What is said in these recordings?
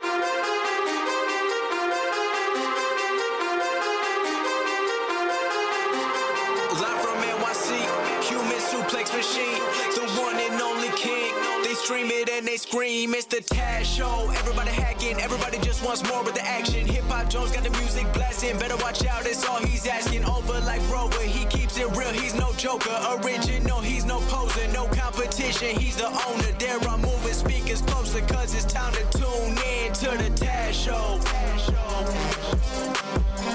Live from NYC, human suplex machine, the one and only king. They stream it and they scream, it's the Taz Show. Everybody hacking, everybody just wants more with the action. Hip-Hop Jones got the music blasting, better watch out, it's all he's asking. Over like Rover, he keeps it real, he's no joker. Original, he's no poser, no competition, he's the owner. There I'm moving speakers closer, cause it's time to tune in to the Taz Show.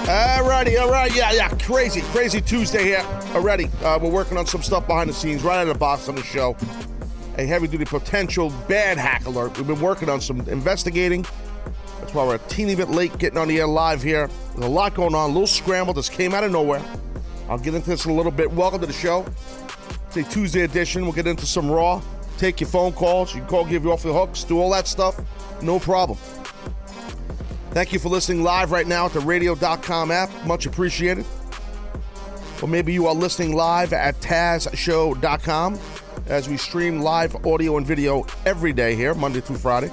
Alrighty, yeah, crazy Tuesday here already. We're working on some stuff behind the scenes, right out of the box on the show. A heavy-duty potential bad hack alert. We've been working on some investigating. That's why we're a teeny bit late getting on the air live here. There's a lot going on, a little scramble. This came out of nowhere. I'll get into this in a little bit. Welcome to the show. It's a Tuesday edition. We'll get into some Raw. Take your phone calls. You can call, give you off the hooks, do all that stuff. No problem. Thank you for listening live right now at the radio.com app. Much appreciated. Or maybe you are listening live at TazShow.com. As we stream live audio and video every day here, Monday through Friday.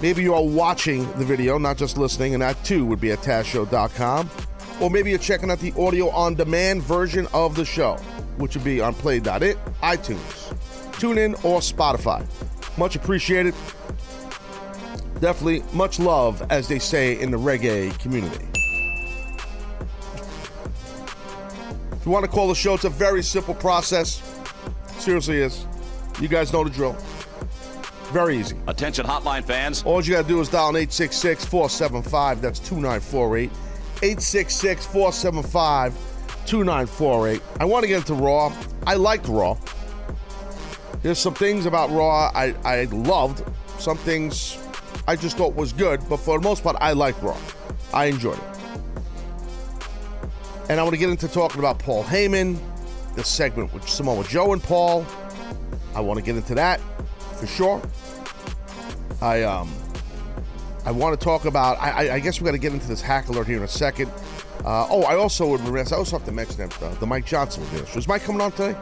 Maybe you are watching the video, not just listening, and that too would be at TazShow.com. Or maybe you're checking out the audio on demand version of the show, which would be on Play.it, iTunes, TuneIn, or Spotify. Much appreciated. Definitely much love, as they say in the reggae community. If you want to call the show, it's a very simple process. Seriously, is. You guys know the drill. Very easy. Attention hotline fans. All you got to do is dial 866-475. That's 2948. 866-475-2948. I want to get into Raw. I liked Raw. There's some things about Raw I loved. Some things I just thought was good. But for the most part, I liked Raw. I enjoyed it. And I want to get into talking about Paul Heyman, the segment with Samoa Joe and Paul. I want to get into that for sure. I want to talk about. I guess we got to get into this hack alert here in a second. I also have to mention that the Mike Johnson will be on. Is Mike coming on today?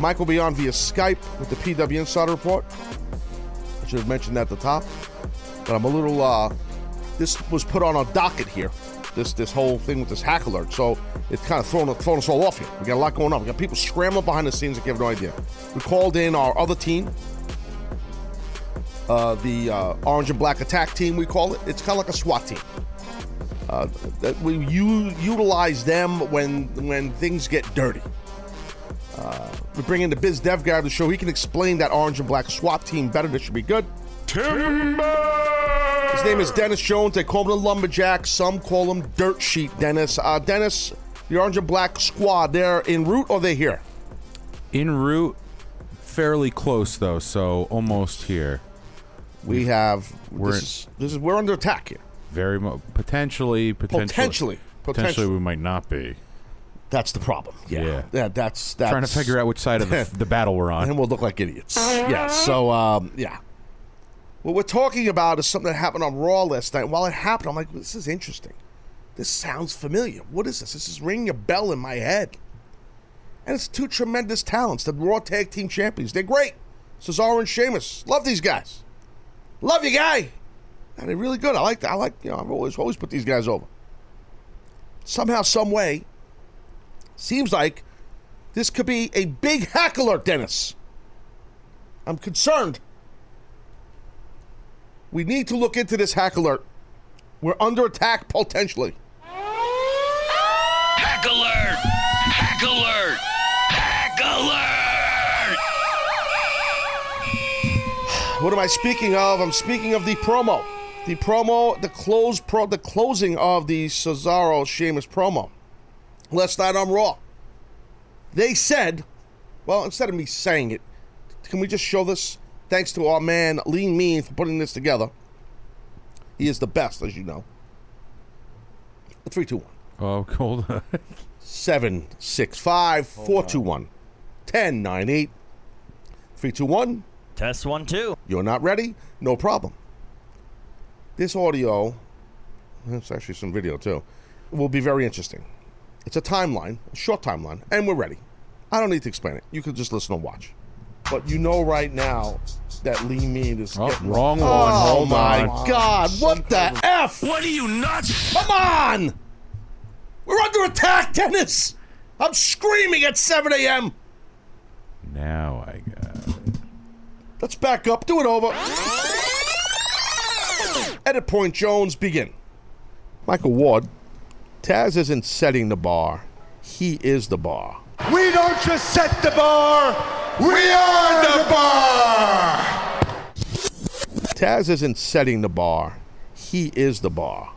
Mike will be on via Skype with the PW Insider Report. I should have mentioned that at the top, but I'm a little. This was put on our docket here. This whole thing with this hack alert. So it's kind of thrown us all off here. We got a lot going on. We got people scrambling behind the scenes that have no idea. We called in our other team, the Orange and Black Attack team, we call it. It's kind of like a SWAT team. That we utilize them when things get dirty. We bring in the biz dev guy of the show. He can explain that Orange and Black SWAT team better. This should be good. Timber! His name is Dennis Jones. They call him the Lumberjack. Some call him Dirt Sheet Dennis. Dennis, the Orange and Black squad, they're en route or they're here? En route, fairly close though, so almost here. We're under attack here. Very much. Potentially, we might not be. That's the problem. Yeah. That's trying to figure out which side of the battle we're on. And we'll look like idiots. Yeah, so, yeah. What we're talking about is something that happened on Raw last night. And while it happened, I'm like, this is interesting. This sounds familiar. What is this? This is ringing a bell in my head. And it's two tremendous talents, the Raw Tag Team Champions. They're great. Cesaro and Sheamus. Love these guys. Love you, guy. And they're really good. I like that. I've always put these guys over. Somehow, some way, seems like this could be a big hack alert, Dennis. I'm concerned. We need to look into this hack alert. We're under attack potentially. Hack alert! Hack alert! Hack alert! What am I speaking of? I'm speaking of the promo. The closing of the Cesaro Sheamus promo. Last night on Raw. They said, well, instead of me saying it, can we just show this? Thanks to our man, Lean Mean, for putting this together. He is the best, as you know. 3, 2, 1. Oh, hold on. 7, 6, 5, hold 4, 2, 1. 10, 9, 8. 3, 2, 1. Test 1, 2. You're not ready? No problem. This audio, there's actually some video too, will be very interesting. It's a timeline, a short timeline, and we're ready. I don't need to explain it. You can just listen and watch. But you know right now that Lee Mean is getting... Wrong one. Oh, my God. What the F? What are you nuts? Come on! We're under attack, Dennis! I'm screaming at 7 a.m. Now I got it. Let's back up. Do it over. Edit point, Jones. Begin. Michael Ward. Taz isn't setting the bar. He is the bar. We don't just set the bar. We are the bar. Taz isn't setting the bar. He is the bar.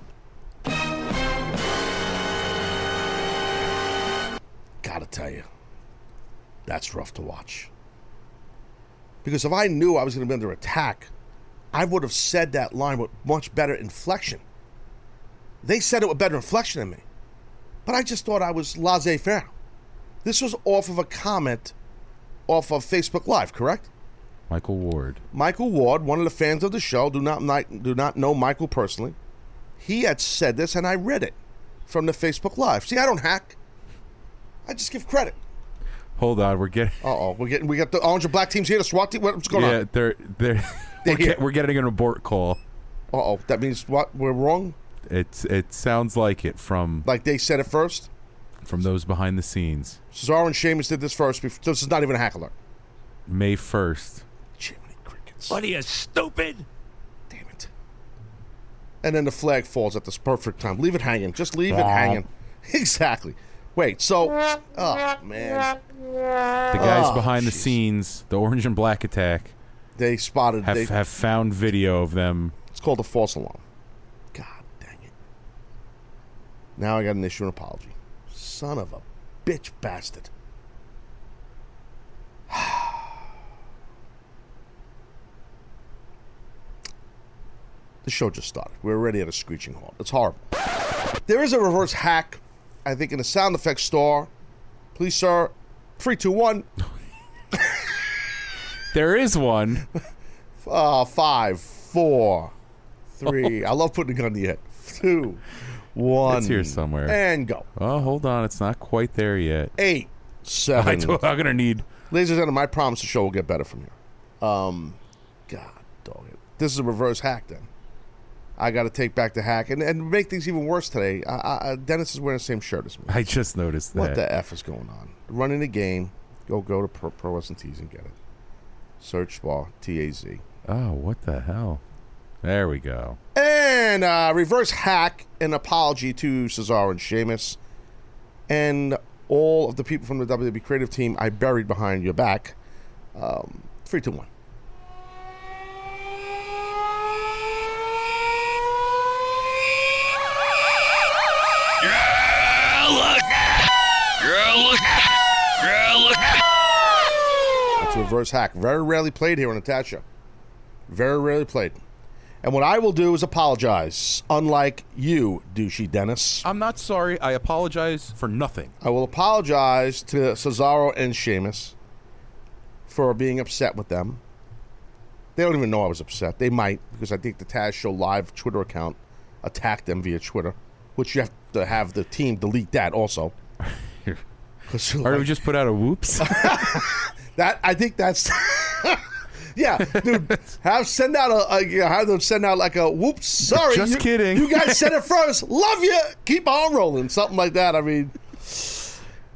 Gotta tell you, that's rough to watch. Because if I knew I was going to be under attack, I would have said that line with much better inflection. They said it with better inflection than me. But I just thought I was laissez-faire. This was off of a comment off of Facebook Live, correct? Michael Ward. Michael Ward, one of the fans of the show, do not know Michael personally. He had said this, and I read it from the Facebook Live. See, I don't hack. I just give credit. Hold on, we're getting... Uh-oh, we got the orange and black teams here, the SWAT team. What's going on? Yeah, we're getting an abort call. Uh-oh, that means what? We're wrong? It sounds like it from... Like they said it first? From those behind the scenes. Cesaro and Sheamus did this first. This is not even a hack alert. May 1st. Jiminy crickets. What are you, stupid? Damn it. And then the flag falls at this perfect time. Leave it hanging. Just leave it hanging. Exactly. Wait, so... Oh, man. The guys behind the scenes, the orange and black attack... They spotted... Have found video of them. It's called a false alarm. God dang it. Now I got an issue an apology. Son of a bitch bastard. The show just started. We're already at a screeching halt. It's horrible. There is a reverse hack... I think in the sound effects store. Please, sir. 3, 2, 1. There is one. 5, 4, 3. I love putting a gun to your head. 2, 1. It's here somewhere. And go. Oh, hold on. It's not quite there yet. 8, 7. I'm going to need. Ladies and gentlemen, I promise the show will get better from here. God dog it. This is a reverse hack then. I got to take back the hack and make things even worse today. Dennis is wearing the same shirt as me. I just noticed that. What the F is going on? Running the game. Go to Pro Wrestling Tees and get it. Search bar TAZ. Oh, what the hell? There we go. And reverse hack, an apology to Cesaro and Sheamus and all of the people from the WWE creative team I buried behind your back. 3, 2, 1. Girl, look. That's a reverse hack. Very rarely played here on the Taz Show. Very rarely played. And what I will do is apologize, unlike you, douchey Dennis. I'm not sorry. I apologize for nothing. I will apologize to Cesaro and Sheamus for being upset with them. They don't even know I was upset. They might, because I think the Taz Show Live Twitter account attacked them via Twitter, which you have to have the team delete that also. Or do we just put out a whoops? I think that's yeah, dude. Have them send out like a whoops. Sorry, just kidding. You guys said it first. Love you. Keep on rolling. Something like that. I mean,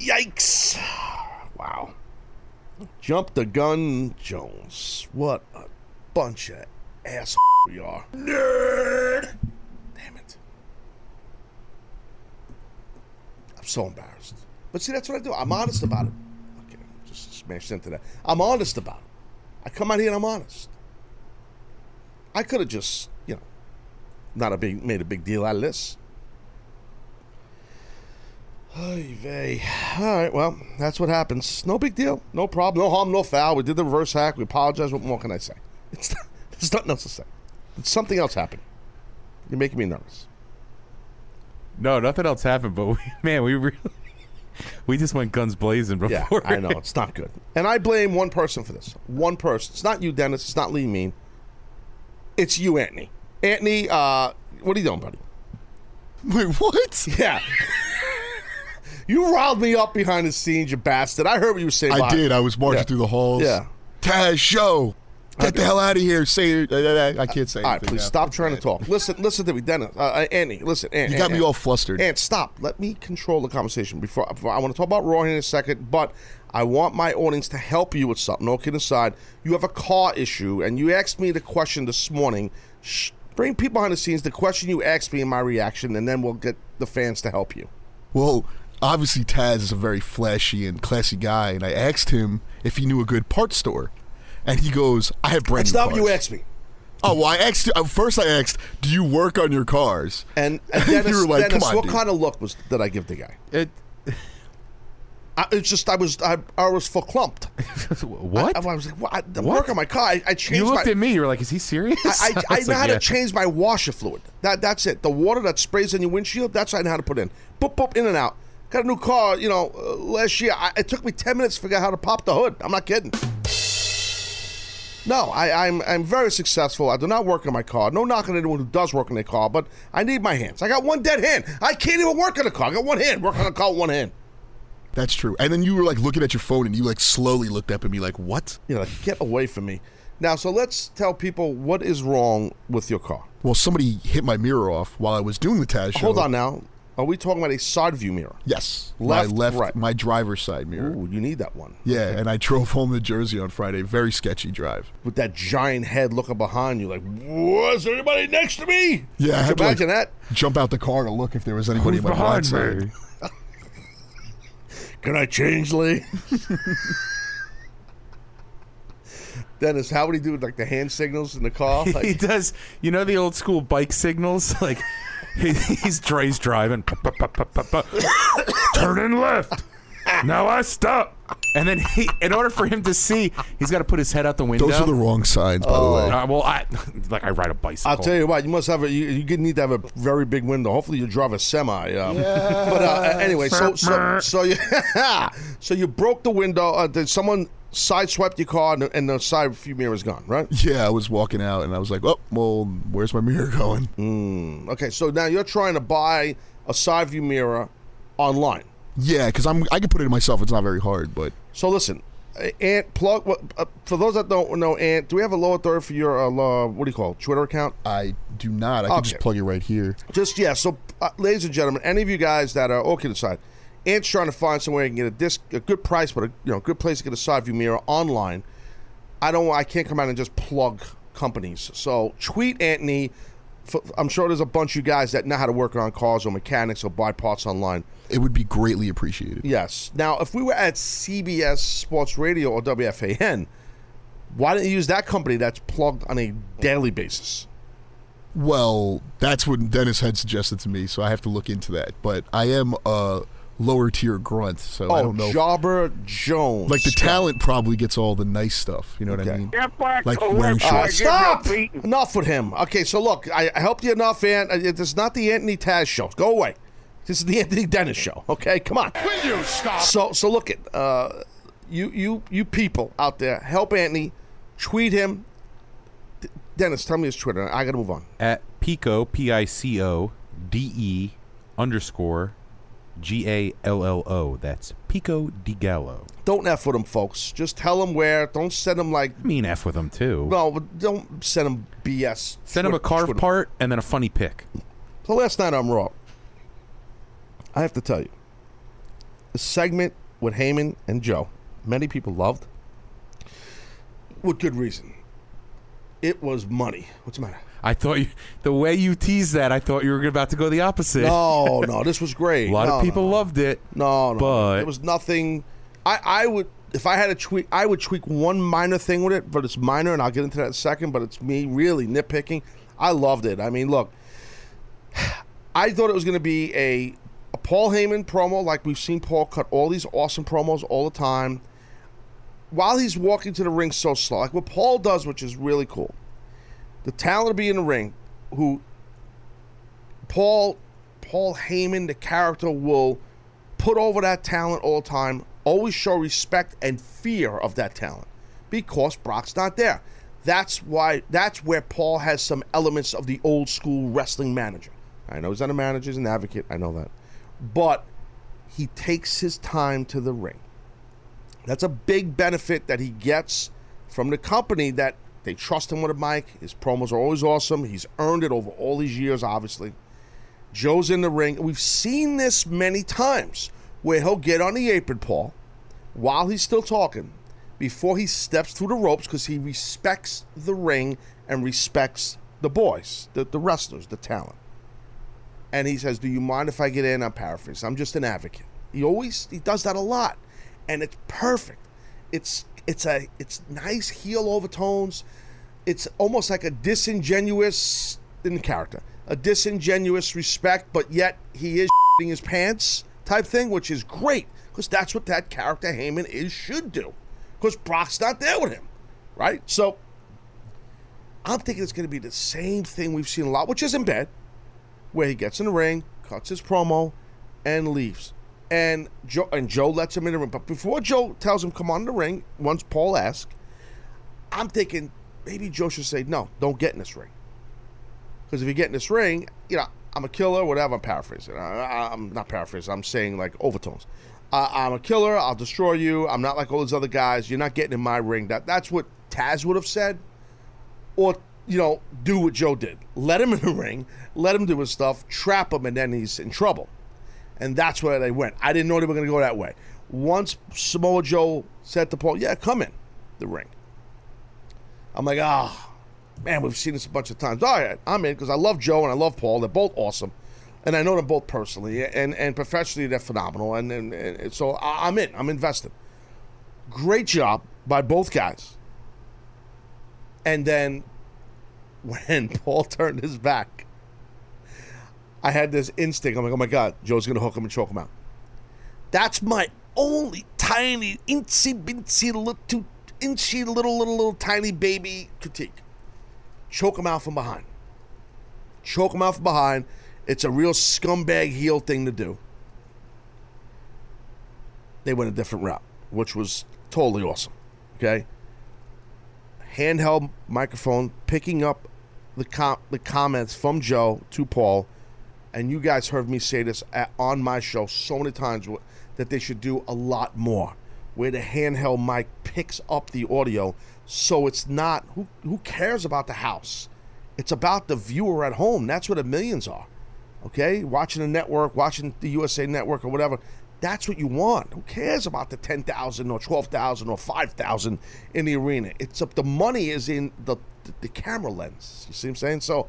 yikes! Wow. Jump the gun, Jones. What a bunch of assholes we are. Nerd. Damn it. I'm so embarrassed. But see, that's what I do. I'm honest about it. Okay, just smashed into that. I'm honest about it. I come out here and I'm honest. I could have just, made a big deal out of this. Oy vey. All right, well, that's what happens. No big deal. No problem. No harm, no foul. We did the reverse hack. We apologize. What more can I say? There's nothing else to say. Something else happened. You're making me nervous. No, nothing else happened, but we really... We just went guns blazing before. Yeah, I know. It's not good. And I blame one person for this. One person. It's not you, Dennis. It's not Lee Mean. It's you, Anthony. Anthony, what are you doing, buddy? Wait, what? Yeah. You riled me up behind the scenes, you bastard. I heard what you were saying. I did. I was marching through the halls. Yeah. Taz, show. Get the hell out of here. Say I can't say anything. All right, please stop trying to talk. Listen to me, Dennis. Andy, listen. You got me all flustered. And stop. Let me control the conversation. Before I want to talk about Raw in a second, but I want my audience to help you with something. No kidding aside, you have a car issue, and you asked me the question this morning. Bring people behind the scenes, the question you asked me and my reaction, and then we'll get the fans to help you. Well, obviously Taz is a very flashy and classy guy, and I asked him if he knew a good parts store. And he goes, I have brand new cars. Stop, you asked me. Oh, well, I asked, do you work on your cars? And Dennis, you were like, Dennis, come on, what kind of look did I give the guy? I was full clumped. What? I was like, well, the work on my car, I changed. You looked at me, you were like, is he serious? I know how to change my washer fluid. That's it. The water that sprays on your windshield, that's what I know how to put in. Boop, boop, in and out. Got a new car, last year. It took me 10 minutes to figure out how to pop the hood. I'm not kidding. No, I'm very successful. I do not work on my car. No knock on anyone who does work on their car, but I need my hands. I got one dead hand. I can't even work on a car. I got one hand. Work on a car with one hand. That's true. And then you were, looking at your phone, and you, slowly looked up at me like, what? Get away from me. Now, so let's tell people what is wrong with your car. Well, somebody hit my mirror off while I was doing the Taz show. Hold on now. Are we talking about a side view mirror? Yes. Left, right. My driver's side mirror. Ooh, you need that one. Yeah, okay. And I drove home to Jersey on Friday. Very sketchy drive. With that giant head looking behind you like, was there anybody next to me? Yeah. I had to imagine that. Jump out the car to look if there was anybody in my blind side. Can I change, Lee? Dennis, how would he do with the hand signals in the car? He does. You know the old school bike signals? Dre's driving. Turning left. Now I stop. And then in order for him to see, he's got to put his head out the window. Those are the wrong signs, by the way. Well, I ride a bicycle. I'll tell you what, you must have you need to have a very big window. Hopefully, you drive a semi. Yeah. But anyway, so you broke the window. Did someone sideswiped your car and the side view mirror is gone, right? Yeah, I was walking out and I was like, oh, well, where's my mirror going? Okay, so now you're trying to buy a side view mirror online. Yeah, because I can put it in myself. It's not very hard, but... So listen, Ant, plug... for those that don't know, Ant, do we have a low authority for your, Twitter account? I do not. I can just plug it right here. So ladies and gentlemen, any of you guys that are... Okay, decide. Ant's trying to find somewhere he can get a good price, but a good place to get a side view mirror online. I can't come out and just plug companies. So tweet Anthony. I'm sure there's a bunch of you guys that know how to work on cars or mechanics or buy parts online. It would be greatly appreciated. Yes. Now, if we were at CBS Sports Radio or WFAN, why don't you use that company that's plugged on a daily basis? Well, that's what Dennis had suggested to me, so I have to look into that. But I am a lower-tier grunt, so I don't know. Oh, Jobber Jones. The talent probably gets all the nice stuff, you know what I mean? Wearing shorts. Stop! Enough with him. Okay, so look, I helped you enough, Ant. This is not the Anthony Taz show. Go away. This is the Anthony Dennis show, okay? Come on. Will you stop? So look, you people out there, help Anthony. Tweet him. Dennis, tell me his Twitter. I got to move on. At Pico, PICODE_GALLO. That's Pico Di Gallo. Don't F with them, folks. Just tell them where. Don't send them I mean F with them, too. No, don't send them BS. Send them a carved part and then a funny pic. So last night on Raw, I have to tell you, the segment with Heyman and Joe, many people loved, with good reason. It was money. What's the matter? I thought the way you teased that, I thought you were about to go the opposite. No, this was great. A lot of people loved it. No, but it was nothing. I would, if I had a tweak, I would tweak one minor thing with it, but it's minor, and I'll get into that in a second. But it's me really nitpicking. I loved it. I mean, look, I thought it was going to be a Paul Heyman promo, like we've seen Paul cut all these awesome promos all the time. While he's walking to the ring so slow, like what Paul does, which is really cool. The talent to be in the ring, who Paul Heyman, the character, will put over that talent all the time, always show respect and fear of that talent because Brock's not there. That's where Paul has some elements of the old school wrestling manager. I know he's not a manager, he's an advocate, I know that. But he takes his time to the ring. That's a big benefit that he gets from the company, that they trust him with a mic. His promos are always awesome. He's earned it over all these years, obviously. Joe's in the ring. We've seen this many times where he'll get on the apron, Paul, while he's still talking, before he steps through the ropes, because he respects the ring and respects the boys, the wrestlers, the talent. And he says, do you mind if I get in? I'm paraphrasing. I'm just an advocate. He does that a lot. And it's perfect. It's nice heel overtones. It's almost like a disingenuous, in character, a disingenuous respect, but yet he is shitting his pants type thing, which is great, because that's what that character Heyman should do, because Brock's not there with him, right? So I'm thinking it's going to be the same thing we've seen a lot, which isn't bad, where he gets in the ring, cuts his promo, and leaves. And Joe lets him in the ring. But before Joe tells him, come on in the ring, once Paul asks, I'm thinking maybe Joe should say, no, don't get in this ring. Because if you get in this ring, you know, I'm a killer, whatever, I'm paraphrasing. I'm not paraphrasing, I'm saying like overtones. I'm a killer, I'll destroy you, I'm not like all those other guys, you're not getting in my ring. That's what Taz would have said. Or, you know, do what Joe did. Let him in the ring, let him do his stuff, trap him, and then he's in trouble. And that's where they went. I didn't know they were going to go that way. Once Samoa Joe said to Paul, yeah, come in the ring, I'm like, ah, oh, man, we've seen this a bunch of times. All right, I'm in, because I love Joe and I love Paul. They're both awesome. And I know them both personally. And professionally, they're phenomenal. And so I'm in. I'm invested. Great job by both guys. And then when Paul turned his back, I had this instinct. I'm like, oh my God, Joe's going to hook him and choke him out. That's my only tiny, little tiny baby critique. Choke him out from behind. Choke him out from behind. It's a real scumbag heel thing to do. They went a different route, which was totally awesome. Okay? Handheld microphone, picking up the comments from Joe to Paul. And you guys heard me say this on my show so many times, that they should do a lot more, where the handheld mic picks up the audio, so it's not, who cares about the house? It's about the viewer at home. That's where the millions are, okay? Watching the network, watching the USA Network or whatever, that's what you want. Who cares about the 10,000 or 12,000 or 5,000 in the arena? It's up, the money is in the camera lens. You see what I'm saying? So,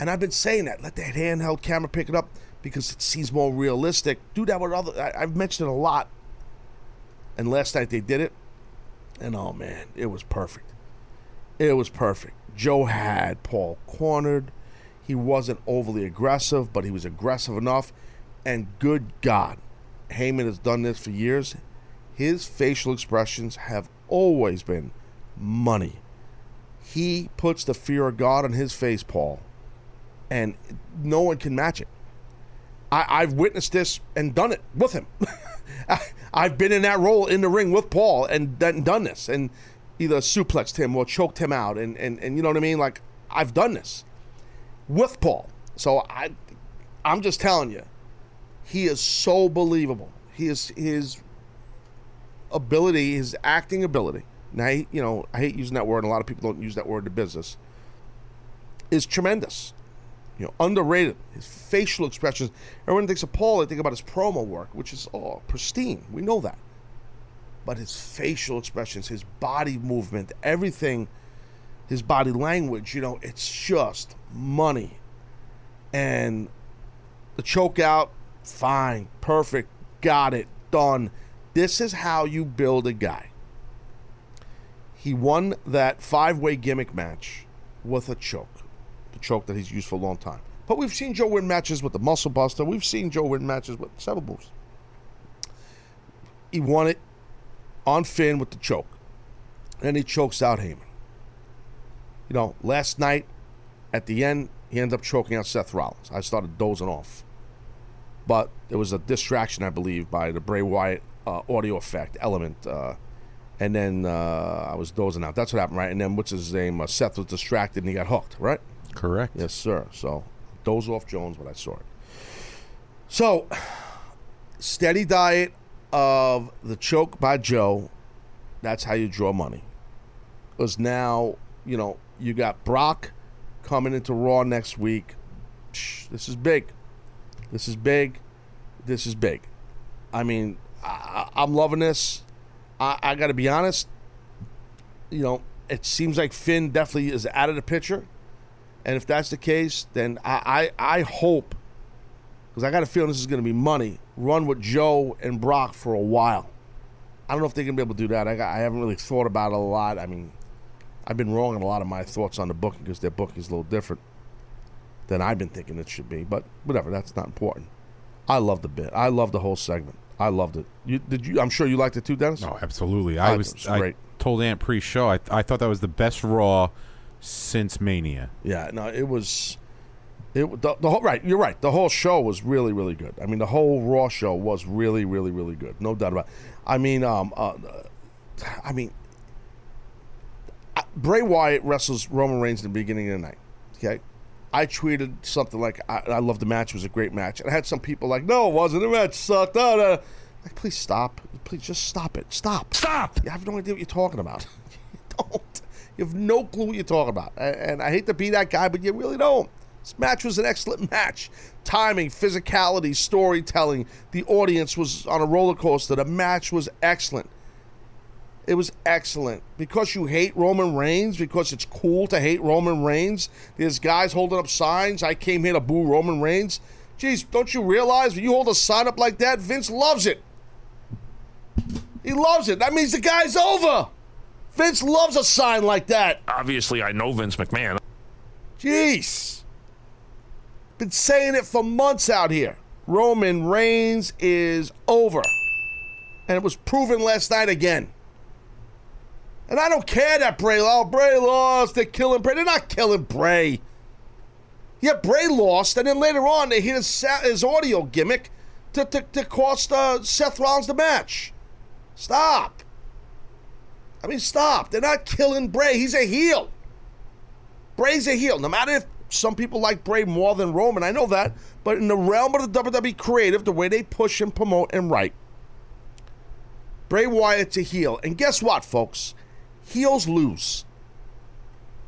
and I've been saying that. Let that handheld camera pick it up, because it seems more realistic. Do that with other... I've mentioned it a lot. And last night they did it. And oh, man, it was perfect. It was perfect. Joe had Paul cornered. He wasn't overly aggressive, but he was aggressive enough. And good God, Heyman has done this for years. His facial expressions have always been money. He puts the fear of God on his face, Paul. And no one can match it. I've witnessed this and done it with him. I've been in that role in the ring with Paul and done this, and either suplexed him or choked him out, and you know what I mean? Like, I've done this with Paul. So I'm just telling you, he is so believable. His ability, his acting ability. Now, you know, I hate using that word, and a lot of people don't use that word in the business, is tremendous. You know, underrated. His facial expressions. Everyone thinks of Paul, they think about his promo work, which is all pristine. We know that. But his facial expressions, his body movement, everything, his body language, you know, it's just money. And the choke out, fine, perfect, got it, done. This is how you build a guy. He won that five-way gimmick match with a choke. The choke that he's used for a long time. But we've seen Joe win matches with the muscle buster. We've seen Joe win matches with several moves. He won it on Finn with the choke. And he chokes out Heyman. You know, last night, at the end, he ended up choking out Seth Rollins. I started dozing off. But there was a distraction, I believe, by the Bray Wyatt audio effect element. And then I was dozing out. That's what happened, right? And then, what's his name? Seth was distracted and he got hooked, right? Correct. Yes, sir. So, doze off Jones, but I saw it. So, steady diet of the choke by Joe, that's how you draw money. Because now, you know, you got Brock coming into Raw next week. This is big. This is big. This is big. I mean, I'm loving this. I got to be honest. You know, it seems like Finn definitely is out of the picture. And if that's the case, then I hope, because I got a feeling this is going to be money, run with Joe and Brock for a while. I don't know if they're going to be able to do that. I haven't really thought about it a lot. I mean, I've been wrong in a lot of my thoughts on the booking because their booking is a little different than I've been thinking it should be. But whatever, that's not important. I loved the bit. I loved the whole segment. I loved it. Did you? I'm sure you liked it too, Dennis? No, absolutely. I told Ant pre-show, I thought that was the best Raw since Mania. Yeah, no, it was. The whole, right, you're right. The whole show was really, really good. I mean, the whole Raw show was really, really, really good. No doubt about it. I mean, Bray Wyatt wrestles Roman Reigns in the beginning of the night. Okay, I tweeted something like, I love the match. It was a great match. And I had some people like, no, it wasn't. The match sucked. Oh, no. Like, please stop. Please just stop it. Stop. You have no idea what you're talking about. You have no clue what you're talking about. And I hate to be that guy, but you really don't. This match was an excellent match. Timing, physicality, storytelling. The audience was on a roller coaster. The match was excellent. It was excellent. Because you hate Roman Reigns, because it's cool to hate Roman Reigns, there's guys holding up signs, I came here to boo Roman Reigns. Jeez, don't you realize when you hold a sign up like that, Vince loves it. He loves it. That means the guy's over. Vince loves a sign like that. Obviously, I know Vince McMahon. Jeez. Been saying it for months out here. Roman Reigns is over. And it was proven last night again. And I don't care that Bray lost. They're killing Bray. They're not killing Bray. Yeah, Bray lost. And then later on, they hit his audio gimmick to cost Seth Rollins the match. Stop. I mean, stop. They're not killing Bray. He's a heel. Bray's a heel. No matter if some people like Bray more than Roman, I know that. But in the realm of the WWE creative, the way they push and promote and write, Bray Wyatt's a heel. And guess what, folks? Heels lose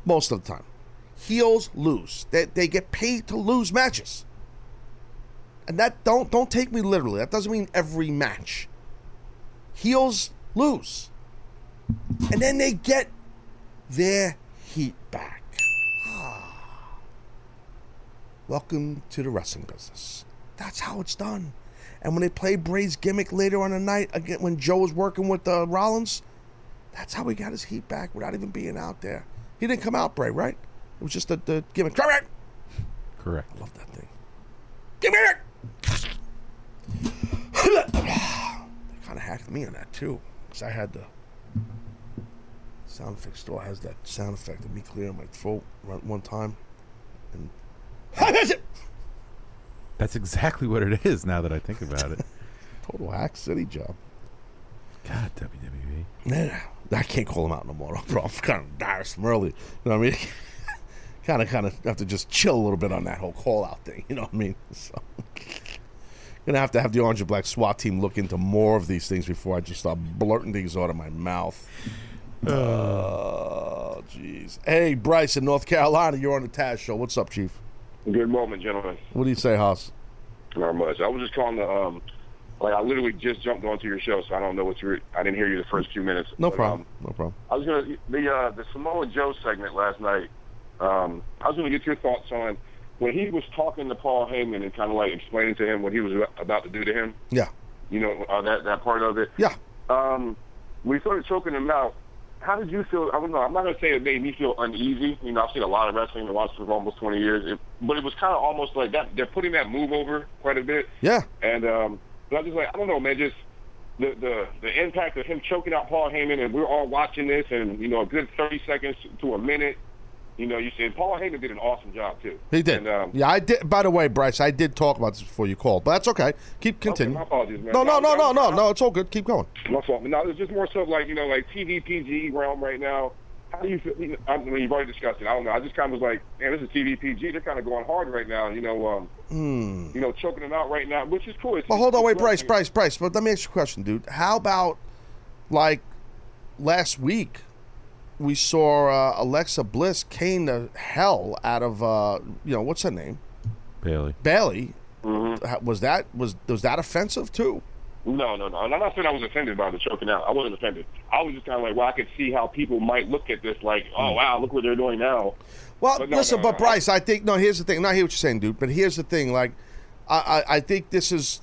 most of the time. Heels lose. They get paid to lose matches. And that don't take me literally. That doesn't mean every match. Heels lose. And then they get their heat back. Welcome to the wrestling business. That's how it's done. And when they play Bray's gimmick later on the night, again, when Joe was working with Rollins, that's how he got his heat back without even being out there. He didn't come out, Bray, right? It was just the gimmick. Correct. I love that thing. Gimmick! They kind of hacked me on that, too, because I had the sound effect store has that sound effect of me clearing my throat one time. And that's exactly what it is now that I think about it. Total hack city job. God, WWE. Nah, I can't call him out no more. I'm kind of embarrassed from early. You know what I mean? kind of have to just chill a little bit on that whole call-out thing. You know what I mean? So, gonna have to have the Orange and Black SWAT team look into more of these things before I just start blurting things out of my mouth. Oh, jeez. Hey, Bryce in North Carolina, you're on the Taz Show. What's up, Chief? Good moment, gentlemen. What do you say, Haas? Not much. I was just calling to I literally just jumped onto your show, so I don't know what you're. I didn't hear you the first few minutes. No problem. I was gonna the Samoa Joe segment last night. I was gonna get your thoughts on when he was talking to Paul Heyman and kind of like explaining to him what he was about to do to him. Yeah. You know that part of it. Yeah. We started choking him out. How did you feel? I don't know. I'm not going to say it made me feel uneasy. You know, I've seen a lot of wrestling and watched for almost 20 years. But it was kind of almost like that. They're putting that move over quite a bit. Yeah. And but I'm just like, I don't know, man, just the impact of him choking out Paul Heyman, and we're all watching this, and, you know, a good 30 seconds to a minute. You know, you said Paul Heyman did an awesome job, too. He did. And, I did. By the way, Bryce, I did talk about this before you called, but that's okay. Continue. Okay, my apologies, man. No, it's all good. Keep going. My fault. No, it's just more so like, you know, like TV PG realm right now. How do you feel? I mean, you've already discussed it. I don't know. I just kind of was like, man, this is TVPG. They're kind of going hard right now, you know, choking them out right now, which is cool. It's well, hold on. Wait, Bryce. But let me ask you a question, dude. How about, like, last week we saw Alexa Bliss cane the hell out of, you know, what's her name? Bailey. Mm-hmm. Was that offensive, too? No. I'm not saying I was offended by the choking out. I wasn't offended. I was just kind of like, well, I could see how people might look at this like, oh, wow, look what they're doing now. Well, but listen, Bryce, I think, no, here's the thing. I hear what you're saying, dude, but here's the thing. Like, I think this is,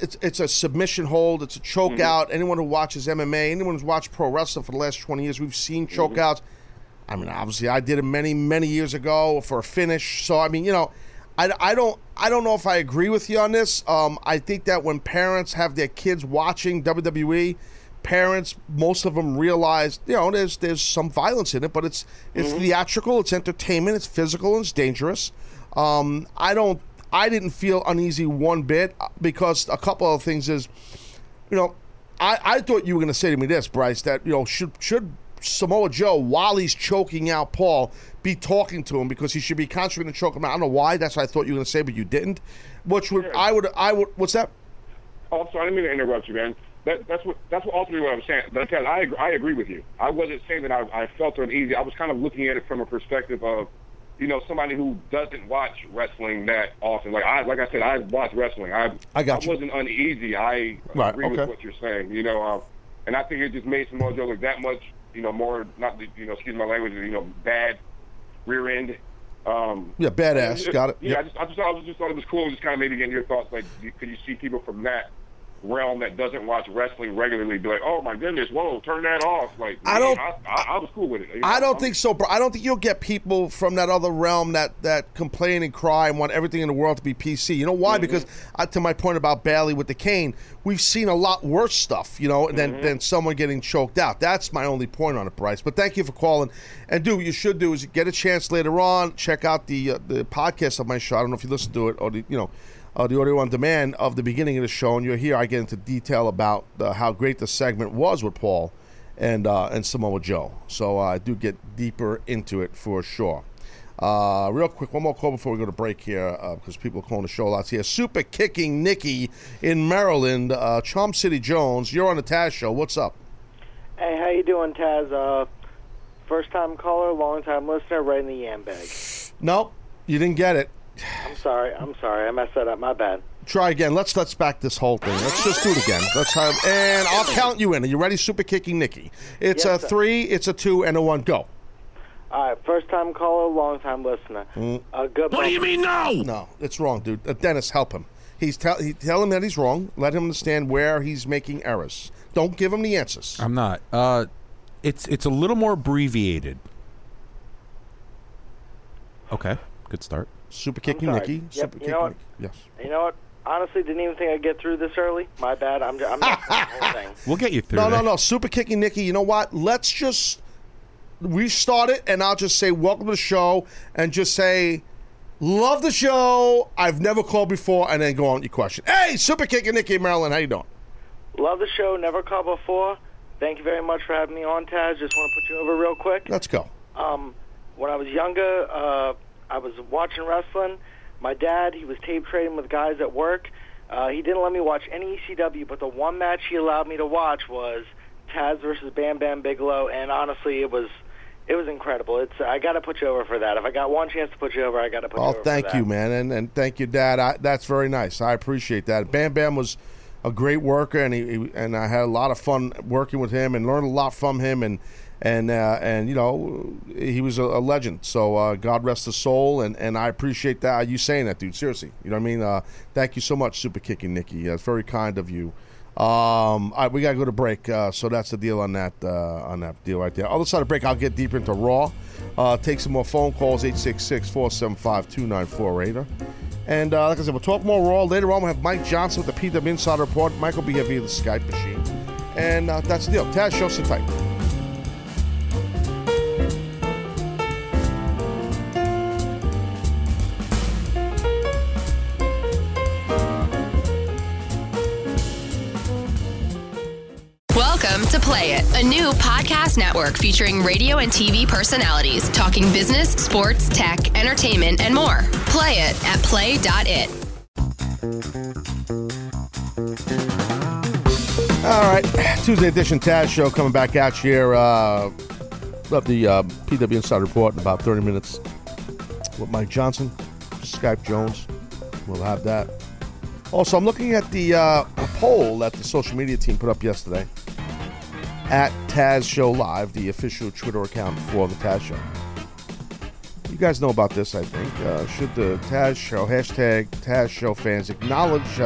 it's a submission hold. It's a choke out. Anyone who watches MMA, anyone who's watched pro wrestling for the last 20 years, we've seen choke outs. I mean, obviously, I did it many, many years ago for a finish. So, I mean, you know, I don't know if I agree with you on this. I think that when parents have their kids watching WWE, parents, most of them realize, you know, there's some violence in it, but it's theatrical, it's entertainment, it's physical, and it's dangerous. I didn't feel uneasy one bit because a couple of things is, you know, I thought you were going to say to me this, Bryce, that, you know, should Samoa Joe, while he's choking out Paul, be talking to him because he should be concentrating to choke him out. I don't know why. That's what I thought you were going to say, but you didn't. Which would I would. What's that? Oh, I'm sorry. I didn't mean to interrupt you, man. That's what ultimately what I was saying. But again, I agree with you. I wasn't saying that I felt uneasy. I was kind of looking at it from a perspective of, you know, somebody who doesn't watch wrestling that often. Like I said, I watch wrestling. I wasn't uneasy. I agree with what you're saying. You know, and I think it just made Samoa Joe look that much, you know, more, not, you know, excuse my language, you know, bad rear end. Yeah, badass. Got it. Yeah, yep. I just thought it was cool. Just kind of maybe getting your thoughts, like, could you see people from that realm that doesn't watch wrestling regularly be like, oh my goodness, whoa, turn that off? Like, I was cool with it. You know? I don't think so, bro. I don't think you'll get people from that other realm that complain and cry and want everything in the world to be PC. You know why? Because to my point about Bailey with the cane, we've seen a lot worse stuff, you know, than someone getting choked out. That's my only point on it, Bryce. But thank you for calling. And dude, what you should do is get a chance later on, check out the podcast of my show. I don't know if you listen to it or the audio on demand of the beginning of the show, and you'll hear I get into detail about how great the segment was with Paul and Samoa Joe. So I do get deeper into it for sure. Real quick, one more call before we go to break here because people are calling the show lots here. Super Kicking Nikki in Maryland, Charm City Jones. You're on the Taz Show. What's up? Hey, how you doing, Taz? First-time caller, long-time listener, right in the yam bag. Nope, you didn't get it. I'm sorry. I messed that up. My bad. Try again. Let's back this whole thing. Let's just do it again. And I'll count you in. Are you ready? Super Kicking Nikki. It's yes, a 3, sir. It's a 2, and a 1. Go. All right. First time caller, long time listener. Good. What do you mean no? No, it's wrong, dude. Dennis, help him. Tell him that he's wrong. Let him understand where he's making errors. Don't give him the answers. I'm not. It's a little more abbreviated. Okay. Good start. Super Kicking Nikki. Yep. Super Kicking Nikki. Yes. You know what? Honestly, didn't even think I'd get through this early. My bad. I'm not the whole thing. We'll get you through. No. Super Kicking Nikki. You know what? Let's just restart it, and I'll just say welcome to the show, and just say love the show. I've never called before, and then go on with your question. Hey, Super Kicking Nikki, Maryland. How you doing? Love the show. Never called before. Thank you very much for having me on, Taz. Just want to put you over real quick. Let's go. When I was younger, I was watching wrestling. My dad, he was tape trading with guys at work. He didn't let me watch any ECW, but the one match he allowed me to watch was Taz versus Bam Bam Bigelow, and honestly, it was incredible. I got to put you over for that. If I got one chance to put you over, I got to put you over for that. Thank you, man, and thank you, Dad. That's very nice. I appreciate that. Bam Bam was a great worker, and he and I had a lot of fun working with him and learned a lot from him, and you know, he was a legend. So God rest his soul, and I appreciate that you saying that, dude. Seriously, you know what I mean. Thank you so much, Super Kicking Nikki. It's very kind of you. All right, we gotta go to break. So that's the deal on that deal right there. Other side of break, I'll get deeper into Raw. Take some more phone calls, 866-475-2948. And like I said, we'll talk more Raw later on. We'll have Mike Johnson with the PW Insider Report. Mike will be here via the Skype machine, and that's the deal. Taz, show some tight. Welcome to Play It, a new podcast network featuring radio and TV personalities talking business, sports, tech, entertainment, and more. Play it at play.it. All right, Tuesday edition Taz Show coming back out here. Love the PW Insider Report in about 30 minutes with Mike Johnson, Skype Jones. We'll have that. Also, I'm looking at the poll that the social media team put up yesterday at Taz Show Live, the official Twitter account for the Taz Show. You guys know about this, I think. Should the Taz Show, hashtag Taz Show fans, acknowledge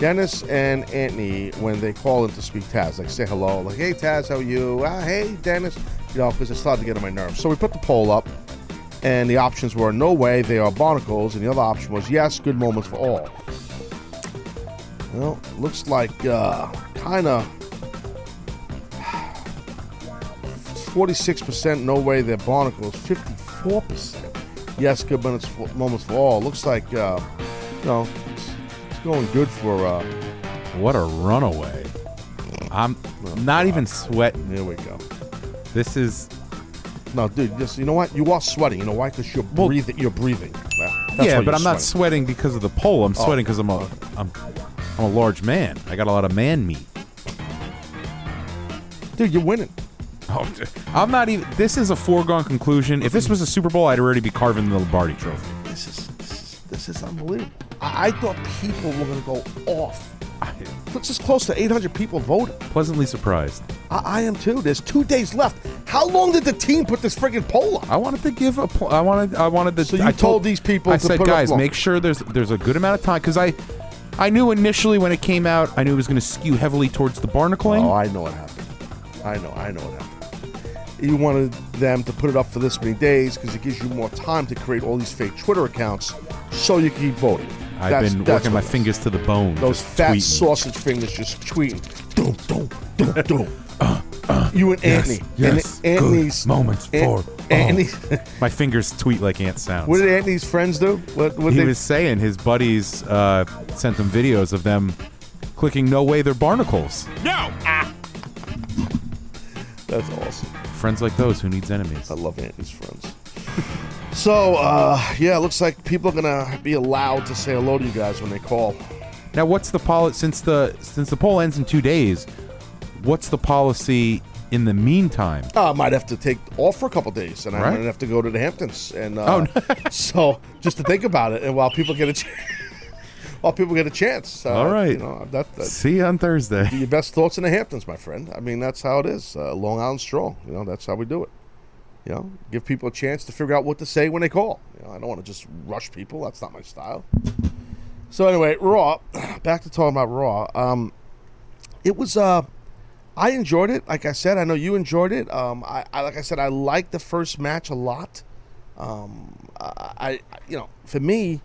Dennis and Anthony when they call in to speak Taz? Like, say hello. Like, hey, Taz, how are you? Hey, Dennis. You know, because it's starting to get on my nerves. So we put the poll up, and the options were, no way, they are barnacles. And the other option was, yes, good moments for all. Well, looks like kind of 46% no way they're barnacles, 54%. Yes, good moments for all. Looks like, you know, it's going good for... what a runaway. I'm not even sweating. Here we go. This is... No, dude, just, you know what? You are sweating. You know why? Because you're breathing. That's yeah, but I'm not sweating because of the poll. I'm sweating because I'm a large man. I got a lot of man meat. Dude, you're winning. Oh, I'm not even... This is a foregone conclusion. If this was a Super Bowl, I'd already be carving the Lombardi Trophy. This is unbelievable. I thought people were going to go off. This is close to 800 people voted. Pleasantly surprised. I am too. There's 2 days left. How long did the team put this friggin' poll up? I wanted to give a... I wanted to... So I told these people I to said, put guys, make sure there's a good amount of time, because I knew initially when it came out, I knew it was going to skew heavily towards the barnacling. Oh, I know what happened. I know what happened. You wanted them to put it up for this many days because it gives you more time to create all these fake Twitter accounts so you can keep voting. I've been working my fingers to the bone. Those fat tweeting. Sausage fingers just tweeting. Don't. You and Anthony. Yes, and Anthony's good moments for Anthony. My fingers tweet like ant sounds. What did Anthony's friends do? What he was saying his buddies sent them videos of them clicking no way they're barnacles. No! That's awesome. Friends like those, who needs enemies? I love Anthony's friends. So, yeah, it looks like people are going to be allowed to say hello to you guys when they call. Now, what's the policy? Since the poll ends in 2 days... What's the policy in the meantime? I might have to take off for a couple days, and I might have to go to the Hamptons. And so just to think about it, and while people get a chance. All right. You know, see you on Thursday. Your best thoughts in the Hamptons, my friend. I mean, that's how it is. Long Island stroll. You know, that's how we do it. You know, give people a chance to figure out what to say when they call. You know, I don't want to just rush people. That's not my style. So anyway, Raw. Back to talking about Raw. It was... I enjoyed it. Like I said, I know you enjoyed it. Like I said, I liked the first match a lot. For me,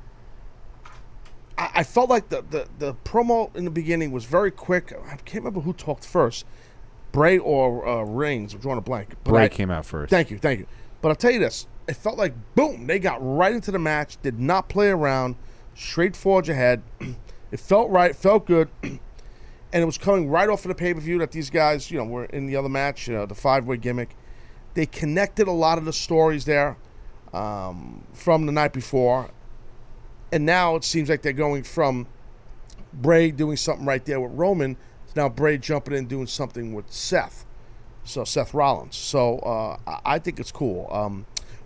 I felt like the promo in the beginning was very quick. I can't remember who talked first, Bray or Reigns. I'm drawing a blank. But Bray came out first. Thank you. But I'll tell you this. It felt like, boom, they got right into the match, did not play around, straight forge ahead. It felt right, felt good. And it was coming right off of the pay-per-view that these guys, you know, were in the other match, you know, the five-way gimmick. They connected a lot of the stories there from the night before. And now it seems like they're going from Bray doing something right there with Roman to now Bray jumping in and doing something with Seth. So Seth Rollins. So I think it's cool.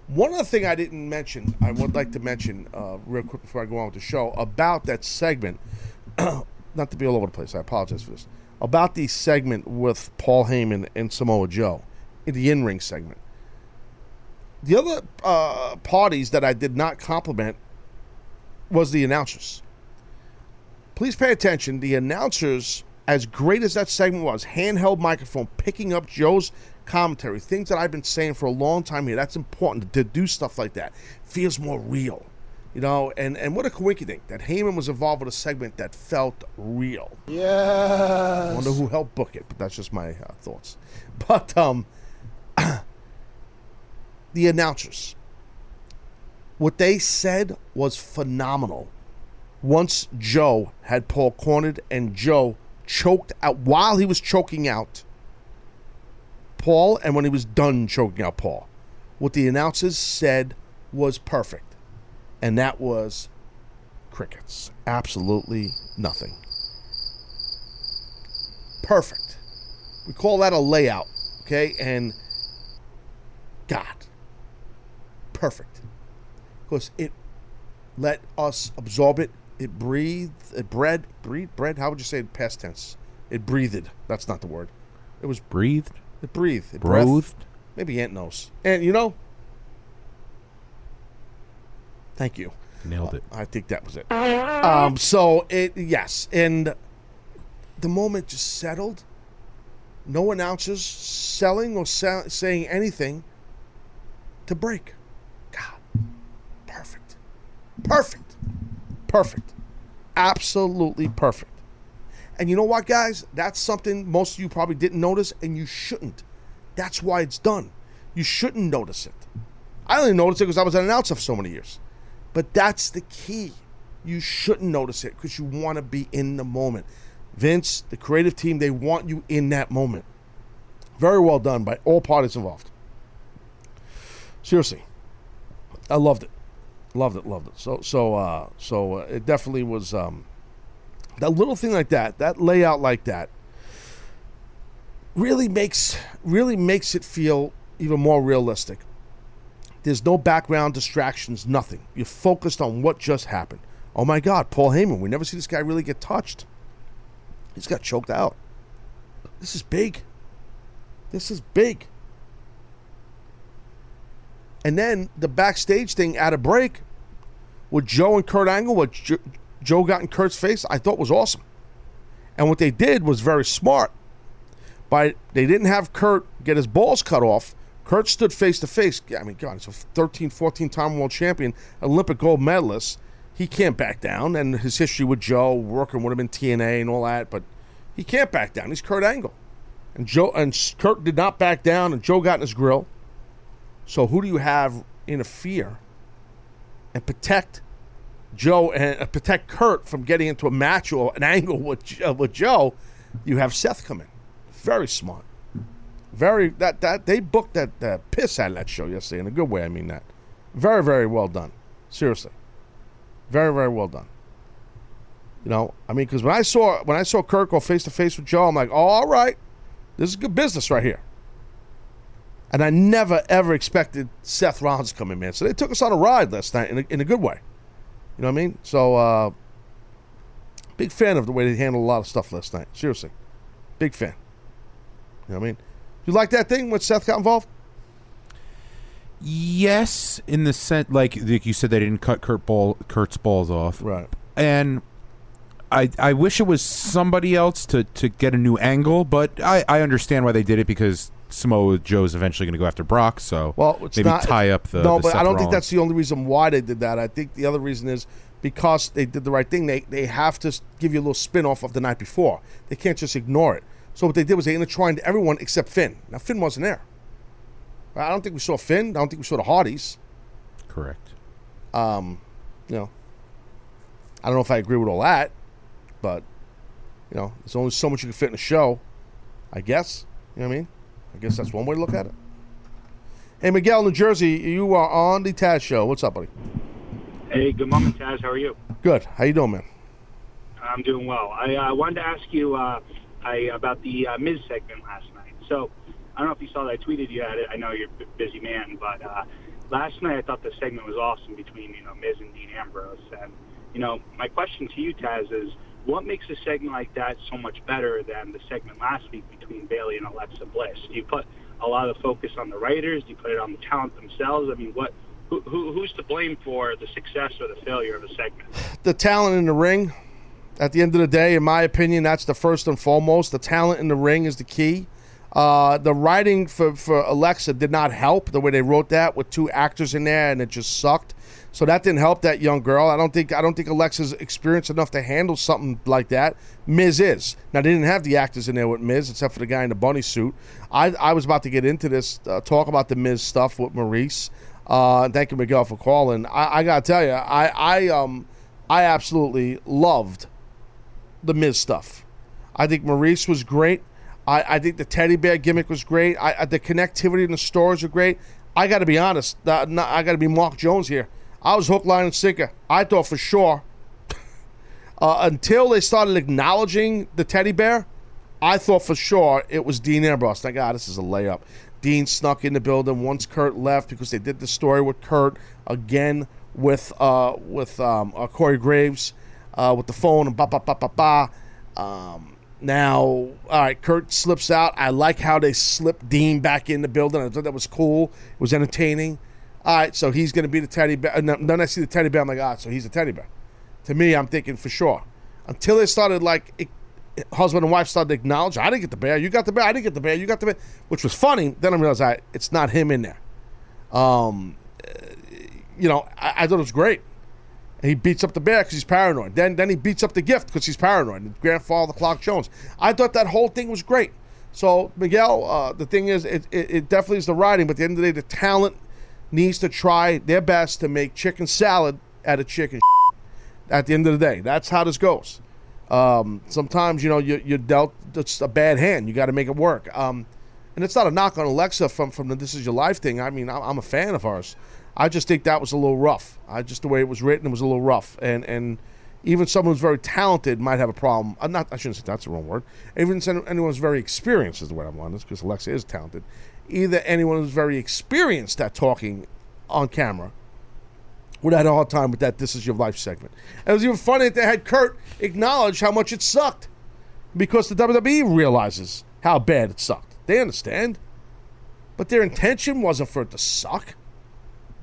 One other thing I didn't mention, I would like to mention real quick before I go on with the show, about that segment. Not to be all over the place, I apologize for this. About the segment with Paul Heyman and Samoa Joe, in the in-ring segment. The other parties that I did not compliment was the announcers. Please pay attention. The announcers, as great as that segment was, handheld microphone, picking up Joe's commentary, things that I've been saying for a long time here. That's important to do stuff like that. Feels more real. You know, and what a coincidence that Heyman was involved with a segment that felt real. Yes. I wonder who helped book it, but that's just my thoughts. But the announcers, what they said was phenomenal. Once Joe had Paul cornered and Joe choked out, while he was choking out Paul, and when he was done choking out Paul, what the announcers said was perfect, and that was crickets. Absolutely nothing. Perfect. We call that a layout, okay? And God, perfect, because it let us absorb it. It breathed. It bred. How would you say it? Past tense? It breathed. That's not the word. It was breathed. It breathed. It breathed. Maybe Ant knows. And you know. Thank you. Nailed it. I think that was it. Yes, and the moment just settled. No announcers selling or saying anything. To break. God, perfect, perfect, perfect, absolutely perfect. And you know what, guys? That's something most of you probably didn't notice, and you shouldn't. That's why it's done. You shouldn't notice it. I only noticed it because I was an announcer for so many years. But that's the key. You shouldn't notice it because you want to be in the moment. Vince, the creative team, they want you in that moment. Very well done by all parties involved. Seriously, I loved it. Loved it, loved it. So it definitely was that little thing like that, that layout like that, really makes it feel even more realistic. There's no background distractions, nothing. You're focused on what just happened. Oh my God, Paul Heyman. We never see this guy really get touched. He's got choked out. This is big. This is big. And then the backstage thing at a break with Joe and Kurt Angle, what Joe got in Kurt's face, I thought was awesome. And what they did was very smart. They didn't have Kurt get his balls cut off. Kurt stood face to face. I mean, God, he's a 13, 14-time world champion, Olympic gold medalist. He can't back down. And his history with Joe working would have been TNA and all that, but he can't back down. He's Kurt Angle. And Kurt did not back down, and Joe got in his grill. So who do you have interfere and protect Joe and protect Kurt from getting into a match or an angle with Joe? You have Seth come in. Very smart. Very that they booked that piss out of that show yesterday in a good way. I mean that. Very, very well done. Seriously. Very, very well done. You know, I mean, because when I saw Kurt go face to face with Joe, I'm like, oh, all right, this is good business right here. And I never, ever expected Seth Rollins to come in, man. So they took us on a ride last night in a good way. You know what I mean? So, big fan of the way they handled a lot of stuff last night. Seriously. Big fan. You know what I mean? You like that thing when Seth got involved? Yes, in the sense, like you said, they didn't cut Kurt's balls off. Right. And I wish it was somebody else to get a new angle, but I understand why they did it because Samoa Joe's eventually going to go after Brock, so tie up the No, the but Seth I don't Rollins. Think that's the only reason why they did that. I think the other reason is because they did the right thing. They have to give you a little spin-off of the night before. They can't just ignore it. So what they did was they intertwined everyone except Finn. Now, Finn wasn't there. I don't think we saw Finn. I don't think we saw the Hardys. Correct. You know, I don't know if I agree with all that, but, you know, there's only so much you can fit in a show, I guess. You know what I mean? I guess that's one way to look at it. Hey, Miguel, New Jersey, you are on the Taz Show. What's up, buddy? Hey, good morning, Taz. How are you? Good. How you doing, man? I'm doing well. I wanted to ask you about the Miz segment last night. So, I don't know if you saw that I tweeted you at it. I know you're a busy man, but last night I thought the segment was awesome between, you know, Miz and Dean Ambrose. And, you know, my question to you, Taz, is what makes a segment like that so much better than the segment last week between Bayley and Alexa Bliss? Do you put a lot of the focus on the writers? Do you put it on the talent themselves? I mean, who's to blame for the success or the failure of a segment? The talent in the ring. At the end of the day, in my opinion, that's the first and foremost. The talent in the ring is the key. The writing for Alexa did not help, the way they wrote that with two actors in there, and it just sucked. So that didn't help that young girl. I don't think Alexa's experienced enough to handle something like that. Miz is. Now, they didn't have the actors in there with Miz, except for the guy in the bunny suit. I was about to get into this, talk about the Miz stuff with Maryse. Thank you, Miguel, for calling. I got to tell you, I absolutely loved the Miz stuff. I think Maryse was great. I think the teddy bear gimmick was great. The connectivity in the stores were great. I got to be honest. I got to be Mark Jones here. I was hook, line, and sinker. I thought for sure until they started acknowledging the teddy bear, I thought for sure it was Dean Ambrose. Like, ah, this is a layup. Dean snuck in the building once Kurt left because they did the story with Kurt again with Corey Graves with the phone and Now, all right, Kurt slips out. I like how they slipped Dean back in the building. I thought that was cool. It was entertaining. All right, so he's going to be the teddy bear. And then I see the teddy bear. I'm like, ah, so he's a teddy bear. To me, I'm thinking for sure. Until they started, like, husband and wife started to acknowledge, I didn't get the bear, you got the bear, I didn't get the bear, you got the bear, which was funny. Then I realized, all right, it's not him in there. You know, I thought it was great. And he beats up the bear because he's paranoid. Then he beats up the gift because he's paranoid. Grandfather Clock Jones. I thought that whole thing was great. So, Miguel, the thing is, it definitely is the writing, but at the end of the day, the talent needs to try their best to make chicken salad out of chicken at the end of the day. That's how this goes. Sometimes, you know, you're dealt a bad hand. You got to make it work. And it's not a knock on Alexa from the This Is Your Life thing. I mean, I'm a fan of hers. I just think that was a little rough. The way it was written, it was a little rough. And even someone who's very talented might have a problem. I shouldn't say that's the wrong word. Even anyone who's very experienced is the way I'm on this, because Alexa is talented. Either anyone who's very experienced at talking on camera would have had a hard time with that This Is Your Life segment. And it was even funny that they had Kurt acknowledge how much it sucked, because the WWE realizes how bad it sucked. They understand. But their intention wasn't for it to suck.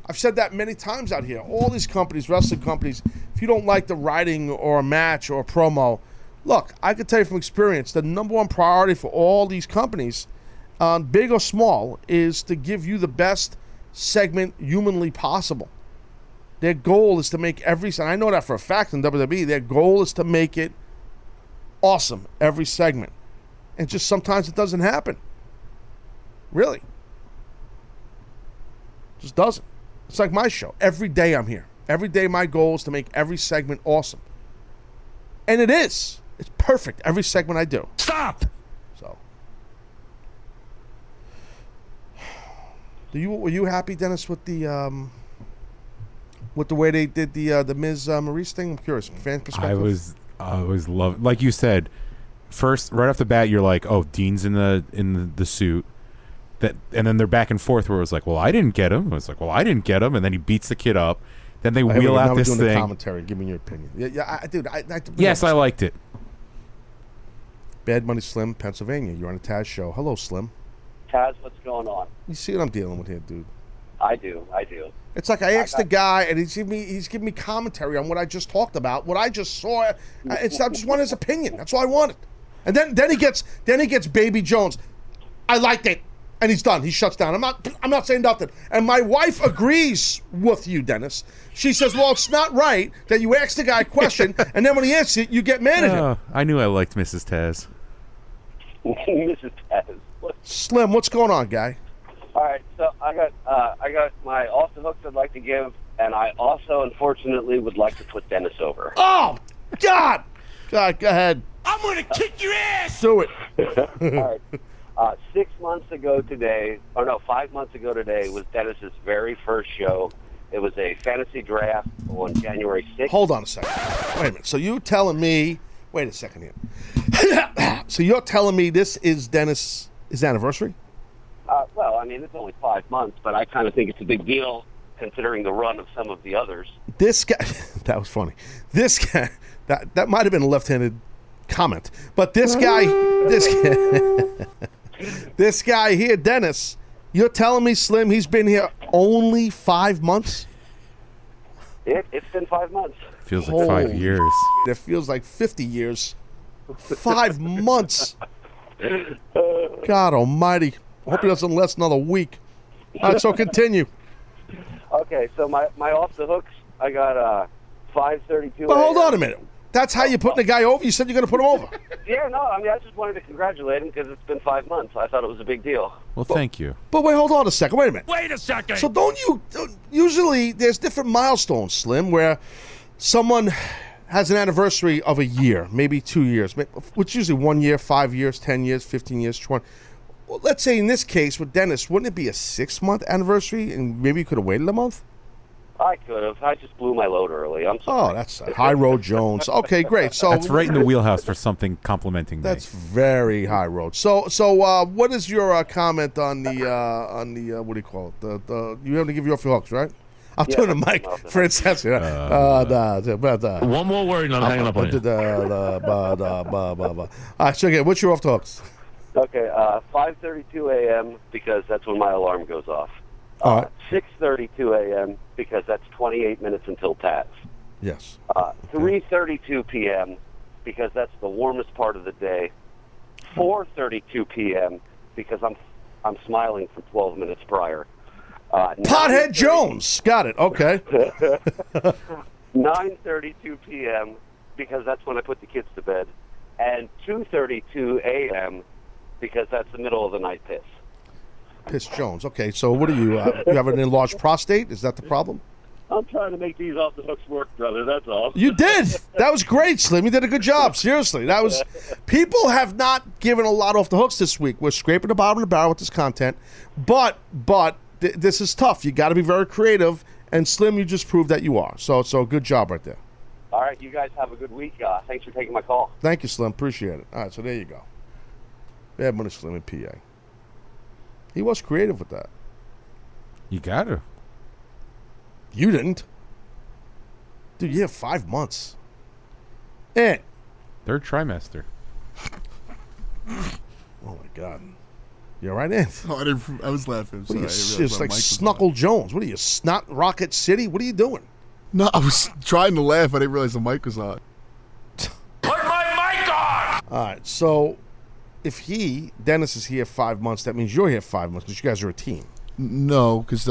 I've said that many times out here. All these companies, wrestling companies, if you don't like the writing or a match or a promo, look, I can tell you from experience, the number one priority for all these companies, big or small, is to give you the best segment humanly possible. Their goal is to make every, and I know that for a fact in WWE, their goal is to make it awesome, every segment. And just sometimes it doesn't happen. Really. Just doesn't. It's like my show. Every day I'm here. Every day my goal is to make every segment awesome. And it is. It's perfect. Every segment I do. Stop! So. Were you happy, Dennis, with the way they did the Miz Maryse thing? I'm curious. Fan perspective. I was loving. Like you said, first, right off the bat, you're like, oh, Dean's in the suit. And then they're back and forth where it was like, well, I didn't get him. It was like, well, I didn't get him. And then he beats the kid up. Then they wheel out this thing. Commentary. Give me your opinion. Yeah, dude. Yes, I liked it. Bad Money Slim, Pennsylvania. You're on a Taz show. Hello, Slim. Taz, what's going on? You see what I'm dealing with here, dude. I do. It's like I asked the guy, and he's giving me commentary on what I just talked about, what I just saw. I just wanted his opinion. That's all I wanted. And then he gets Baby Jones. I liked it. And he's done. He shuts down. I'm not saying nothing. And my wife agrees with you, Dennis. She says, well, it's not right that you ask the guy a question, and then when he answers it, you get mad at him. I knew I liked Mrs. Taz. Mrs. Taz. Slim, what's going on, guy? All right, so I got my off the hooks I'd like to give, and I also, unfortunately, would like to put Dennis over. Oh, God! God, go ahead. I'm going to kick your ass! Do it. All right. 6 months ago today, or no, 5 months ago today, was Dennis's very first show. It was a fantasy draft on January 6th. Hold on a second. Wait a minute. So you're telling me... Wait a second here. So you're telling me this is Dennis's anniversary? Well, I mean, it's only 5 months, but I kind of think it's a big deal considering the run of some of the others. This guy... That was funny. This guy... That might have been a left-handed comment. But this guy... This guy here, Dennis, you're telling me, Slim, he's been here only 5 months? It's been 5 months. Feels like 5 years. It feels like 50 years. 5 months. God almighty. I hope it doesn't last another week. All right, so continue. Okay, so my off the hooks, I got 5:32. But hold on a minute. That's how you're putting the guy over? You said you're going to put him over. Yeah, no, I mean, I just wanted to congratulate him because it's been 5 months. I thought it was a big deal. Well, thank you. But wait, hold on a second. Wait a minute. Wait a second. So usually there's different milestones, Slim, where someone has an anniversary of a year, maybe 2 years, which usually 1 year, 5 years, 10 years, 15 years, 20. Well, let's say in this case with Dennis, wouldn't it be a 6-month anniversary, and maybe you could have waited a month? I could have. I just blew my load early. I'm sorry. Oh, that's High Road Jones. Okay, great. So that's right in the wheelhouse for something complimenting me. That's very High Road. So, what is your comment on the what do you call it? The you have to give you off your hooks, right? I'm doing the mic for incest. One more word, and I'm hanging up on you. All right, so again, what's your off the hooks? Okay, 5:32 a.m. because that's when my alarm goes off. 6:32 a.m. because that's 28 minutes until Tats. Yes. 3:32 p.m. because that's the warmest part of the day. 4:32 p.m. because I'm smiling for 12 minutes prior. Pothead Jones. Got it. Okay. 9:32 p.m. because that's when I put the kids to bed, and 2:32 a.m. because that's the middle of the night piss. Piss Jones. Okay, so what are you? You have an enlarged prostate? Is that the problem? I'm trying to make these off the hooks work, brother. That's all. You did. That was great, Slim. You did a good job. Seriously, that was. People have not given a lot off the hooks this week. We're scraping the bottom of the barrel with this content, but this is tough. You got to be very creative, and Slim, you just proved that you are. So good job right there. All right, you guys have a good week. Thanks for taking my call. Thank you, Slim. Appreciate it. All right, so there you go. Bad Money Slim and PA. He was creative with that. You got her. You didn't. Dude, you have 5 months. Eh. Third trimester. Oh, my God. You all right, Ant? Oh, I was laughing. Sorry, it's like Snuckle Jones. What are you, Snot Rocket City? What are you doing? No, I was trying to laugh. I didn't realize the mic was on. Put my mic on! All right, so... If Dennis is here 5 months, that means you're here 5 months because you guys are a team. No, because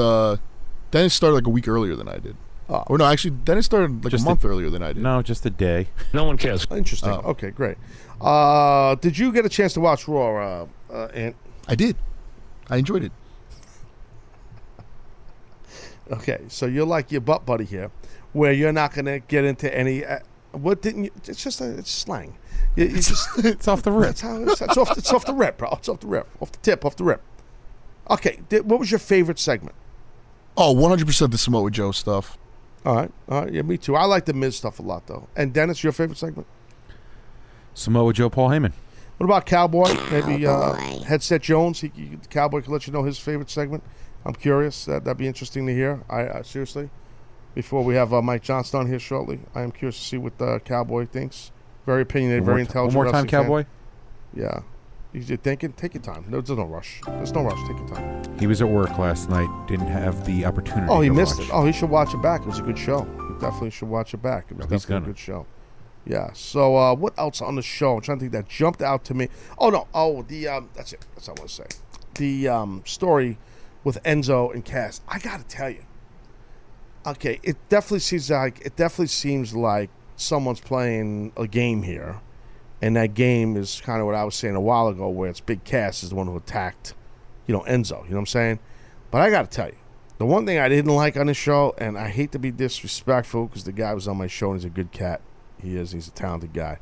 Dennis started like a week earlier than I did. Oh. Or no, actually, Dennis started like a month earlier than I did. No, just a day. No one cares. Interesting. Oh. Okay, great. Did you get a chance to watch Raw, Ant? I did. I enjoyed it. Okay, so you're like your butt buddy here, where you're not going to get into any... what didn't you... It's just it's slang. You just, it's off the rip. It's off the rip, bro. It's off the rip. Off the tip, off the rip. Okay, what was your favorite segment? Oh, 100% the Samoa Joe stuff. All right. Yeah, me too. I like the Miz stuff a lot, though. And Dennis, your favorite segment? Samoa Joe, Paul Heyman. What about Cowboy? Maybe Headset Jones. Cowboy can let you know his favorite segment. I'm curious. That'd be interesting to hear. I seriously. Before we have Mike Johnston on here shortly, I am curious to see what Cowboy thinks. Very opinionated, very intelligent. One more time, Cowboy? Yeah. You're thinking? Take your time. There's no rush. Take your time. He was at work last night. Didn't have the opportunity to watch. Oh, he missed it. Oh, he should watch it back. It was a good show. He definitely should watch it back. It was definitely a good show. Yeah. So what else on the show? I'm trying to think that jumped out to me. Oh, no. Oh, that's it. That's all I want to say. The story with Enzo and Cass. I got to tell you. Okay, it definitely seems like someone's playing a game here, and that game is kind of what I was saying a while ago, where it's Big Cass is the one who attacked, Enzo. You know what I'm saying? But I got to tell you, the one thing I didn't like on this show, and I hate to be disrespectful because the guy was on my show and he's a good cat. He is. He's a talented guy.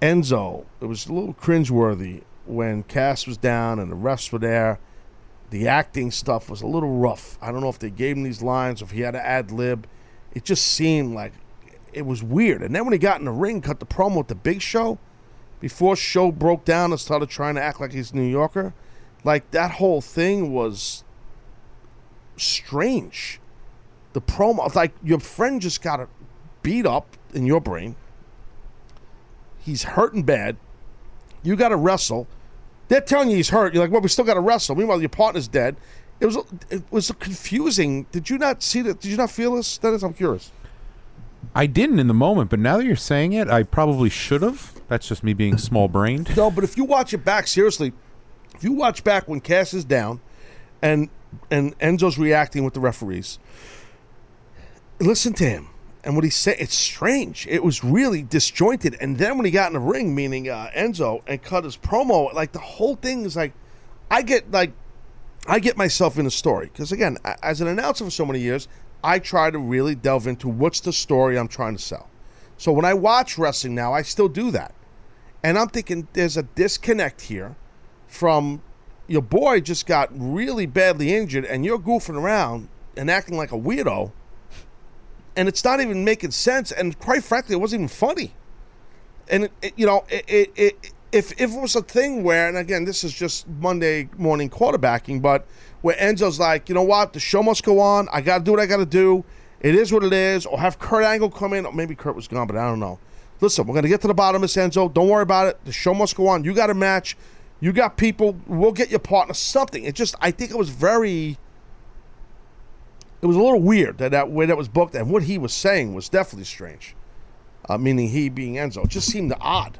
Enzo, it was a little cringeworthy when Cass was down and the refs were there. The acting stuff was a little rough. I don't know if they gave him these lines or if he had to ad-lib. It just seemed like it was weird. And then when he got in the ring, cut the promo with the Big Show, before Show broke down and started trying to act like he's a New Yorker, like that whole thing was strange. The promo, like your friend just got beat up in your brain. He's hurting bad. You got to wrestle. They're telling you he's hurt. You're like, well, we still got to wrestle. Meanwhile, your partner's dead. It was confusing. Did you not see that? Did you not feel this, Dennis? I'm curious. I didn't in the moment, but now that you're saying it, I probably should have. That's just me being small-brained. No, but if you watch it back, seriously, if you watch back when Cass is down and Enzo's reacting with the referees, listen to him. And what he said, it's strange. It was really disjointed. And then when he got in the ring, meaning Enzo, and cut his promo, like the whole thing is like, I get myself in a story. Because again, as an announcer for so many years, I try to really delve into what's the story I'm trying to sell. So when I watch wrestling now, I still do that. And I'm thinking there's a disconnect here from your boy just got really badly injured and you're goofing around and acting like a weirdo. And it's not even making sense. And quite frankly, it wasn't even funny. And, if it was a thing where, and again, this is just Monday morning quarterbacking, but where Enzo's like, you know what, the show must go on. I got to do what I got to do. It is what it is. Or have Kurt Angle come in. Or maybe Kurt was gone, but I don't know. Listen, we're going to get to the bottom of this, Enzo. Don't worry about it. The show must go on. You got a match. You got people. We'll get your partner something. It just, I think it was very, it was a little weird that way that was booked. And what he was saying was definitely strange. Meaning he being Enzo. It just seemed odd.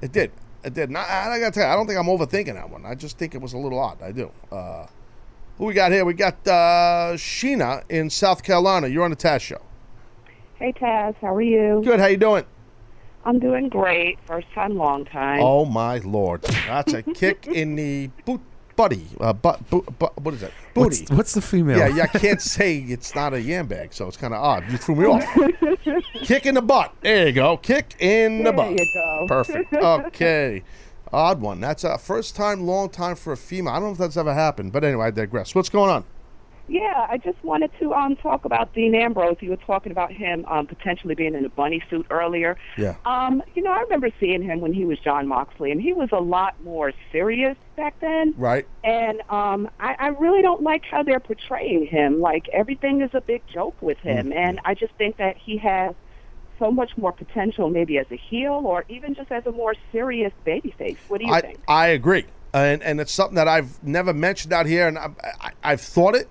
It did. It did. And I got to tell you, I don't think I'm overthinking that one. I just think it was a little odd. I do. Who we got here? We got Sheena in South Carolina. You're on the Taz Show. Hey, Taz. How are you? Good. How you doing? I'm doing great. First time, long time. Oh, my Lord. That's a kick in the booty. What is that? Booty. What's the female? Yeah, I can't say it's not a yam bag, so it's kind of odd. You threw me off. Kick in the butt. There you go. Kick in the butt. There you go. Perfect. Okay. Odd one. That's a first time, long time for a female. I don't know if that's ever happened, but anyway, I digress. What's going on? Yeah, I just wanted to talk about Dean Ambrose. You were talking about him potentially being in a bunny suit earlier. Yeah. I remember seeing him when he was John Moxley, and he was a lot more serious back then. Right. And I really don't like how they're portraying him. Like, everything is a big joke with him, and I just think that he has so much more potential maybe as a heel or even just as a more serious babyface. What do you think? I agree. And it's something that I've never mentioned out here, and I've thought it.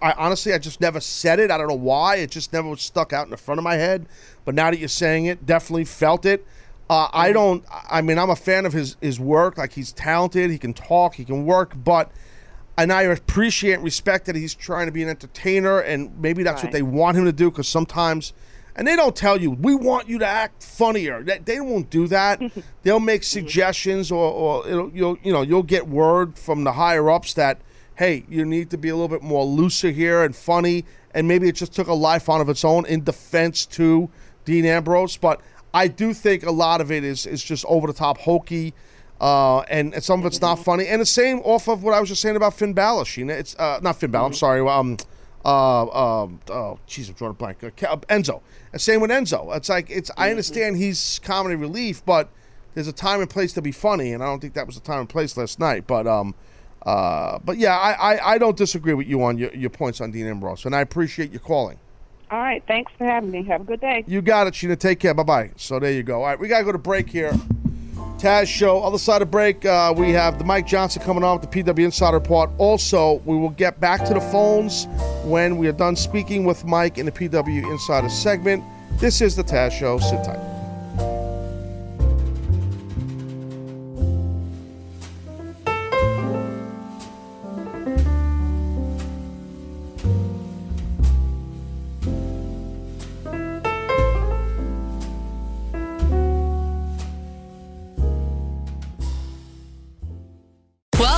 I just never said it. I don't know why. It just never stuck out in the front of my head. But now that you're saying it, definitely felt it. I'm a fan of his work. Like, he's talented. He can talk. He can work. But, and I appreciate and respect that he's trying to be an entertainer. And maybe that's right. What they want him to do, because sometimes, and they don't tell you, we want you to act funnier. They won't do that. They'll make suggestions, or you'll get word from the higher-ups that, hey, you need to be a little bit more looser here and funny, and maybe it just took a life on of its own in defense to Dean Ambrose. But I do think a lot of it is just over-the-top hokey, and some of it's not funny. And the same off of what I was just saying about Finn Balor, Sheena. It's not Finn Balor, I'm sorry. I'm drawing a blank. Enzo. And same with Enzo. It's like, I understand he's comedy relief, but there's a time and place to be funny, and I don't think that was the time and place last night. But yeah, I don't disagree with you on your points on Dean Ambrose, and I appreciate your calling. All right, thanks for having me. Have a good day. You got it, Sheena. Take care. Bye-bye. So there you go. All right, we got to go to break here. Taz Show, other side of break, we have the Mike Johnson coming on with the PW Insider Report. Also, we will get back to the phones when we are done speaking with Mike in the PW Insider segment. This is the Taz Show. Sit tight.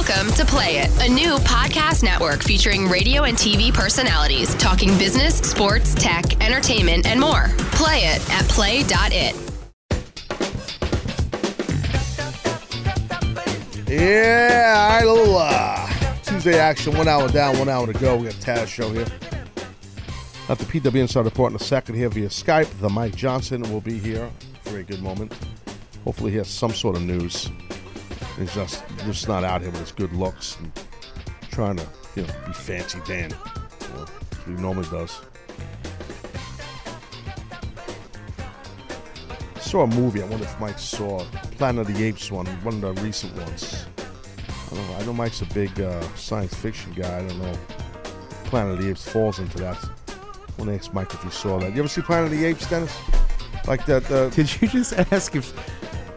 Welcome to Play It, a new podcast network featuring radio and TV personalities talking business, sports, tech, entertainment, and more. Play it at play.it. Yeah, all right, Tuesday action, 1 hour down, 1 hour to go. We got Taz Show here. After PW Insider Report in a second here via Skype, the Mike Johnson will be here for a good moment. Hopefully he has some sort of news. He's just not out here with his good looks and trying to, be fancy Dan. He normally does. Saw a movie. I wonder if Mike saw Planet of the Apes one of the recent ones. I don't know. I know Mike's a big science fiction guy. I don't know if Planet of the Apes falls into that. I want to ask Mike if he saw that. You ever see Planet of the Apes, Dennis? Like that. Did you just ask if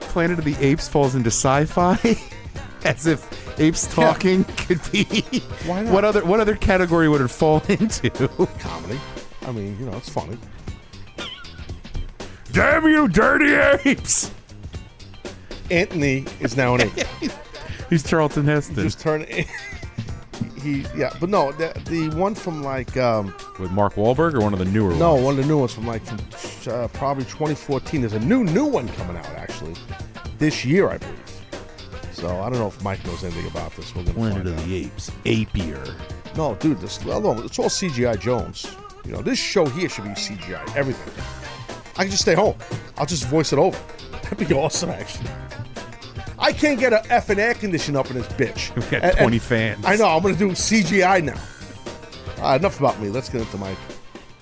Planet of the Apes falls into sci-fi? As if apes talking could be. Why not? What other category would it fall into? Comedy. I mean, it's funny. Damn you, dirty apes! Anthony is now an ape. He's Charlton Heston. He just turned. The one from like with Mark Wahlberg, or one of the newer ones? No, one of the new ones from probably 2014. There's a new one coming out, actually, this year, I believe. So I don't know if Mike knows anything about this. We're going to find out. Planet of the Apes. Apier. No, dude, it's all CGI Jones. You know, this show here should be CGI. Everything. I can just stay home. I'll just voice it over. That'd be awesome, actually. I can't get an effing air conditioner up in this bitch. We've got 20 fans. I know. I'm going to do CGI now. Enough about me. Let's get into Mike.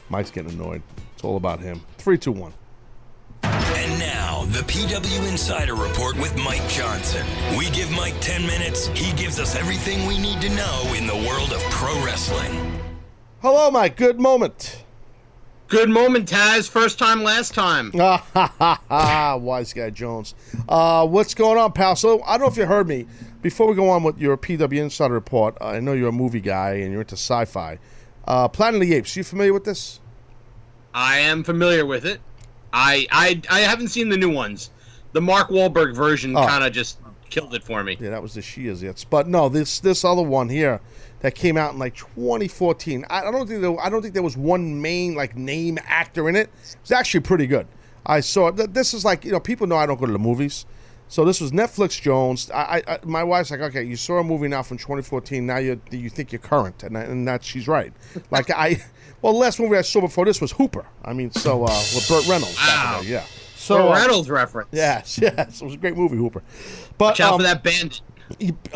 Mike's getting annoyed. It's all about him. 3, 2, 1. And now, the PW Insider Report with Mike Johnson. We give Mike 10 minutes. He gives us everything we need to know in the world of pro wrestling. Hello, Mike. Good moment. Good moment, Taz. First time, last time. Wise guy Jones. What's going on, pal? So, I don't know if you heard me. Before we go on with your PW Insider Report, I know you're a movie guy and you're into sci-fi. Planet of the Apes, you familiar with this? I am familiar with it. I haven't seen the new ones. The Mark Wahlberg version kind of just killed it for me. Yeah, that was the Shea's. But no, this other one here that came out in like 2014. I don't think there was one main like name actor in it. It's actually pretty good. I saw it. This is like, you know, people know I don't go to the movies, so this was Netflix Jones. I my wife's like, okay, you saw a movie now from 2014. Now you think you're current, and that she's right. Like the last movie I saw before this was Hooper. I mean, so with Burt Reynolds. Wow. Yeah. So Reynolds reference. Yes, it was a great movie, Hooper. But watch out for that bandit.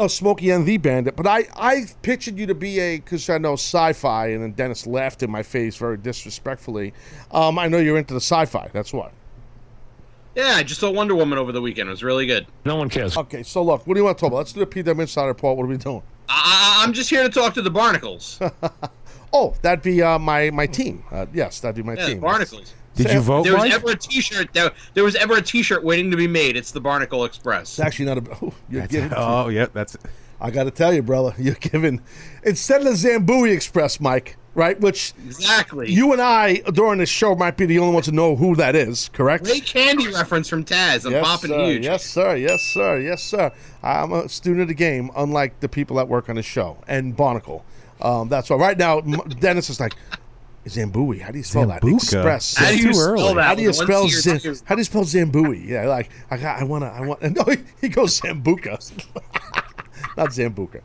Smokey and the Bandit. But I pictured you to be because I know sci-fi, and then Dennis laughed in my face very disrespectfully. I know you're into the sci-fi. That's why. Yeah, I just saw Wonder Woman over the weekend. It was really good. No one cares. Okay, so look, what do you want to talk about? Let's do the PW Insider Report. What are we doing? I'm just here to talk to the Barnacles. Oh, that'd be my team. Yes, that'd be my team. The Barnacles. Did you vote? There was ever a T-shirt waiting to be made. It's the Barnacle Express. It's actually not a. Oh, that's it. I got to tell you, brother, you're giving instead of the Zambui Express, Mike. Right, which exactly you and I during this show might be the only ones to know who that is. Correct? Ray Candy reference from Taz. I'm popping huge. Yes, sir. Yes, sir. Yes, sir. I'm a student of the game, unlike the people that work on the show and Barnacle. That's why right now Dennis is like. Zambui, how do you spell Zambuca? That? Express. How do you spell that? How do you spell Zambui? Yeah, like I want. No, he goes Zambuca, not Zambuca.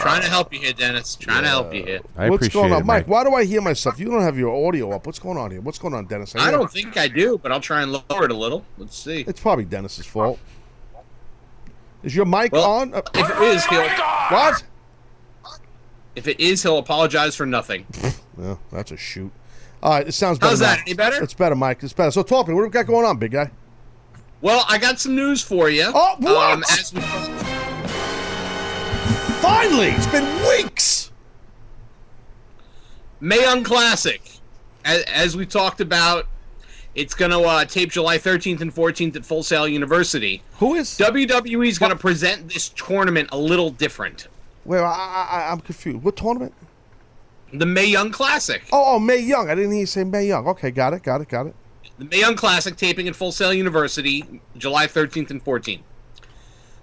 Trying to help you here, Dennis. To help you here. What's going on, Mike? Why do I hear myself? You don't have your audio up. What's going on here? What's going on, Dennis? I don't think I do, but I'll try and lower it a little. Let's see. It's probably Dennis's fault. Is your mic on? If it is, what? If it is, he'll apologize for nothing. Yeah, that's a shoot. All right, it sounds better. How's that? Any better? It's better, Mike. It's better. So talk to me. What do we got going on, big guy? Well, I got some news for you. Oh, what? Finally! It's been weeks! Mae Young Classic. As we talked about, it's going to tape July 13th and 14th at Full Sail University. Who is? WWE's going to present this tournament a little different. Well, I'm confused. What tournament? The Mae Young Classic. Oh, Mae Young. I didn't hear you say Mae Young. Okay, got it. The Mae Young Classic taping at Full Sail University, July 13th and 14th.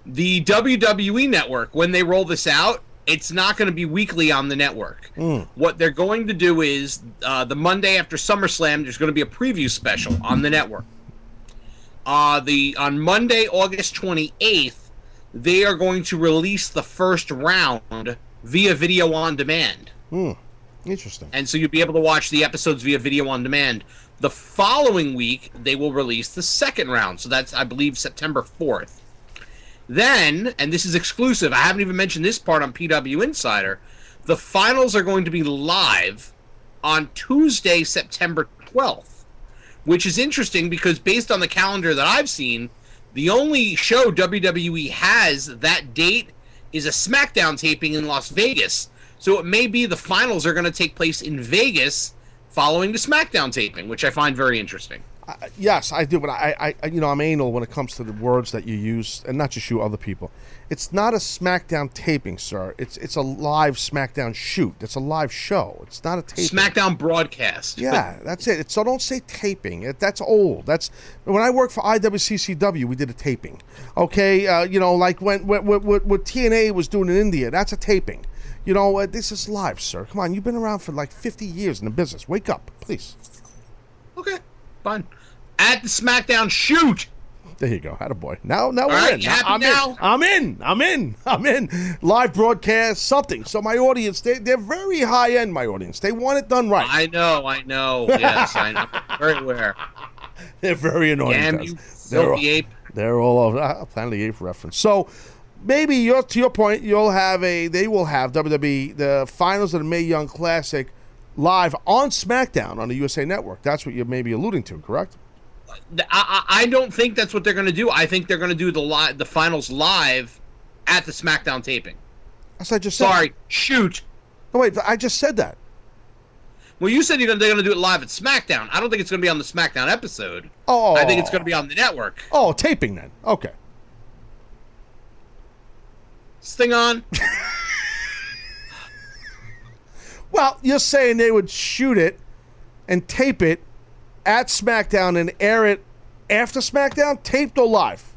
The WWE Network, when they roll this out, it's not going to be weekly on the network. Mm. What they're going to do is the Monday after SummerSlam, there's going to be a preview special on the network. On Monday, August 28th, they are going to release the first round via video on demand. Hmm. Interesting. And so you'll be able to watch the episodes via video on demand. The following week, they will release the second round. So that's, I believe, September 4th. Then, and this is exclusive, I haven't even mentioned this part on PW Insider, the finals are going to be live on Tuesday, September 12th, which is interesting because based on the calendar that I've seen, the only show WWE has that date is a SmackDown taping in Las Vegas. So it may be the finals are going to take place in Vegas following the SmackDown taping, which I find very interesting. Yes, I do, but I'm anal when it comes to the words that you use, and not just you, other people. It's not a SmackDown taping, sir. It's a live SmackDown shoot. It's a live show. It's not a taping. SmackDown broadcast. Yeah, that's it. So don't say taping. That's old. That's when I worked for IWCCW, we did a taping. Okay, like when TNA was doing in India, that's a taping. You know, this is live, sir. Come on, you've been around for like 50 years in the business. Wake up, please. Okay. fine. At the SmackDown shoot. There you go. Attaboy. Now we're in. I'm in. Live broadcast, something. So my audience, they're very high end, my audience. They want it done right. I know. Yes, I know. Very aware. They're very annoying. Damn you, filthy ape. They're all over. Planet of the Apes reference. So maybe to your point, they will have WWE, the finals of the Mae Young Classic, live on SmackDown on the USA Network. That's what you're maybe alluding to, correct? I don't think that's what they're going to do. I think they're going to do the finals live at the SmackDown taping. As I just said. Sorry, shoot. No, wait, I just said that. Well, you said they're going to do it live at SmackDown. I don't think it's going to be on the SmackDown episode. Oh. I think it's going to be on the network. Oh, taping then. Okay. Is this thing on? Well, you're saying they would shoot it and tape it at SmackDown and air it after SmackDown, taped or live?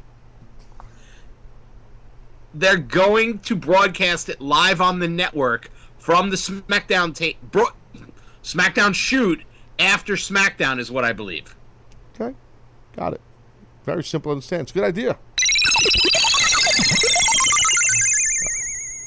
They're going to broadcast it live on the network from the SmackDown tape. SmackDown shoot after SmackDown is what I believe. Okay, got it. Very simple to understand. It's a good idea.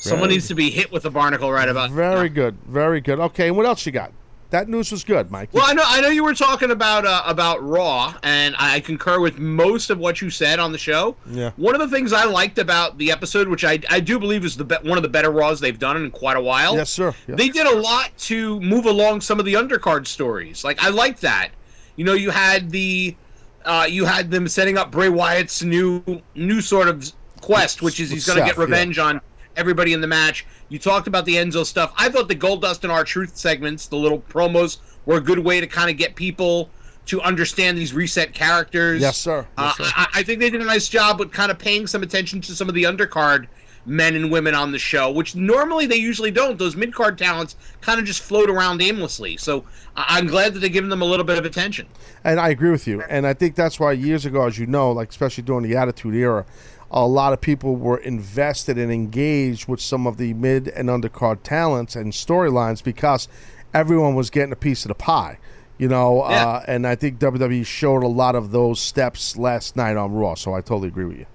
Someone needs to be hit with a barnacle right about now. Very good, very good. Okay, and what else you got? That news was good, Mike. Well, I know you were talking about Raw, and I concur with most of what you said on the show. Yeah. One of the things I liked about the episode, which I do believe is one of the better Raws they've done in quite a while. Yes, sir. Yeah. They did a lot to move along some of the undercard stories. Like, I liked that. You know, you had them setting up Bray Wyatt's new sort of quest, which is he's going to get revenge on everybody in the match. You talked about the Enzo stuff. I thought the Goldust and R-Truth segments, the little promos, were a good way to kind of get people to understand these reset characters. Yes, sir. I think they did a nice job with kind of paying some attention to some of the undercard men and women on the show, which normally they usually don't. Those mid-card talents kind of just float around aimlessly. So I'm glad that they're giving them a little bit of attention. And I agree with you. And I think that's why years ago, as you know, like especially during the Attitude Era, a lot of people were invested and engaged with some of the mid and undercard talents and storylines because everyone was getting a piece of the pie, you know. Yeah. And I think WWE showed a lot of those steps last night on Raw, so I totally agree with you.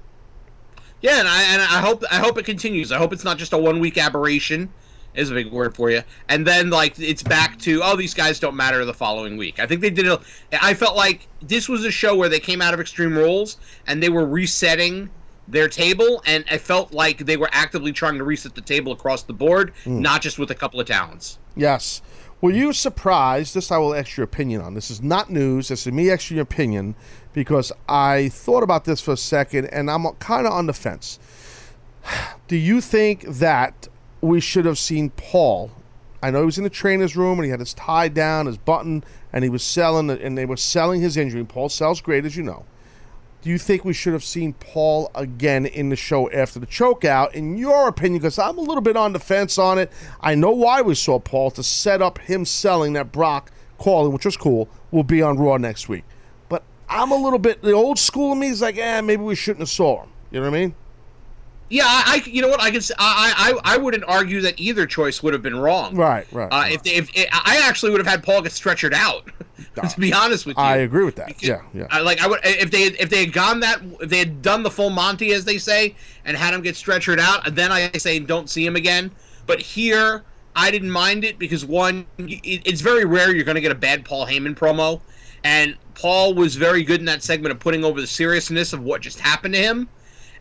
Yeah, and I hope it continues. I hope it's not just a one-week aberration, is a big word for you, and then like it's back to, oh, these guys don't matter the following week. I think they did it. I felt like this was a show where they came out of Extreme Rules and they were resetting their table, and I felt like they were actively trying to reset the table across the board, not just with a couple of talents. Yes. Were you surprised? This I will ask your opinion on. This is not news. This is me asking your opinion because I thought about this for a second, and I'm kind of on the fence. Do you think that we should have seen Paul? I know he was in the trainer's room, and he had his tie down, his button, and he was selling, and they were selling his injury. And Paul sells great, as you know. Do you think we should have seen Paul again in the show after the chokeout, in your opinion? Because I'm a little bit on the fence on it. I know why we saw Paul, to set up him selling that Brock calling, which was cool, will be on Raw next week. But I'm a little bit, the old school of me is like, maybe we shouldn't have saw him. You know what I mean? Yeah, you know what? I wouldn't argue that either choice would have been wrong. Right. I actually would have had Paul get stretchered out. To be honest with you, I agree with that. Because, yeah. If they had done the full Monty, as they say, and had him get stretchered out, then I say don't see him again. But here, I didn't mind it because one, it's very rare you're going to get a bad Paul Heyman promo, and Paul was very good in that segment of putting over the seriousness of what just happened to him.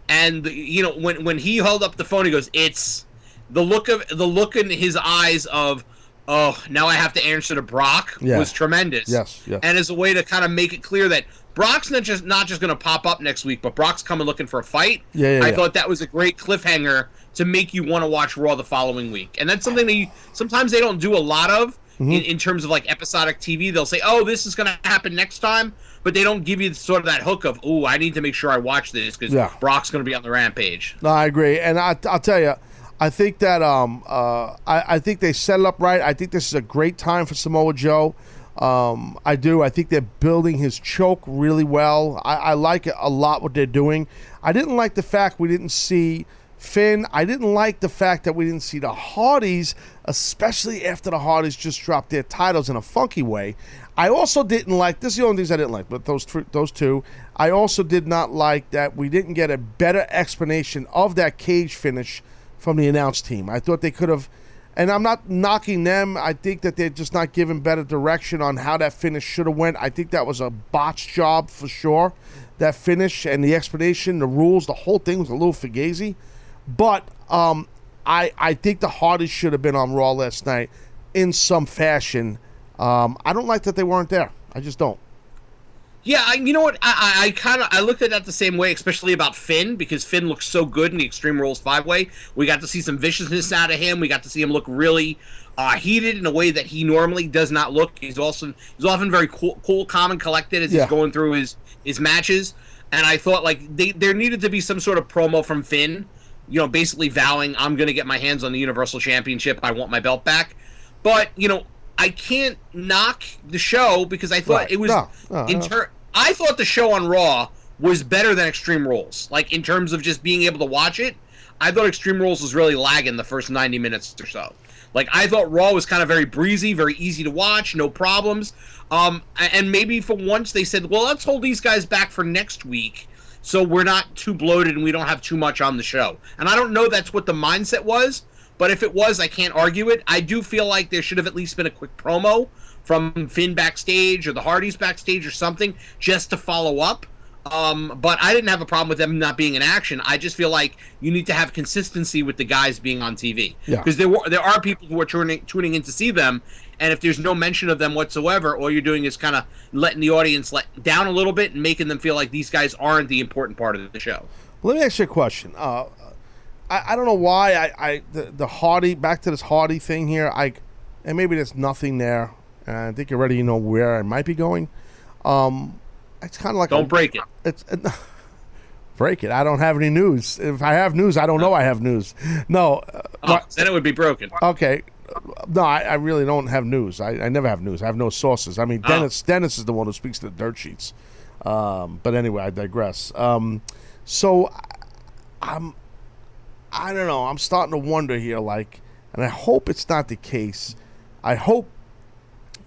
And you know, when he held up the phone, he goes, "It's the look in his eyes of." Oh, now I have to answer to Brock, was tremendous. Yes. And as a way to kind of make it clear that Brock's not just going to pop up next week, but Brock's coming looking for a fight. I thought that was a great cliffhanger to make you want to watch Raw the following week. And that's something that sometimes they don't do a lot of in terms of like episodic TV. They'll say, oh, this is going to happen next time, but they don't give you sort of that hook of, oh, I need to make sure I watch this because Brock's going to be on the Rampage. No, I agree. And I'll tell you, I think that I think they set it up right. I think this is a great time for Samoa Joe. I do. I think they're building his choke really well. I like it a lot what they're doing. I didn't like the fact we didn't see Finn, I didn't like the fact that we didn't see the Hardys, especially after the Hardys just dropped their titles in a funky way. I also didn't like, this is the only things I didn't like, but those two. I also did not like that we didn't get a better explanation of that cage finish from the announce team. I thought they could have, and I'm not knocking them, I think that they're just not given better direction on how that finish should have went. I think that was a botched job for sure, that finish and the explanation, the rules, the whole thing was a little fugazi. But I think the Hardys should have been on Raw last night in some fashion. I don't like that they weren't there. I just don't. Yeah, you know what? I looked at that the same way, especially about Finn, because Finn looks so good in the Extreme Rules 5-Way. We got to see some viciousness out of him. We got to see him look really heated in a way that he normally does not look. He's often very cool, calm, and collected as he's going through his matches. And I thought like there needed to be some sort of promo from Finn, you know, basically vowing, I'm going to get my hands on the Universal Championship. I want my belt back. But, you know, I can't knock the show because I thought it was... I thought the show on Raw was better than Extreme Rules. Like, in terms of just being able to watch it, I thought Extreme Rules was really lagging the first 90 minutes or so. Like, I thought Raw was kind of very breezy, very easy to watch, no problems. And maybe for once they said, well, let's hold these guys back for next week, so we're not too bloated and we don't have too much on the show. And I don't know that's what the mindset was, but if it was, I can't argue it. I do feel like there should have at least been a quick promo from Finn backstage or the Hardys backstage or something just to follow up. But I didn't have a problem with them not being in action. I just feel like you need to have consistency with the guys being on TV. Because there are people who are tuning in to see them, and if there's no mention of them whatsoever, all you're doing is kind of letting the audience down a little bit and making them feel like these guys aren't the important part of the show. Well, let me ask you a question. I don't know why the Hardy, back to this Hardy thing here, and maybe there's nothing there. I think you already know where I might be going. It's kind of like... Don't break it. Break it. I don't have any news. If I have news, I don't know I have news. No. Then it would be broken. Okay. No, I really don't have news. I never have news. I have no sources. I mean, Dennis is the one who speaks to the dirt sheets. But anyway, I digress. I don't know. I'm starting to wonder here, like, and I hope it's not the case. I hope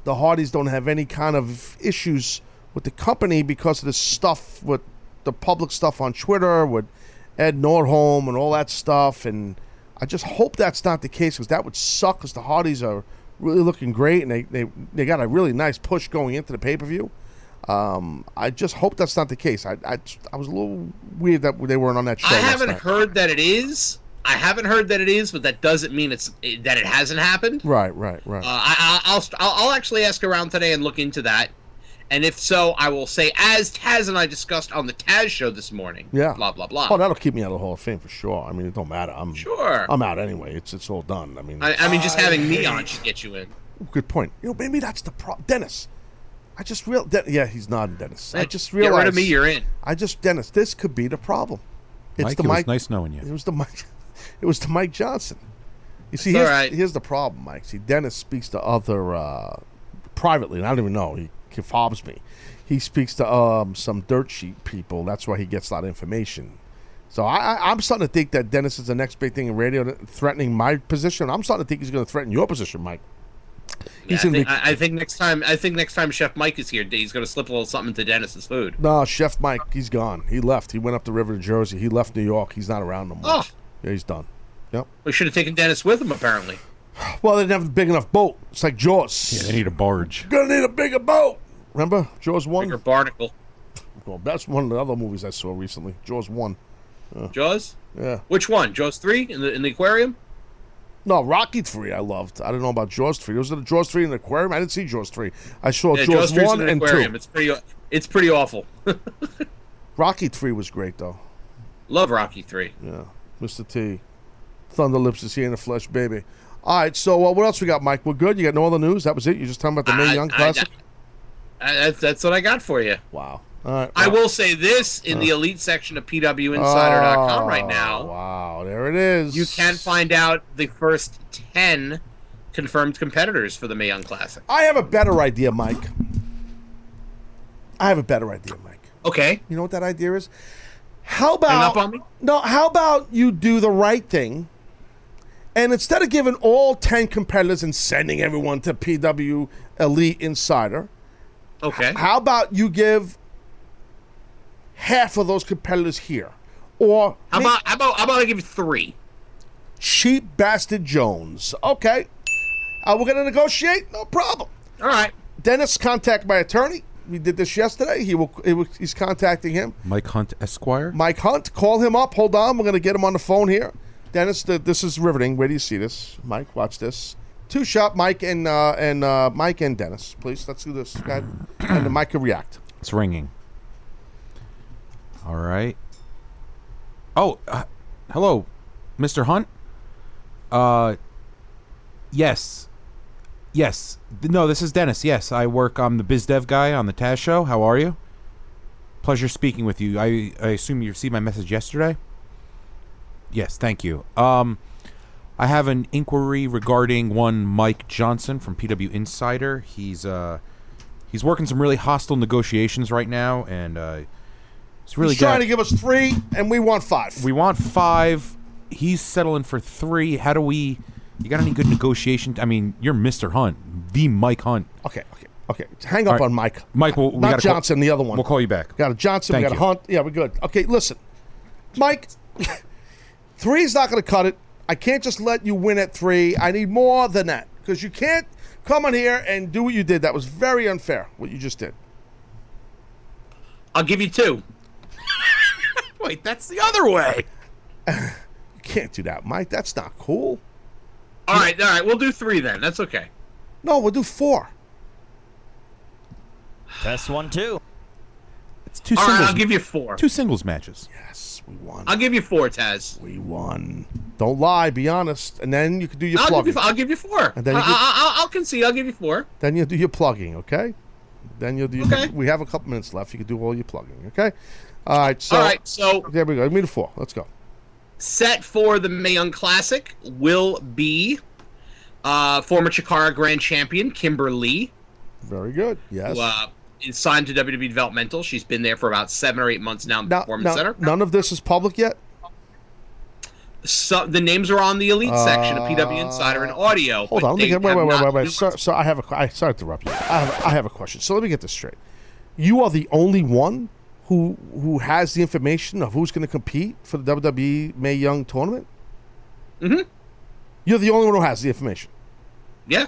the Hardys don't have any kind of issues with the company because of the stuff, with the public stuff on Twitter, with Ed Nordholm and all that stuff. And I just hope that's not the case, because that would suck, because the Hardys are really looking great, and they got a really nice push going into the pay-per-view. I just hope that's not the case. I was a little weird that they weren't on that show. I haven't heard that it is, but that doesn't mean that it hasn't happened. Right. I'll actually ask around today and look into that. And if so, I will say, as Taz and I discussed on the Taz show this morning. Yeah. Blah, blah, blah. Oh, that'll keep me out of the Hall of Fame for sure. I mean, it don't matter. I'm out anyway. It's all done. I mean, just having me on should get you in. Good point. You know, maybe that's the problem. Dennis, I just realized. Yeah, he's nodding, Dennis. I just realized. Get rid of me, you're in. Dennis, this could be the problem. It was nice knowing you. It was the Mike Johnson. You see, here's the problem, Mike. See, Dennis speaks to other privately, and I don't even know. He fobs me. He speaks to some dirt sheet people. That's why he gets a lot of information. So I'm starting to think that Dennis is the next big thing in radio, threatening my position. I'm starting to think he's going to threaten your position, Mike. I think next time Chef Mike is here, he's going to slip a little something to Dennis's food. No, Chef Mike, he's gone. He left. He went up the river to Jersey. He left New York. He's not around no more. Oh. Yeah, he's done. Yep. We should have taken Dennis with him, apparently. Well, they didn't have a big enough boat. It's like Jaws. Yeah, they need a barge. Gonna need a bigger boat. Remember Jaws 1? Bigger barnacle. Well, that's one of the other movies I saw recently. Jaws 1. Jaws? Yeah. Which one? Jaws 3 in the aquarium? No, Rocky 3 I loved. I don't know about Jaws 3. Was it a Jaws 3 in the aquarium? I didn't see Jaws 3. I saw Jaws 1 and 2. It's pretty awful. Rocky 3 was great, though. Love Rocky 3. Yeah. Mr. T. Thunderlips is here in the flesh, baby. All right, so what else we got, Mike? We're good? You got no other news? That was it? You're just talking about the Mae Young Classic? That's what I got for you. Wow. All right, I will say this in the elite section of PWInsider.com right now. Wow, there it is. You can find out the first 10 confirmed competitors for the Mae Young Classic. I have a better idea, Mike. Okay. You know what that idea is? How about hang up on me? No, how about you do the right thing? And instead of giving all 10 competitors and sending everyone to PW Elite Insider, okay, how about you give half of those competitors here? Or how about I give you 3? Cheap bastard Jones. Okay. We're going to negotiate? No problem. All right. Dennis, contact my attorney. We did this yesterday. He's contacting him. Mike Hunt, Esquire. Mike Hunt. Call him up. Hold on. We're going to get him on the phone here. Dennis, this is riveting. Where do you see this? Mike, watch this. Two shot, Mike and Mike and Dennis, please. Let's do this. Guy. And the Mike can react. It's ringing. All right. Oh, hello, Mr. Hunt. Yes. No, this is Dennis. Yes, I work. I'm the biz dev guy on the Taz show. How are you? Pleasure speaking with you. I assume you received my message yesterday. Yes, thank you. I have an inquiry regarding one Mike Johnson from PW Insider. He's working some really hostile negotiations right now, and it's really trying to give us 3, and we want 5. We want 5. He's settling for 3. How do we? You got any good negotiation? I mean, you're Mr. Hunt, the Mike Hunt. Okay. Hang up on Mike. Mike, we got Johnson, the other one. We'll call you back. Got a Johnson. Thank we got you. A Hunt. Yeah, we're good. Okay, listen, Mike. 3 is not going to cut it. I can't just let you win at 3. I need more than that, because you can't come in here and do what you did. That was very unfair, what you just did. I'll give you 2. Wait, that's the other way. You can't do that, Mike. That's not cool. All right. We'll do 3 then. That's okay. No, we'll do 4. Test 1, 2. It's 2 singles. All right, I'll give you 4. 2 singles matches. Yes. We won. I'll give you 4, Taz. We won. Don't lie. Be honest. And then you can do your plugging. I'll give you 4. And then I'll concede. I'll give you 4. Then you'll do your plugging, okay? Then you'll do. Okay. We have a couple minutes left. You can do all your plugging, okay? All right, so there we go. Give me the 4. Let's go. Set for the Mae Young Classic will be former Chikara Grand Champion Kimberly. Very good. Yes. Wow. Is signed to WWE Developmental. She's been there for about 7 or 8 months now in the Performance Center. None of this is public yet? So, the names are on the Elite section of PW Insider and audio. Hold on. Wait. So I have a question. Sorry to interrupt you. I have a question. So let me get this straight. You are the only one who has the information of who's going to compete for the WWE Mae Young tournament? Mm-hmm. You're the only one who has the information? Yeah.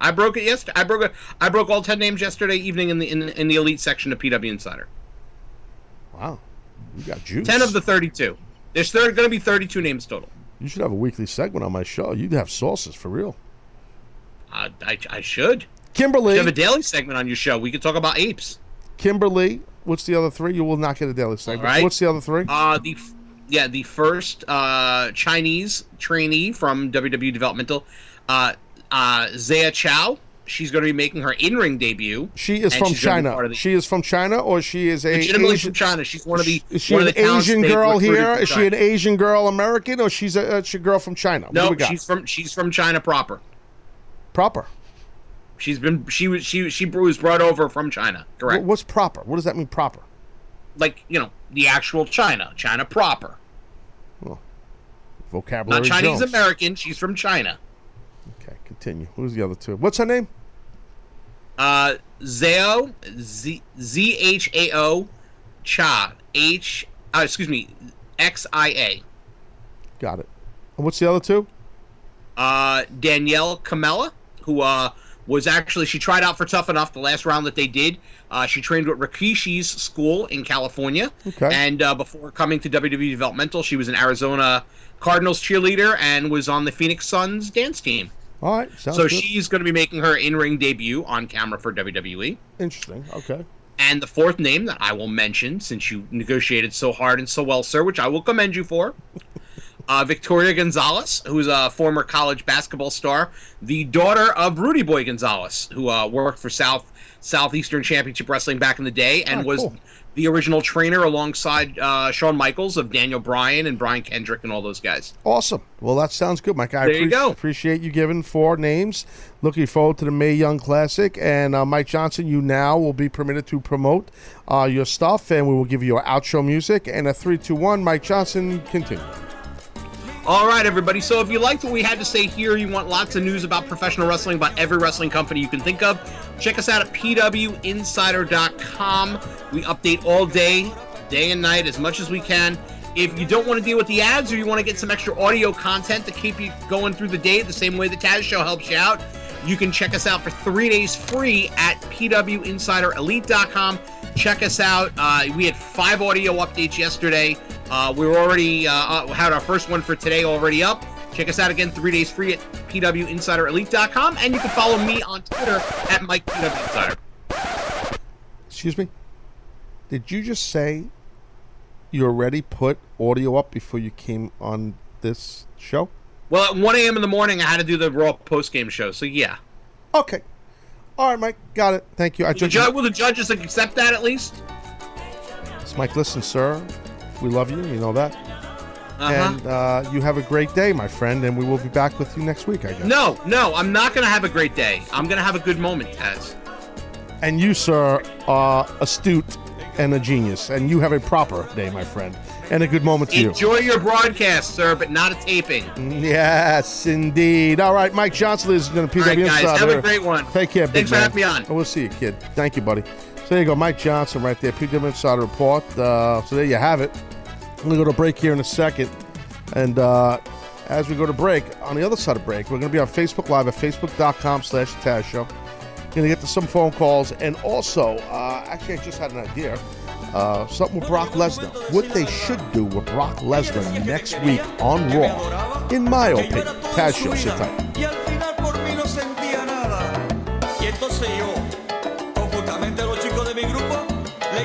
I broke it yesterday. I broke all 10 names yesterday evening in the Elite section of PW Insider. Wow, you got juice. 10 of the 32. There's going to be 32 names total. You should have a weekly segment on my show. You'd have sauces for real. I should. Kimberly, you have a daily segment on your show. We could talk about apes. Kimberly, what's the other 3? You will not get a daily segment. Right. What's the other 3? The first Chinese trainee from WWE Developmental. Zaya Chow, she's going to be making her in-ring debut. She is from China. She is from China, or she is legitimately Asian, from China. She's one of the is she one an of the Asian girl here? Is she an Asian girl American, or she's a girl from China? No, she's from China proper. Proper. She was brought over from China. Correct. What's proper? What does that mean? Proper? Like the actual China proper. Oh. Vocabulary. Not Chinese Jones. American. She's from China. Okay, continue. Who's the other 2? What's her name? Zhao, Z-H-A-O, Cha, X-I-A. Got it. And what's the other 2? Danielle Camella, who she tried out for Tough Enough the last round that they did. She trained with Rikishi's school in California. Okay. And before coming to WWE Developmental, she was an Arizona Cardinals cheerleader and was on the Phoenix Suns dance team. All right. So good. She's going to be making her in-ring debut on camera for WWE. Interesting. Okay. And the 4th name that I will mention, since you negotiated so hard and so well, sir, which I will commend you for, Victoria Gonzalez, who's a former college basketball star, the daughter of Rudy Boy Gonzalez, who worked for Southeastern Championship Wrestling back in the day, and was the original trainer alongside Shawn Michaels of Daniel Bryan and Brian Kendrick and all those guys. Awesome. Well, that sounds good, Mike. I appreciate you giving four names. Looking forward to the Mae Young Classic. And Mike Johnson, you now will be permitted to promote your stuff, and we will give you your outro music. And a 3, 2, 1, Mike Johnson, continue. All right, everybody. So if you liked what we had to say here, you want lots of news about professional wrestling, about every wrestling company you can think of, check us out at pwinsider.com. We update all day, day and night, as much as we can. If you don't want to deal with the ads or you want to get some extra audio content to keep you going through the day the same way the Taz Show helps you out, you can check us out for 3 days free at pwinsiderelite.com. Check us out. We had 5 audio updates yesterday. We were already had our first one for today already up. Check us out again, 3 days free at pwinsiderelite.com. And you can follow me on Twitter at MikePWInsider. Excuse me? Did you just say you already put audio up before you came on this show? Well, at 1 a.m. in the morning, I had to do the Raw post-game show, so yeah. Okay. All right, Mike. Got it. Thank you. Will the judges accept that at least? It's Mike, listen, sir. We love you. You know that. And you have a great day, my friend, and we will be back with you next week, I guess. No, I'm not going to have a great day. I'm going to have a good moment, Taz. And you, sir, are astute and a genius, and you have a proper day, my friend, and a good moment to you. Enjoy your broadcast, sir, but not a taping. Yes, indeed. All right, Mike Johnson is going to PW Insider. All right, guys, have a great one. Take care, big man. Thanks for having me on. And we'll see you, kid. Thank you, buddy. So there you go, Mike Johnson right there, PW Insider Report. So there you have it. I'm going to go to break here in a second. And as we go to break, on the other side of break, we're going to be on Facebook Live at facebook.com/TazShow. Going to get to some phone calls. And also, actually, I just had an idea. Something with Brock Lesnar. What they should do with Brock Lesnar next week on Raw, in my opinion. Taz Show, sit tight. A los chicos de mi grupo le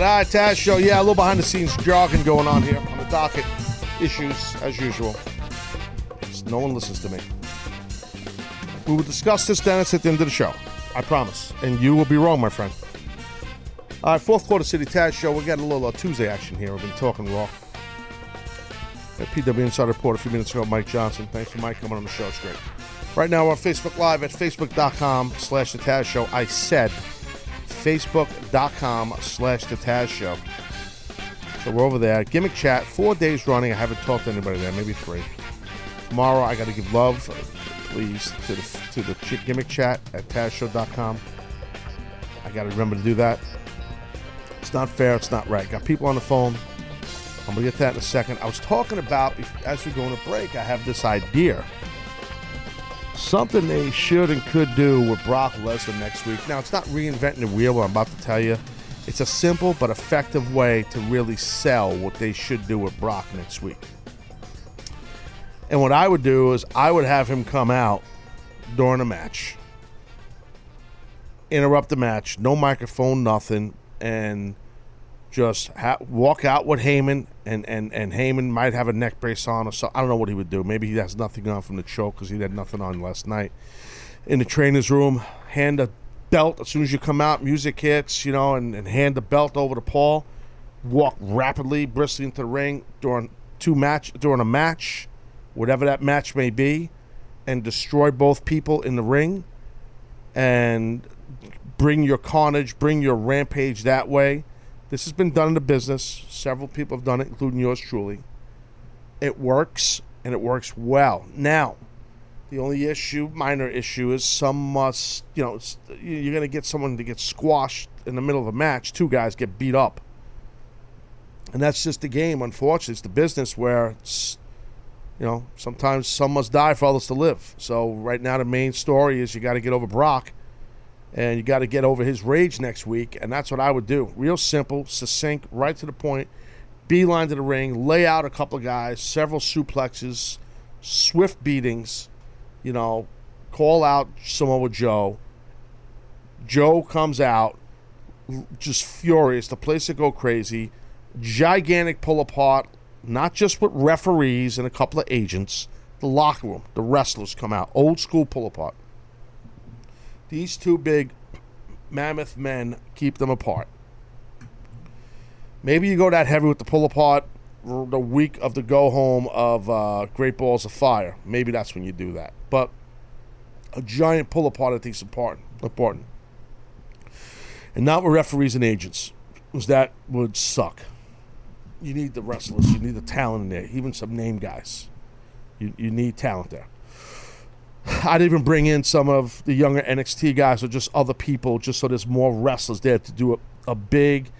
All right, Taz Show. Yeah, a little behind-the-scenes jargon going on here on the docket. Issues, as usual. No one listens to me. We will discuss this, Dennis, at the end of the show. I promise. And you will be wrong, my friend. All right, Fourth Quarter City Taz Show. We got a little Tuesday action here. We've been talking Raw. PW Insider Report a few minutes ago. Mike Johnson. Thanks for Mike coming on the show straight. Right now, we're on Facebook Live at facebook.com/The Taz Show. I said facebook.com/The Taz Show. So we're over there. Gimmick chat, 4 days running. I haven't talked to anybody there, maybe 3. Tomorrow, I got to give love, please, to the gimmick chat at TazShow.com. I got to remember to do that. It's not fair. It's not right. Got people on the phone. I'm going to get that in a second. I was talking about, as we go on a break, I have this idea. Something they should and could do with Brock Lesnar next week. Now, it's not reinventing the wheel, what I'm about to tell you. It's a simple but effective way to really sell what they should do with Brock next week. And what I would do is I would have him come out during a match, interrupt the match, no microphone, nothing, and just walk out with Heyman, and Heyman might have a neck brace on or something. I don't know what he would do. Maybe he has nothing on from the choke because he had nothing on last night. In the trainer's room, hand a belt. As soon as you come out, music hits, you know, and hand the belt over to Paul. Walk rapidly, briskly into the ring during a match, whatever that match may be, and destroy both people in the ring and bring your carnage, bring your rampage that way. This has been done in the business. Several people have done it, including yours truly. It works, and it works well. Now, The only issue, minor issue, is some must, you know, you're going to get someone to get squashed in the middle of a match. Two guys get beat up. And that's just the game, unfortunately. It's the business where, it's, you know, sometimes some must die for others to live. So right now the main story is you got to get over Brock. And you got to get over his rage next week. And that's what I would do. Real simple, succinct, right to the point. Beeline to the ring. Lay out a couple of guys. Several suplexes. Swift beatings. You know, call out Samoa Joe. Joe comes out just furious. The place would go crazy. Gigantic pull apart. Not just with referees and a couple of agents. The locker room. The wrestlers come out. Old school pull apart. These two big mammoth men keep them apart. Maybe you go that heavy with the pull apart the week of the go home of Great Balls of Fire. Maybe that's when you do that. But a giant pull apart, I think, is important. And not with referees and agents, because that would suck. You need the wrestlers. You need the talent in there, even some name guys. You need talent there. I'd even bring in some of the younger NXT guys or just other people just so there's more wrestlers there to do a big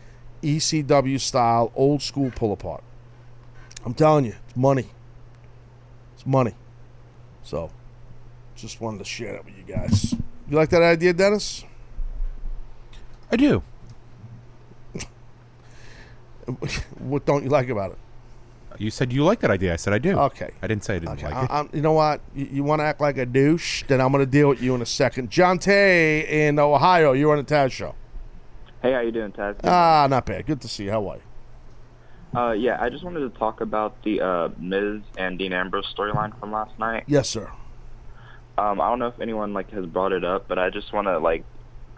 ECW-style, old-school pull-apart. I'm telling you, it's money. It's money. So, just wanted to share that with you guys. You like that idea, Dennis? I do. What don't you like about it? You said you like that idea. I said I do. Okay. I didn't say I didn't like it. You know what? You want to act like a douche? Then I'm going to deal with you in a second. John Tay in Ohio, you're on the Taz Show. Hey, how you doing, Taz? Not bad. Good to see you. How are you? Yeah, I just wanted to talk about the Miz and Dean Ambrose storyline from last night. Yes, sir. I don't know if anyone has brought it up, but I just want to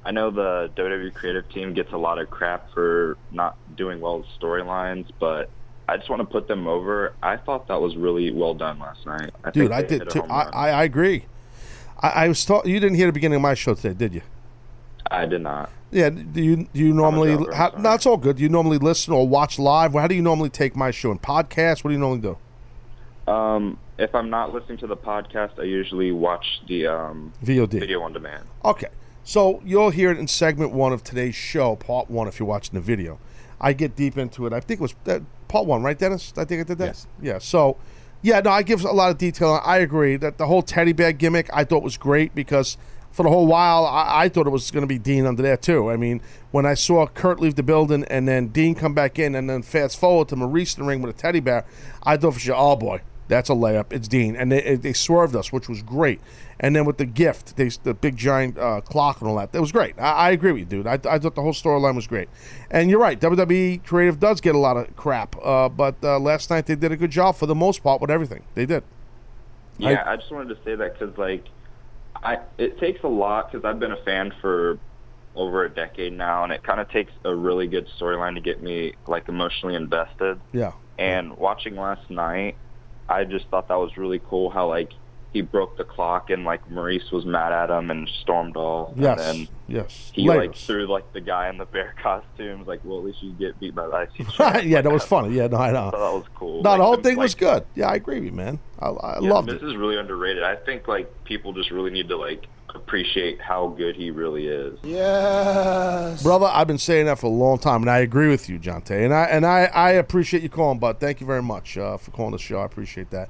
I know the WWE creative team gets a lot of crap for not doing well with storylines, but I just want to put them over. I thought that was really well done last night. Dude, I did too. I agree. I was talking. You didn't hear the beginning of my show today, did you? I did not. Yeah. Do you normally? No, it's all good. Do you normally listen or watch live? How do you normally take my show? In podcasts? What do you normally do? If I'm not listening to the podcast, I usually watch the VOD, video on demand. Okay, so you'll hear it in segment one of today's show, part 1. If you're watching the video, I get deep into it. I think it was part 1, right, Dennis? I think I did that. Yes. Yeah. So, yeah, no, I give a lot of detail. I agree that the whole teddy bear gimmick I thought was great because for the whole while I thought it was going to be Dean under there too. I mean, when I saw Kurt leave the building and then Dean come back in and then fast forward to Maryse in the ring with a teddy bear, I thought for sure, oh boy, that's a layup. It's Dean, and they swerved us, which was great. And then with the gift, the big giant clock and all that, that was great. I agree with you, dude. I thought the whole storyline was great. And you're right, WWE creative does get a lot of crap, but last night they did a good job for the most part with everything they did. Yeah, I just wanted to say that because it takes a lot because I've been a fan for over a decade now, and it kind of takes a really good storyline to get me emotionally invested. Yeah. And watching last night, I just thought that was really cool how, he broke the clock and, Maryse was mad at him and stormed off. Yes, and then he, threw, the guy in the bear costumes. Well, at least you get beat by the ice. Yeah, that was funny. Yeah, no, I know. So that was cool. No, the whole thing was good. Yeah, I agree with you, man. I loved it. This is really underrated. I think, people just really need to, appreciate how good he really is. Yes. Brother, I've been saying that for a long time, and I agree with you, Jonte. And I appreciate you calling, bud. Thank you very much for calling the show. I appreciate that.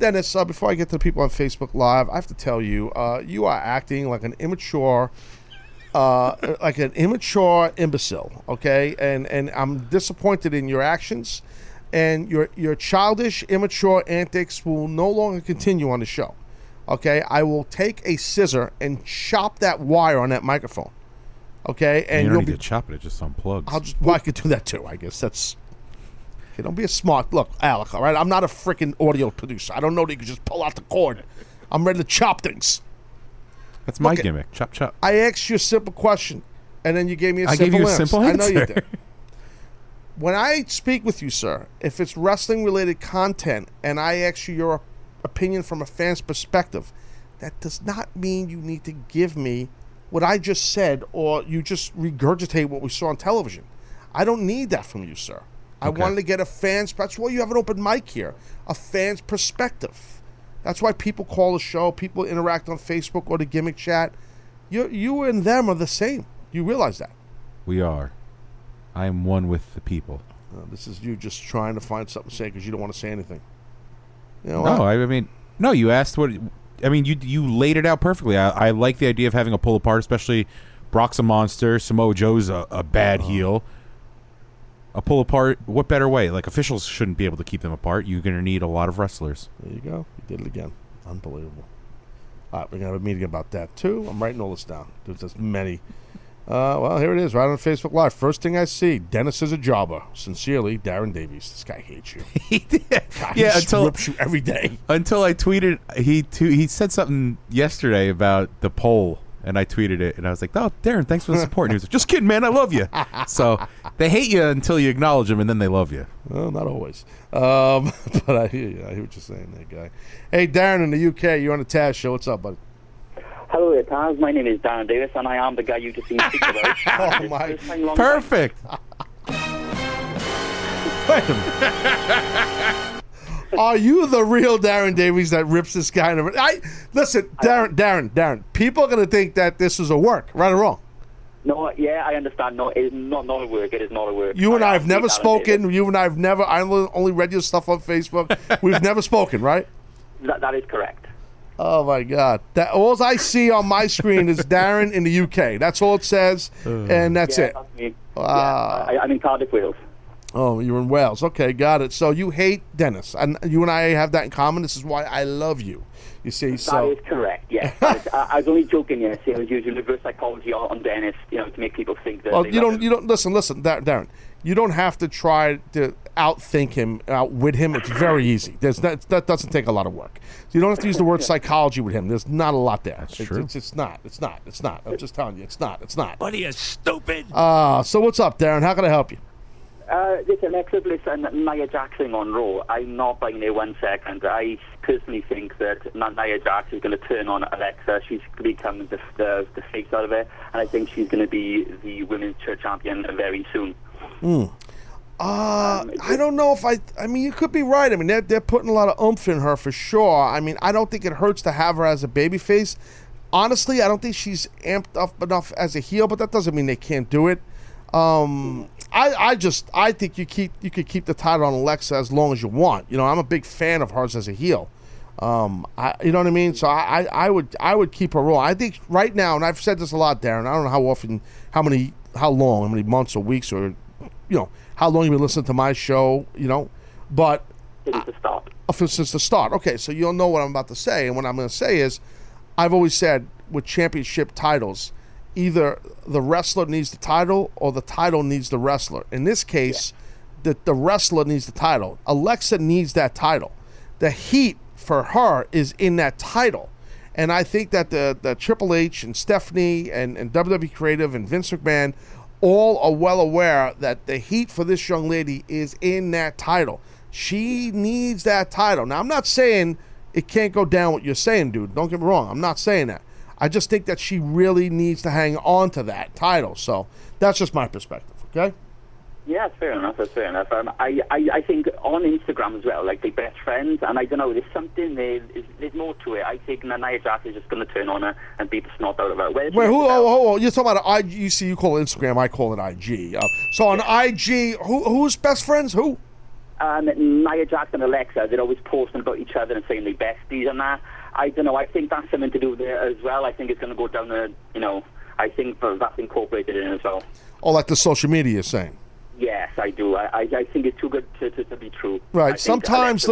Dennis, before I get to the people on Facebook Live, I have to tell you, you are acting like an immature imbecile, okay? And I'm disappointed in your actions, and your childish, immature antics will no longer continue on the show. Okay, I will take a scissor and chop that wire on that microphone. Okay, and you don't need to chop it; it just unplugs. I could do that too. I guess that's. Okay, don't be a smart look, Alec. All right, I'm not a freaking audio producer. I don't know that you can just pull out the cord. I'm ready to chop things. That's my gimmick. Chop, chop. I asked you a simple question, and then you gave me a simple answer. I gave you a simple answer. I know you did. When I speak with you, sir, if it's wrestling-related content, and I ask you your opinion from a fan's perspective, that does not mean you need to give me what I just said or you just regurgitate what we saw on television. I don't need that from you, sir. I wanted to get a fan's perspective. Well, you have an open mic here. A fan's perspective. That's why people call the show, people interact on Facebook or the gimmick chat. You and them are the same. You realize that? We are. I am one with the people. This is you just trying to find something to say because you don't want to say anything. You know, no, I mean, no, you asked what... I mean, you laid it out perfectly. I like the idea of having a pull apart, especially Brock's a monster, Samoa Joe's a bad heel. A pull apart, what better way? Like, officials shouldn't be able to keep them apart. You're going to need a lot of wrestlers. There you go. You did it again. Unbelievable. All right, we're going to have a meeting about that, too. I'm writing all this down. There's as many... well, here it is, right on Facebook Live. First thing I see, Dennis is a jobber. Sincerely, Darren Davies. This guy hates you. He strips you every day. Until I tweeted, he said something yesterday about the poll, and I tweeted it, and I was like, "Oh, Darren, thanks for the support." And he was like, "Just kidding, man. I love you." So they hate you until you acknowledge them, and then they love you. Well, not always, but I hear you. I hear what you're saying, that guy. Hey, Darren in the UK, you're on the Taz Show. What's up, buddy? Hello there, Taz. My name is Darren Davis, and I am the guy you just seen speak about. Oh, my. Perfect. Wait a minute. Are you the real Darren Davies that rips this guy? Listen, Darren, people are going to think that this is a work, right or wrong. No, yeah, I understand. No, it is not a work. It is not a work. You and I have never spoken. You and I have never. I only read your stuff on Facebook. We've never spoken, right? That is correct. Oh, my God. All I see on my screen is Darren in the UK. That's all it says, and that's it. That's me. Yeah, I'm in Cardiff, Wales. Oh, you're in Wales. Okay, got it. So you hate Dennis, and you and I have that in common. This is why I love you. You see, so... That is correct, yes. I was only joking, yes. I was using reverse psychology on Dennis, you know, to make people think that... Well, you don't... Listen, Darren. You don't have to try to outthink him, outwit him. It's very easy. That doesn't take a lot of work. You don't have to use the word psychology with him. There's not a lot there. That's true. It's not. I'm just telling you, it's not. What are you, stupid? So what's up, Darren? How can I help you? This Alexa Bliss and Nia Jax thing on Raw, I'm not buying it 1 second. I personally think that Nia Jax is going to turn on Alexa. She's become the face out of it, and I think she's going to be the women's champion very soon. I don't know if I mean, you could be right. I mean, they're putting a lot of oomph in her for sure. I mean, I don't think it hurts to have her as a babyface. Honestly, I don't think she's amped up enough as a heel, but that doesn't mean they can't do it. I think you could keep the title on Alexa as long as you want. You know, I'm a big fan of hers as a heel. You know what I mean? So I would keep her role. I think right now, and I've said this a lot, Darren. I don't know how many months or weeks or, you know, how long you've been listening to my show, you know, but... Since the start. Okay, so you'll know what I'm about to say, and what I'm going to say is, I've always said with championship titles, either the wrestler needs the title or the title needs the wrestler. In this case, the wrestler needs the title. Alexa needs that title. The heat for her is in that title. And I think that the Triple H and Stephanie and WWE Creative and Vince McMahon all are well aware that the heat for this young lady is in that title. She needs that title. Now, I'm not saying it can't go down what you're saying, dude. Don't get me wrong. I'm not saying that. I just think that she really needs to hang on to that title. So that's just my perspective, okay? Yeah, that's fair enough. I think on Instagram as well, like, they're best friends, and I don't know, there's something, there's more to it. I think Nia Jax is just going to turn on her and beat the snot out of her. You're talking about IG, you call it Instagram, I call it IG. So on IG, who's best friends, who? Nia Jax and Alexa, they're always posting about each other and saying they're besties and that. I don't know, I think that's something to do there as well. I think it's going to go down the, you know, I think that's incorporated in as well. Oh, like the social media is saying. Yes, I do. I think it's too good to be true. Right. Sometimes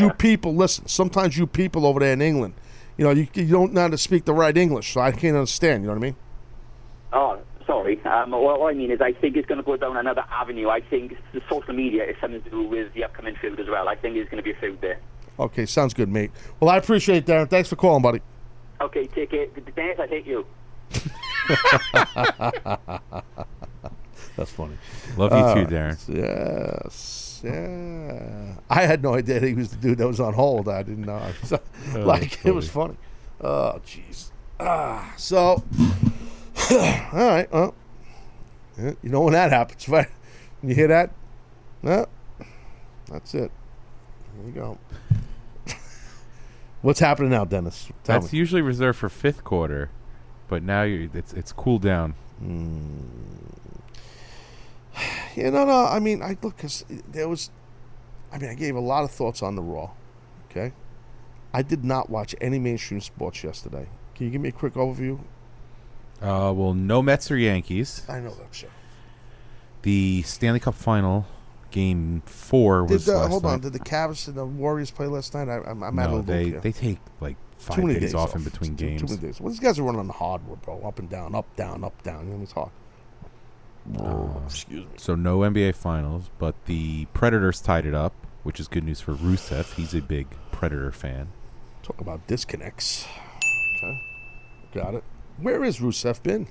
you people over there in England, you know, you don't know how to speak the right English, so I can't understand. You know what I mean? Oh, sorry. What I mean is I think it's going to go down another avenue. I think the social media is something to do with the upcoming field as well. I think it's going to be a field there. Okay, sounds good, mate. Well, I appreciate it, Darren. Thanks for calling, buddy. Okay, take it. Dennis, I hate you. That's funny. Love you too, Darren. Yes. Yeah. I had no idea that he was the dude that was on hold. I didn't know. It was funny. Oh, jeez. So, all right. Well, you know when that happens, right? When you hear that? No. That's it. There you go. What's happening now, Dennis? That's usually reserved for fifth quarter, but now it's cooled down. Yeah, no. I mean, I gave a lot of thoughts on the Raw. Okay, I did not watch any mainstream sports yesterday. Can you give me a quick overview? Well, no Mets or Yankees. I know that, sure. The Stanley Cup Final. Game 4 was last night. Hold on. Did the Cavs and the Warriors play last night? They take like 5 days off in between games. Too many days. Well, these guys are running on hardwood, bro. Up and down, up, down, up, down. You know, it's hard. Excuse me. So no NBA Finals, but the Predators tied it up, which is good news for Rusev. He's a big Predator fan. Talk about disconnects. Okay. Got it. Where is Rusev been?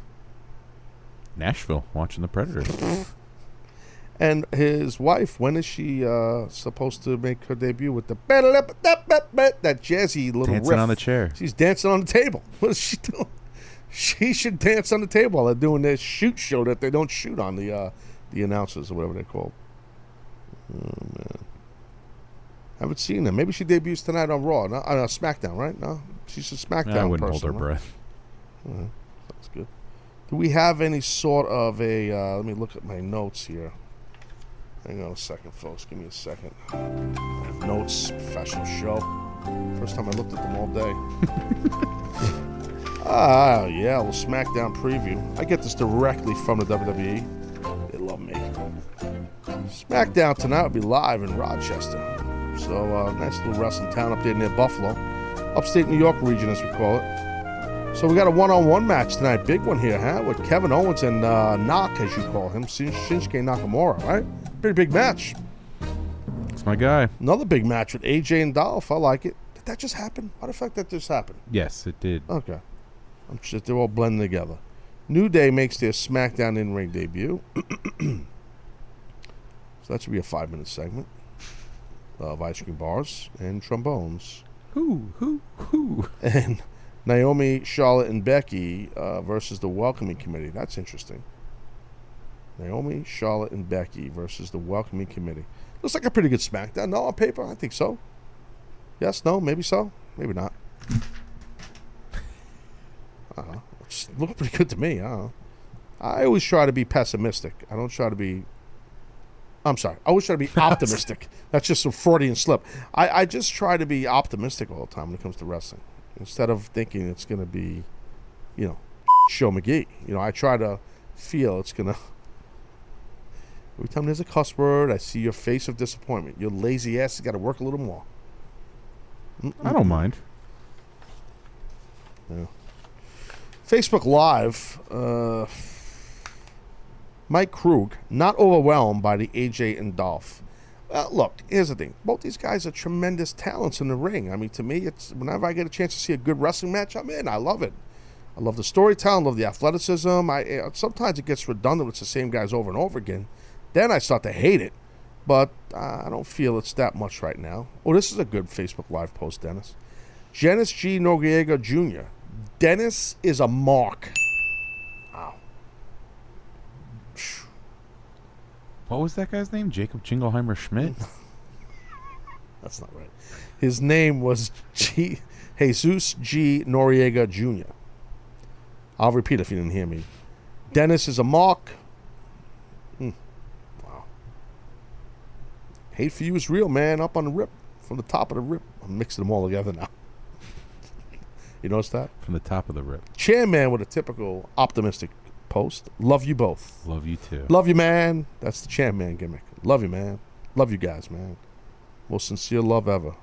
Nashville, watching the Predators. And his wife, when is she supposed to make her debut with the that jazzy little riff? Dancing on the chair. She's dancing on the table. What is she doing? She should dance on the table while they're doing their shoot show that they don't shoot on the announcers or whatever they're called. Oh, man. I haven't seen her. Maybe she debuts tonight on Raw. No, SmackDown, right? No? She's a SmackDown person. I wouldn't hold her breath. Right. That's good. Do we have any sort of a... let me look at my notes here. Hang on a second, folks. Give me a second. I have notes, professional show. First time I looked at them all day. Ah, yeah, a little SmackDown preview. I get this directly from the WWE. They love me. SmackDown tonight will be live in Rochester. So, nice little wrestling town up there near Buffalo. Upstate New York region, as we call it. So we got a one-on-one match tonight. Big one here, huh? With Kevin Owens and Nak, as you call him. Shinsuke Nakamura, right? Pretty big match. It's my guy. Another big match with AJ and Dolph. I like it. Did that just happen? Why the fuck that just happened? Yes, it did. Okay. I'm just, they're all blending together. New Day makes their SmackDown in-ring debut. So that should be a 5-minute segment of ice cream bars and trombones. Who? And Naomi, Charlotte, and Becky versus the Welcoming Committee. That's interesting. Naomi, Charlotte, and Becky versus the Welcoming Committee. Looks like a pretty good SmackDown. No, on paper, I think so. Yes, no, maybe so, maybe not. It looked pretty good to me. I always try to be pessimistic. I don't try to be... I'm sorry. I always try to be optimistic. That's just a Freudian slip. I just try to be optimistic all the time when it comes to wrestling. Instead of thinking it's going to be, you know, Show McGee. You know, I try to feel it's going to... Every time there's a cuss word, I see your face of disappointment. Your lazy ass has got to work a little more. I don't mind. Yeah. Facebook Live. Mike Krug, not overwhelmed by the AJ and Dolph. Look, here's the thing. Both these guys are tremendous talents in the ring. I mean, to me, it's whenever I get a chance to see a good wrestling match, I'm in. I love it. I love the storytelling. I love the athleticism. Sometimes it gets redundant. It's the same guys over and over again. Then I start to hate it, but I don't feel it's that much right now. Oh, this is a good Facebook Live post, Dennis. Dennis G. Noriega Jr. Dennis is a mark. Wow. What was that guy's name? Jacob Jingleheimer Schmidt? That's not right. His name was Jesus G. Noriega Jr. I'll repeat if you didn't hear me. Dennis is a mark. Hate for you is real, man. Up on the rip. From the top of the rip. I'm mixing them all together now. You notice that? From the top of the rip. Chairman with a typical optimistic post. Love you both. Love you too. Love you, man. That's the chairman gimmick. Love you, man. Love you guys, man. Most sincere love ever.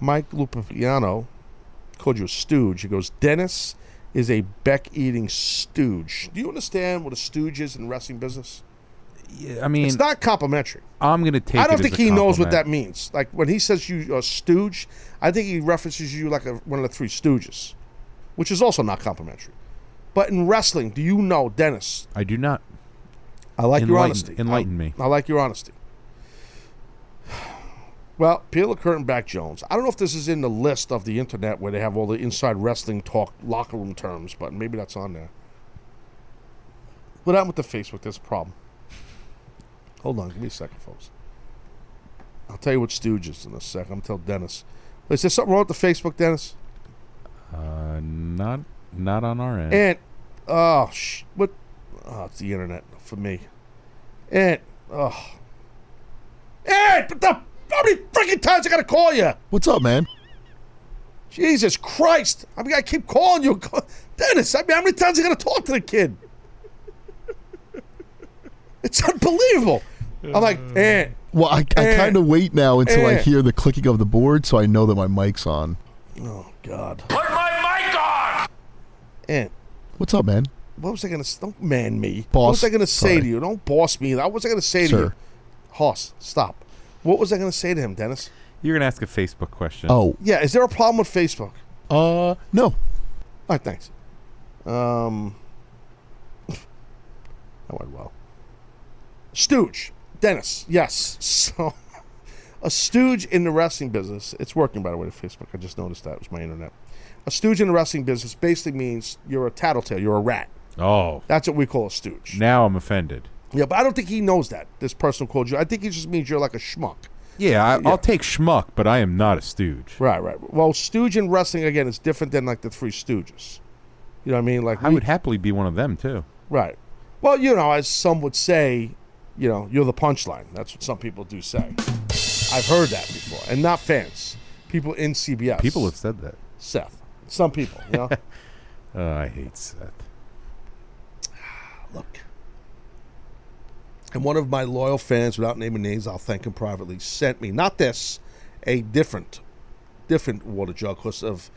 Mike Lupiano called you a stooge. He goes, Dennis is a Beck-eating stooge. Do you understand what a stooge is in the wrestling business? Yeah, I mean, it's not complimentary. I'm gonna take. I don't think he knows what that means. Like when he says you are stooge, I think he references you like one of the Three Stooges, which is also not complimentary. But in wrestling, do you know, Dennis? I do not. I like your honesty. Enlighten me. I like your honesty. Well, peel the curtain back, Jones. I don't know if this is in the list of the internet where they have all the inside wrestling talk, locker room terms, but maybe that's on there. But I'm with the Facebook. There's a problem. Hold on, give me a second, folks. I'll tell you what stooge is in a second. I'm going to tell Dennis. Is there something wrong with the Facebook, Dennis? Not on our end. And what? Oh, it's the internet for me. And how many freaking times I gotta call you? What's up, man? Jesus Christ! I mean, I keep calling you, Dennis. I mean, how many times are you gonna talk to the kid? It's unbelievable. I'm like, well, I kind of wait now until I hear the clicking of the board, so I know that my mic's on. Oh God! Put my mic on. And what's up, man? What was I gonna? Don't man me. Boss. What was I gonna say to you? Don't boss me. What was I gonna say to you? Hoss, stop. What was I gonna say to him, Dennis? You're gonna ask a Facebook question. Oh, yeah. Is there a problem with Facebook? No. All right, thanks. That went well. Stooge, Dennis. Yes. So, a stooge in the wrestling business. It's working, by the way, to Facebook. I just noticed that. It was my internet. A stooge in the wrestling business basically means you're a tattletale. You're a rat. Oh, that's what we call a stooge. Now I'm offended. Yeah, but I don't think he knows that. This person called you. I think he just means you're like a schmuck. Yeah, I'll take schmuck, but I am not a stooge. Right, right. Well, stooge in wrestling, again, is different than like the Three Stooges. You know what I mean? Like I would happily be one of them, too. Right. Well, you know, as some would say, you know, you're the punchline. That's what some people do say. I've heard that before. And not fans. People in CBS. People have said that. Seth. Some people, you know? Oh, I hate Seth. Look. And one of my loyal fans, without naming names, I'll thank him privately, sent me, not this, a different water jug because of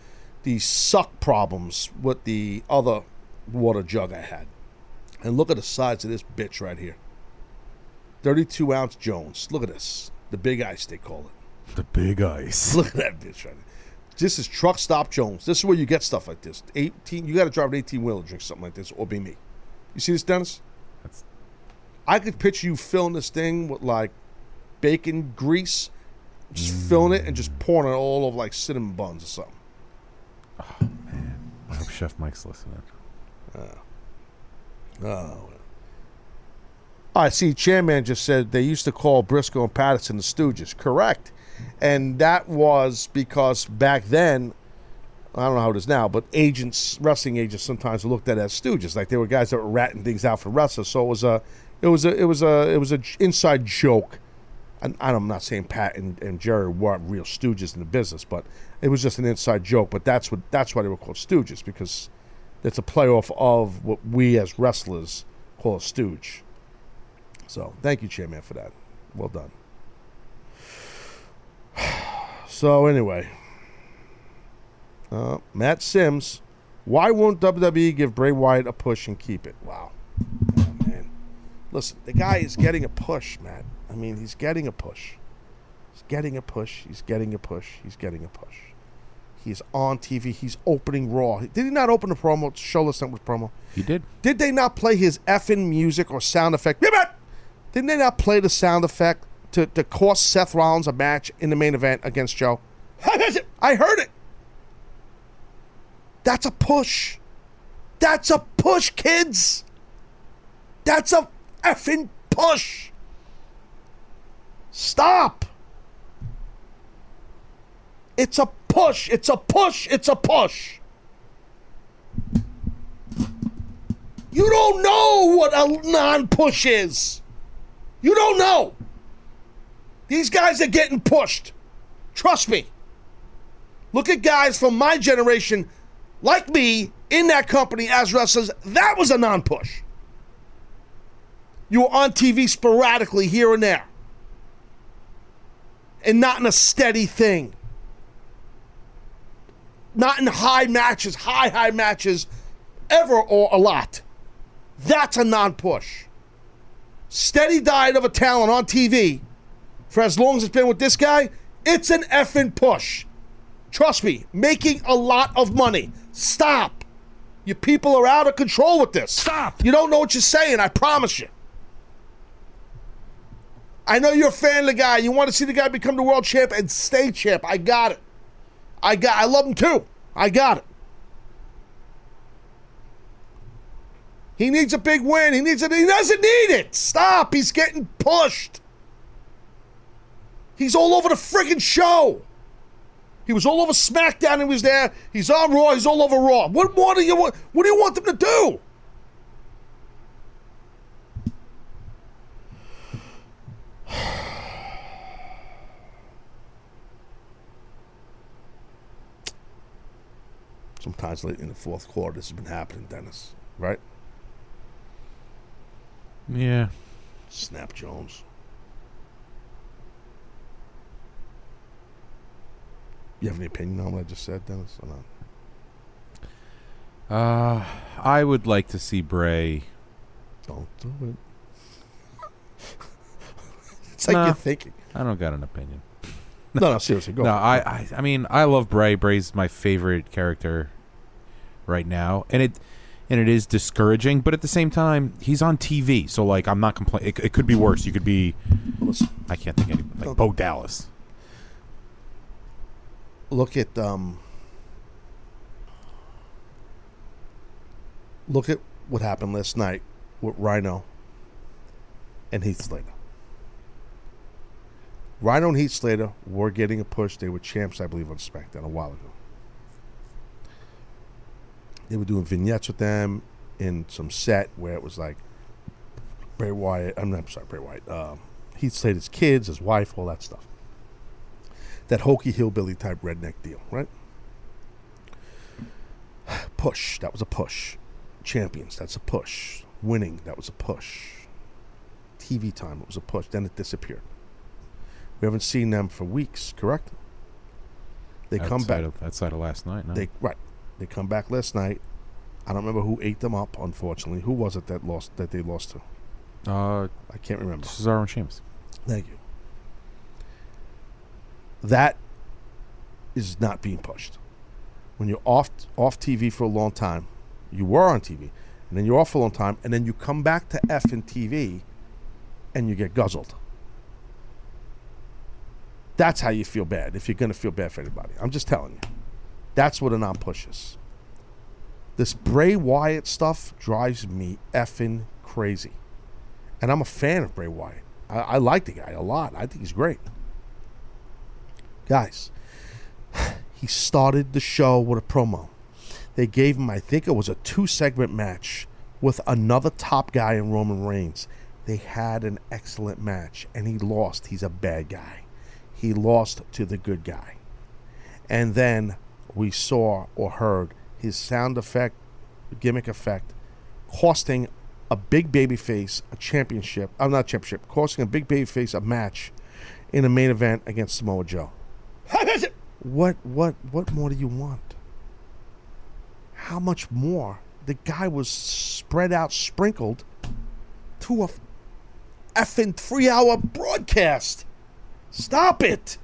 the suck problems with the other water jug I had. And look at the size of this bitch right here. 32-ounce Jones. Look at this. The Big Ice, they call it. The Big Ice. Look at that bitch right here. This is Truck Stop Jones. This is where you get stuff like this. 18. You got to drive an 18-wheeler and drink something like this or be me. You see this, Dennis? I could picture you filling this thing with, like, bacon grease, just filling it and just pouring it all over, like, cinnamon buns or something. Oh, man. I hope Chef Mike's listening. I see Chairman just said they used to call Briscoe and Patterson the Stooges. Correct. And that was because back then, I don't know how it is now, but agents, wrestling agents sometimes looked at as Stooges. Like, they were guys that were ratting things out for wrestlers, so it was a... It was an inside joke. And I'm not saying Pat and Jerry weren't real stooges in the business, but it was just an inside joke. But that's why they were called stooges, because it's a playoff of what we as wrestlers call a stooge. So thank you, Chairman, for that. Well done. So anyway, Matt Sims, why won't WWE give Bray Wyatt a push and keep it? Wow. Listen, the guy is getting a push, Matt. I mean, he's getting a push. He's getting a push. He's getting a push. He's getting a push. He's on TV. He's opening Raw. Did he not open the promo? Charlotte's Network promo. He did. Did they not play his effing music or sound effect? Didn't they not play the sound effect to cost Seth Rollins a match in the main event against Joe? I heard it. That's a push. That's a push, kids. That's a effing push. Stop. It's a push. It's a push. It's a push. You don't know what a non-push is. You don't know. These guys are getting pushed. Trust me. Look at guys from my generation like me in that company as wrestlers. That was a non-push. You were on TV sporadically here and there. And not in a steady thing. Not in high matches, ever or a lot. That's a non-push. Steady diet of a talent on TV, for as long as it's been with this guy, it's an effing push. Trust me, making a lot of money. Stop. You people are out of control with this. Stop. You don't know what you're saying, I promise you. I know you're a fan of the guy. You want to see the guy become the world champ and stay champ. I got it. I love him too. I got it. He needs a big win. He doesn't need it. Stop. He's getting pushed. He's all over the freaking show. He was all over SmackDown. He was there. He's on Raw. He's all over Raw. What more do you want? What do you want them to do? Sometimes late in the fourth quarter, this has been happening, Dennis. Right? Yeah. Snap Jones. You have any opinion on what I just said, Dennis, or not? I would like to see Bray. Don't do it. It's like you're thinking. I don't got an opinion. No, seriously, go. No, I mean, I love Bray. Bray's my favorite character right now, and it is discouraging, but at the same time, he's on TV, so like I'm not complaining. It could be worse. You could be, I can't think of anything like Bo Dallas. Look at what happened last night with Rhino and Heath Slater. Rhino and Heath Slater were getting a push. They were champs, I believe, on SmackDown a while ago. They were doing vignettes with them in some set where it was like Heath Slater's kids, his wife, all that stuff. That hokey hillbilly type redneck deal, right? Push, that was a push. Champions, that's a push. Winning, that was a push. TV time, it was a push. Then it disappeared. We haven't seen them for weeks, correct? They come back. Outside of last night, no? Right. They come back last night. I don't remember who ate them up, unfortunately. Who was it that they lost to? I can't remember. Cesaro and Sheamus. Thank you. That is not being pushed. When you're off TV for a long time, you were on TV, and then you're off for a long time, and then you come back to effing TV, and you get guzzled. That's how you feel bad, if you're going to feel bad for anybody. I'm just telling you. That's what a non-push is. This Bray Wyatt stuff drives me effing crazy. And I'm a fan of Bray Wyatt. I like the guy a lot. I think he's great. Guys, he started the show with a promo. They gave him, I think it was a 2-segment match with another top guy in Roman Reigns. They had an excellent match, and he lost. He's a bad guy. He lost to the good guy. And then we saw or heard his sound effect, gimmick effect, costing a big babyface a championship. I'm not championship, costing a big babyface a match in a main event against Samoa Joe. What more do you want? How much more? The guy was spread out, sprinkled to a effing 3-hour broadcast. Stop it.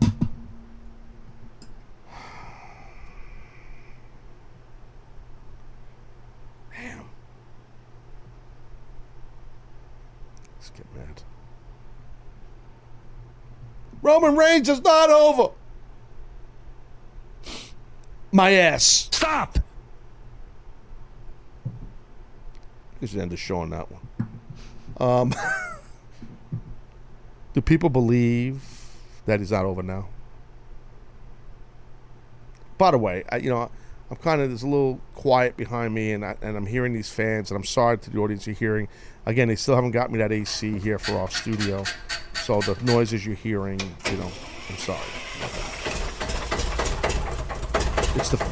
Damn. Let's get mad. Roman Reigns is not over. My ass. Stop. We should end the show on that one. Do people believe that he's not over now? By the way, I'm kind of, there's a little quiet behind me, and I'm hearing these fans, and I'm sorry to the audience you're hearing. Again, they still haven't got me that AC here for our studio, so the noises you're hearing, I'm sorry. There's 5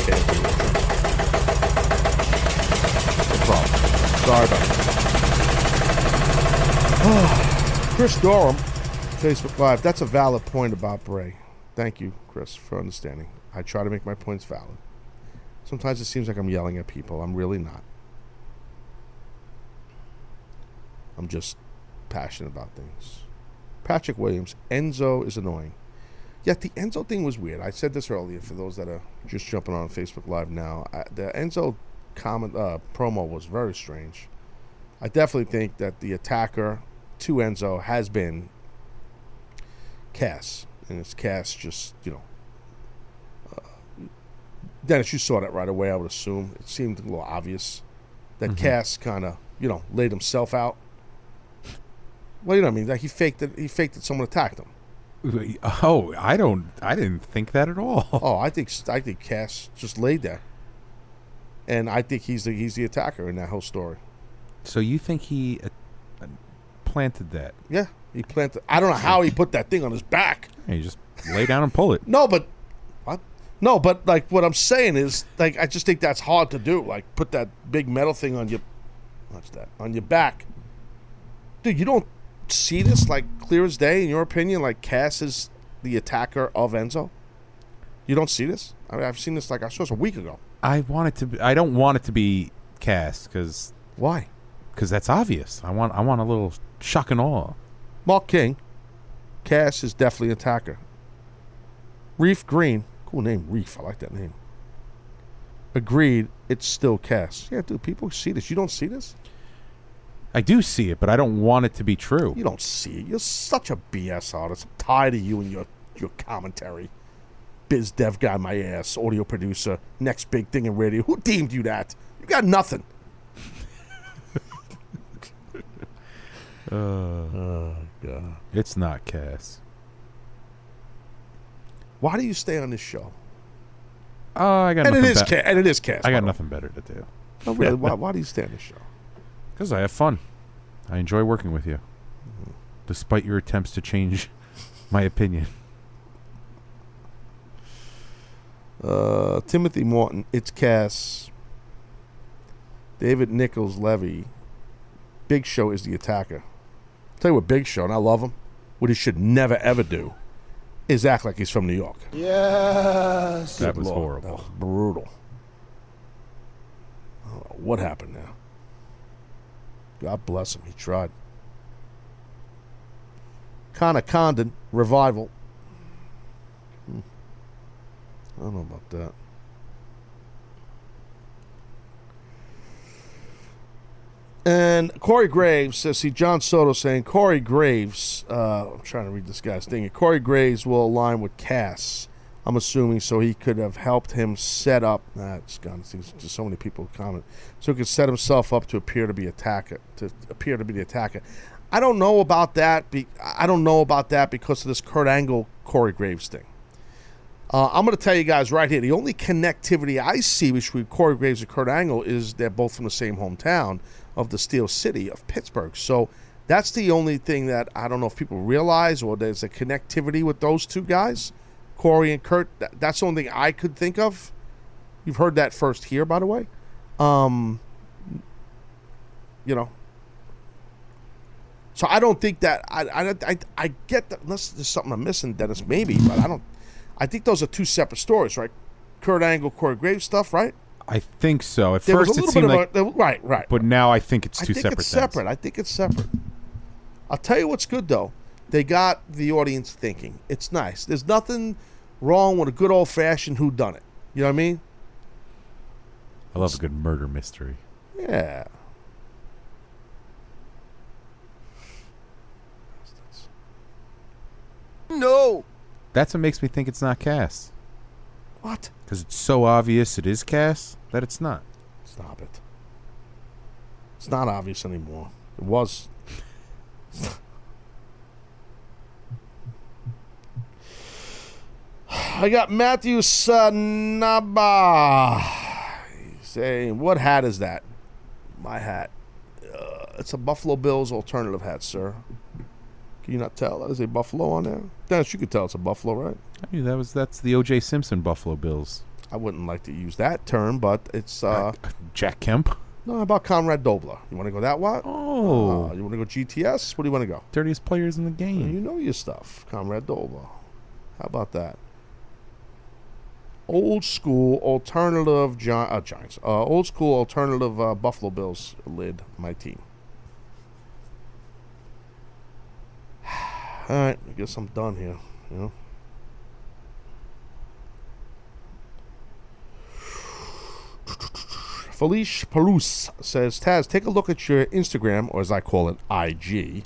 fans. No problem. Sorry about that. Chris Gorham, Facebook Live. That's a valid point about Bray. Thank you, Chris, for understanding. I try to make my points valid. Sometimes it seems like I'm yelling at people. I'm really not. I'm just passionate about things. Patrick Williams, Enzo is annoying. Yet the Enzo thing was weird. I said this earlier for those that are just jumping on Facebook Live now. The Enzo comment promo was very strange. I definitely think that the attacker to Enzo has been Cass, and it's Cass just, Dennis, you saw that right away, I would assume. It seemed a little obvious that Cass kind of, laid himself out. Well, you know what I mean? Like he faked it. Someone attacked him. Oh, I didn't think that at all. Oh, I think Cass just laid there, and I think he's the attacker in that whole story. So you think he planted that? Yeah, he planted. I don't know how he put that thing on his back. Yeah, he just lay down and pull it. No, but like what I'm saying is, like, I just think that's hard to do. Like, put that big metal thing on your, what's that, on your back, dude. You don't see this like clear as day in your opinion? Like, Cass is the attacker of Enzo. You don't see this? I mean, I've seen this, like, I saw this a week ago. I want it to be, I don't want it to be Cass, because why? Because that's obvious. I want a little shock and awe. Mark King, Cass is definitely attacker. Reef Green, cool name, Reef. I like that name. Agreed, it's still Cass. Yeah, dude, people see this. You don't see this? I do see it, but I don't want it to be true. You don't see it. You're such a BS artist. I'm tired of you and your commentary. Biz dev guy, my ass, audio producer, next big thing in radio. Who deemed you that? You got nothing. Oh, God. It's not Cass. Why do you stay on this show? I got nothing. And it is Cass. I got nothing better to do. No, really, why do you stay on this show? Because I have fun. I enjoy working with you, despite your attempts to change my opinion. Timothy Morton, it's Cass. David Nichols Levy, Big Show is the attacker. I'll tell you what, Big Show, and I love him, what he should never, ever do is act like he's from New York. Yes. That was horrible. That was brutal. I don't know what happened now. God bless him. He tried. Connor Condon, Revival. I don't know about that. And Corey Graves says, see, John Soto saying, Corey Graves, I'm trying to read this guy's thing. Corey Graves will align with Cass, I'm assuming, so he could have helped him set up. It's gone. There's so many people comment. So he could set himself up to appear to be attacker. To appear to be the attacker. I don't know about that. I don't know about that because of this Kurt Angle Corey Graves thing. I'm going to tell you guys right here. The only connectivity I see between Corey Graves and Kurt Angle is they're both from the same hometown of the Steel City of Pittsburgh. So that's the only thing that I don't know if people realize, or there's a connectivity with those two guys. Corey and Kurt, that's the only thing I could think of. You've heard that first here, by the way. You know. So I don't think that, I get that, unless there's something I'm missing, Dennis, maybe, but I think those are two separate stories, right? Kurt Angle, Corey Graves stuff, right? I think so. At first it seemed like, right. But now I think it's two separate things. I think it's separate. I'll tell you what's good, though. They got the audience thinking. It's nice. There's nothing wrong with a good old-fashioned whodunit. You know what I mean? I love a good murder mystery. Yeah. No! That's what makes me think it's not Cass. What? Because it's so obvious it is Cass that it's not. Stop it. It's not obvious anymore. It was. I got Matthew Sanaba saying, what hat is that? My hat. It's a Buffalo Bills alternative hat, sir. Can you not tell? There's a buffalo on there. Dennis, you could tell it's a buffalo, right? I mean, that's the O.J. Simpson Buffalo Bills. I wouldn't like to use that term, but it's... Jack Kemp? No, how about Conrad Dobler? You want to go that way? Oh. You want to go GTS? What do you want to go? Dirtiest players in the game. Well, you know your stuff. Conrad Dobler. How about that? Old school alternative Giants. Old school alternative Buffalo Bills lid my team. All right, I guess I'm done here. You know. Felice Pelouse says, Taz, take a look at your Instagram, or as I call it, IG.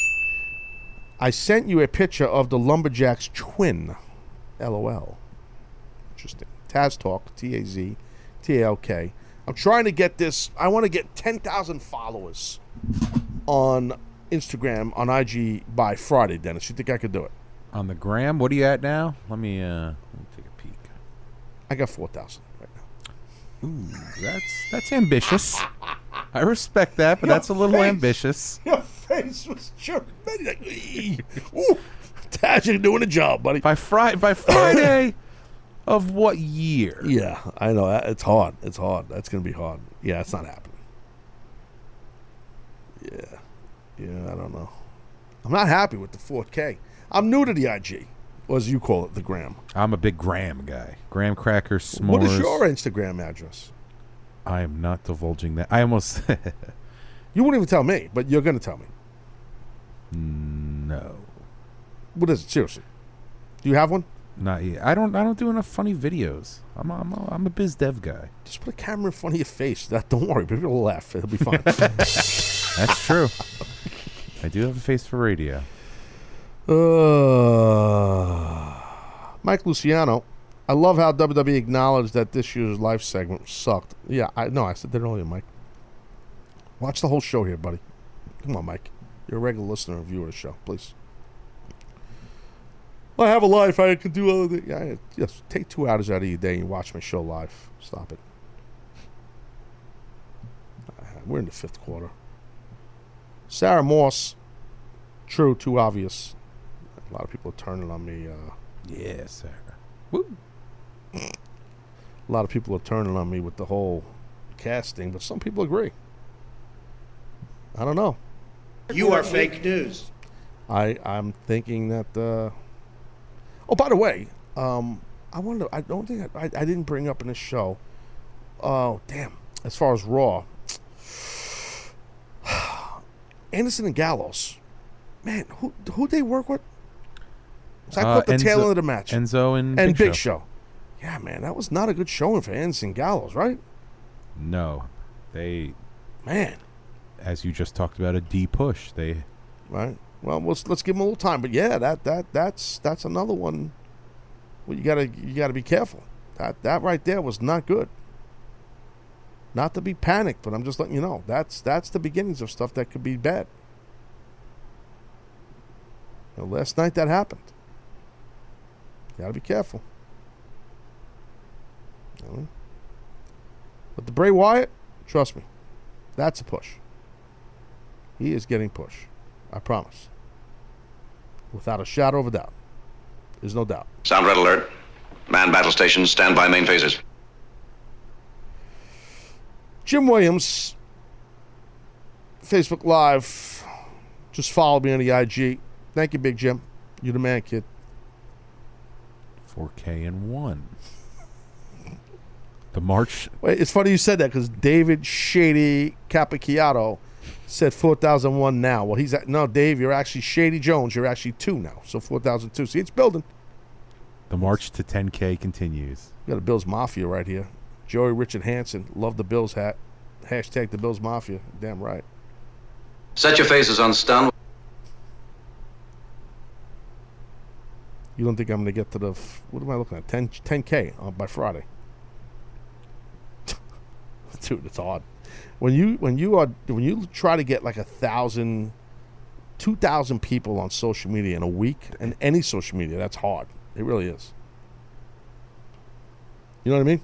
I sent you a picture of the Lumberjacks twin. LOL. Interesting. Taz Talk, T-A-Z, T-A-L-K. I'm trying to get this. I want to get 10,000 followers on Instagram, on IG by Friday, Dennis. You think I could do it? on the gram. What are you at now? Let me take a peek. I got 4,000 right now. Ooh, that's ambitious. I respect that, but that's a little ambitious. Your face was jerking. Ooh, Taz, you're doing a job, buddy. By Friday of what year? Yeah, I know. It's hard. It's hard. That's going to be hard. Yeah, it's not happening. Yeah. Yeah, I don't know. I'm not happy with the 4K. I'm new to the IG, or as you call it, the gram. I'm a big gram guy. Graham crackers, s'mores. What is your Instagram address? I am not divulging that. I almost... You wouldn't even tell me, but you're going to tell me. No. What is it? Seriously. Do you have one? Not yet. I don't do enough funny videos. I'm a biz dev guy. Just put a camera in front of your face. Don't worry. People will laugh. It'll be fine. That's true. I do have a face for radio. Mike Luciano, I love how WWE acknowledged that this year's live segment sucked. Yeah, I said that earlier, Mike. Watch the whole show here, buddy. Come on, Mike. You're a regular listener and viewer of the show. Please. I have a life. I can do other things. Yeah, yes, take 2 hours out of your day and watch my show live. Stop it. We're in the fifth quarter. Sarah Morse. True, too obvious. A lot of people are turning on me. Yeah, Sarah. Woo. A lot of people are turning on me with the whole casting, but some people agree. I don't know. You are fake news. I'm thinking that... Oh, by the way, I didn't bring up in this show. Oh, damn. As far as Raw, Anderson and Gallows. Man, who'd they work with? So I caught the tail end of the match. Enzo and Big Show. Yeah, man, that was not a good showing for Anderson and Gallows, right? No. Man. As you just talked about, a D-push. Right. Well, let's give them a little time, but yeah, that's another one. Well, you gotta be careful. That right there was not good. Not to be panicked, but I'm just letting you know that's the beginnings of stuff that could be bad. Now, last night that happened. Gotta be careful. But the Bray Wyatt, trust me, that's a push. He is getting pushed. I promise. Without a shadow of a doubt. There's no doubt. Sound red alert. Man battle stations, stand by main phases. Jim Williams, Facebook Live. Just follow me on the IG. Thank you, Big Jim. You're the man, kid. 4K and 1. The March. Wait, it's funny you said that because David Shady Capicchiato said 4,001 now. Well, he's at... No, Dave, you're actually Shady Jones. You're actually 2 now. So 4,002. See, it's building. The march to 10K continues. We got a Bills Mafia right here. Joey Richard Hansen. Love the Bills hat. Hashtag the Bills Mafia. Damn right. Set your faces on stun. You don't think I'm going to get to the... What am I looking at? 10K by Friday. Dude, it's odd. When you try to get like 1,000, 2,000 people on social media in a week, and any social media, that's hard. It really is. You know what I mean?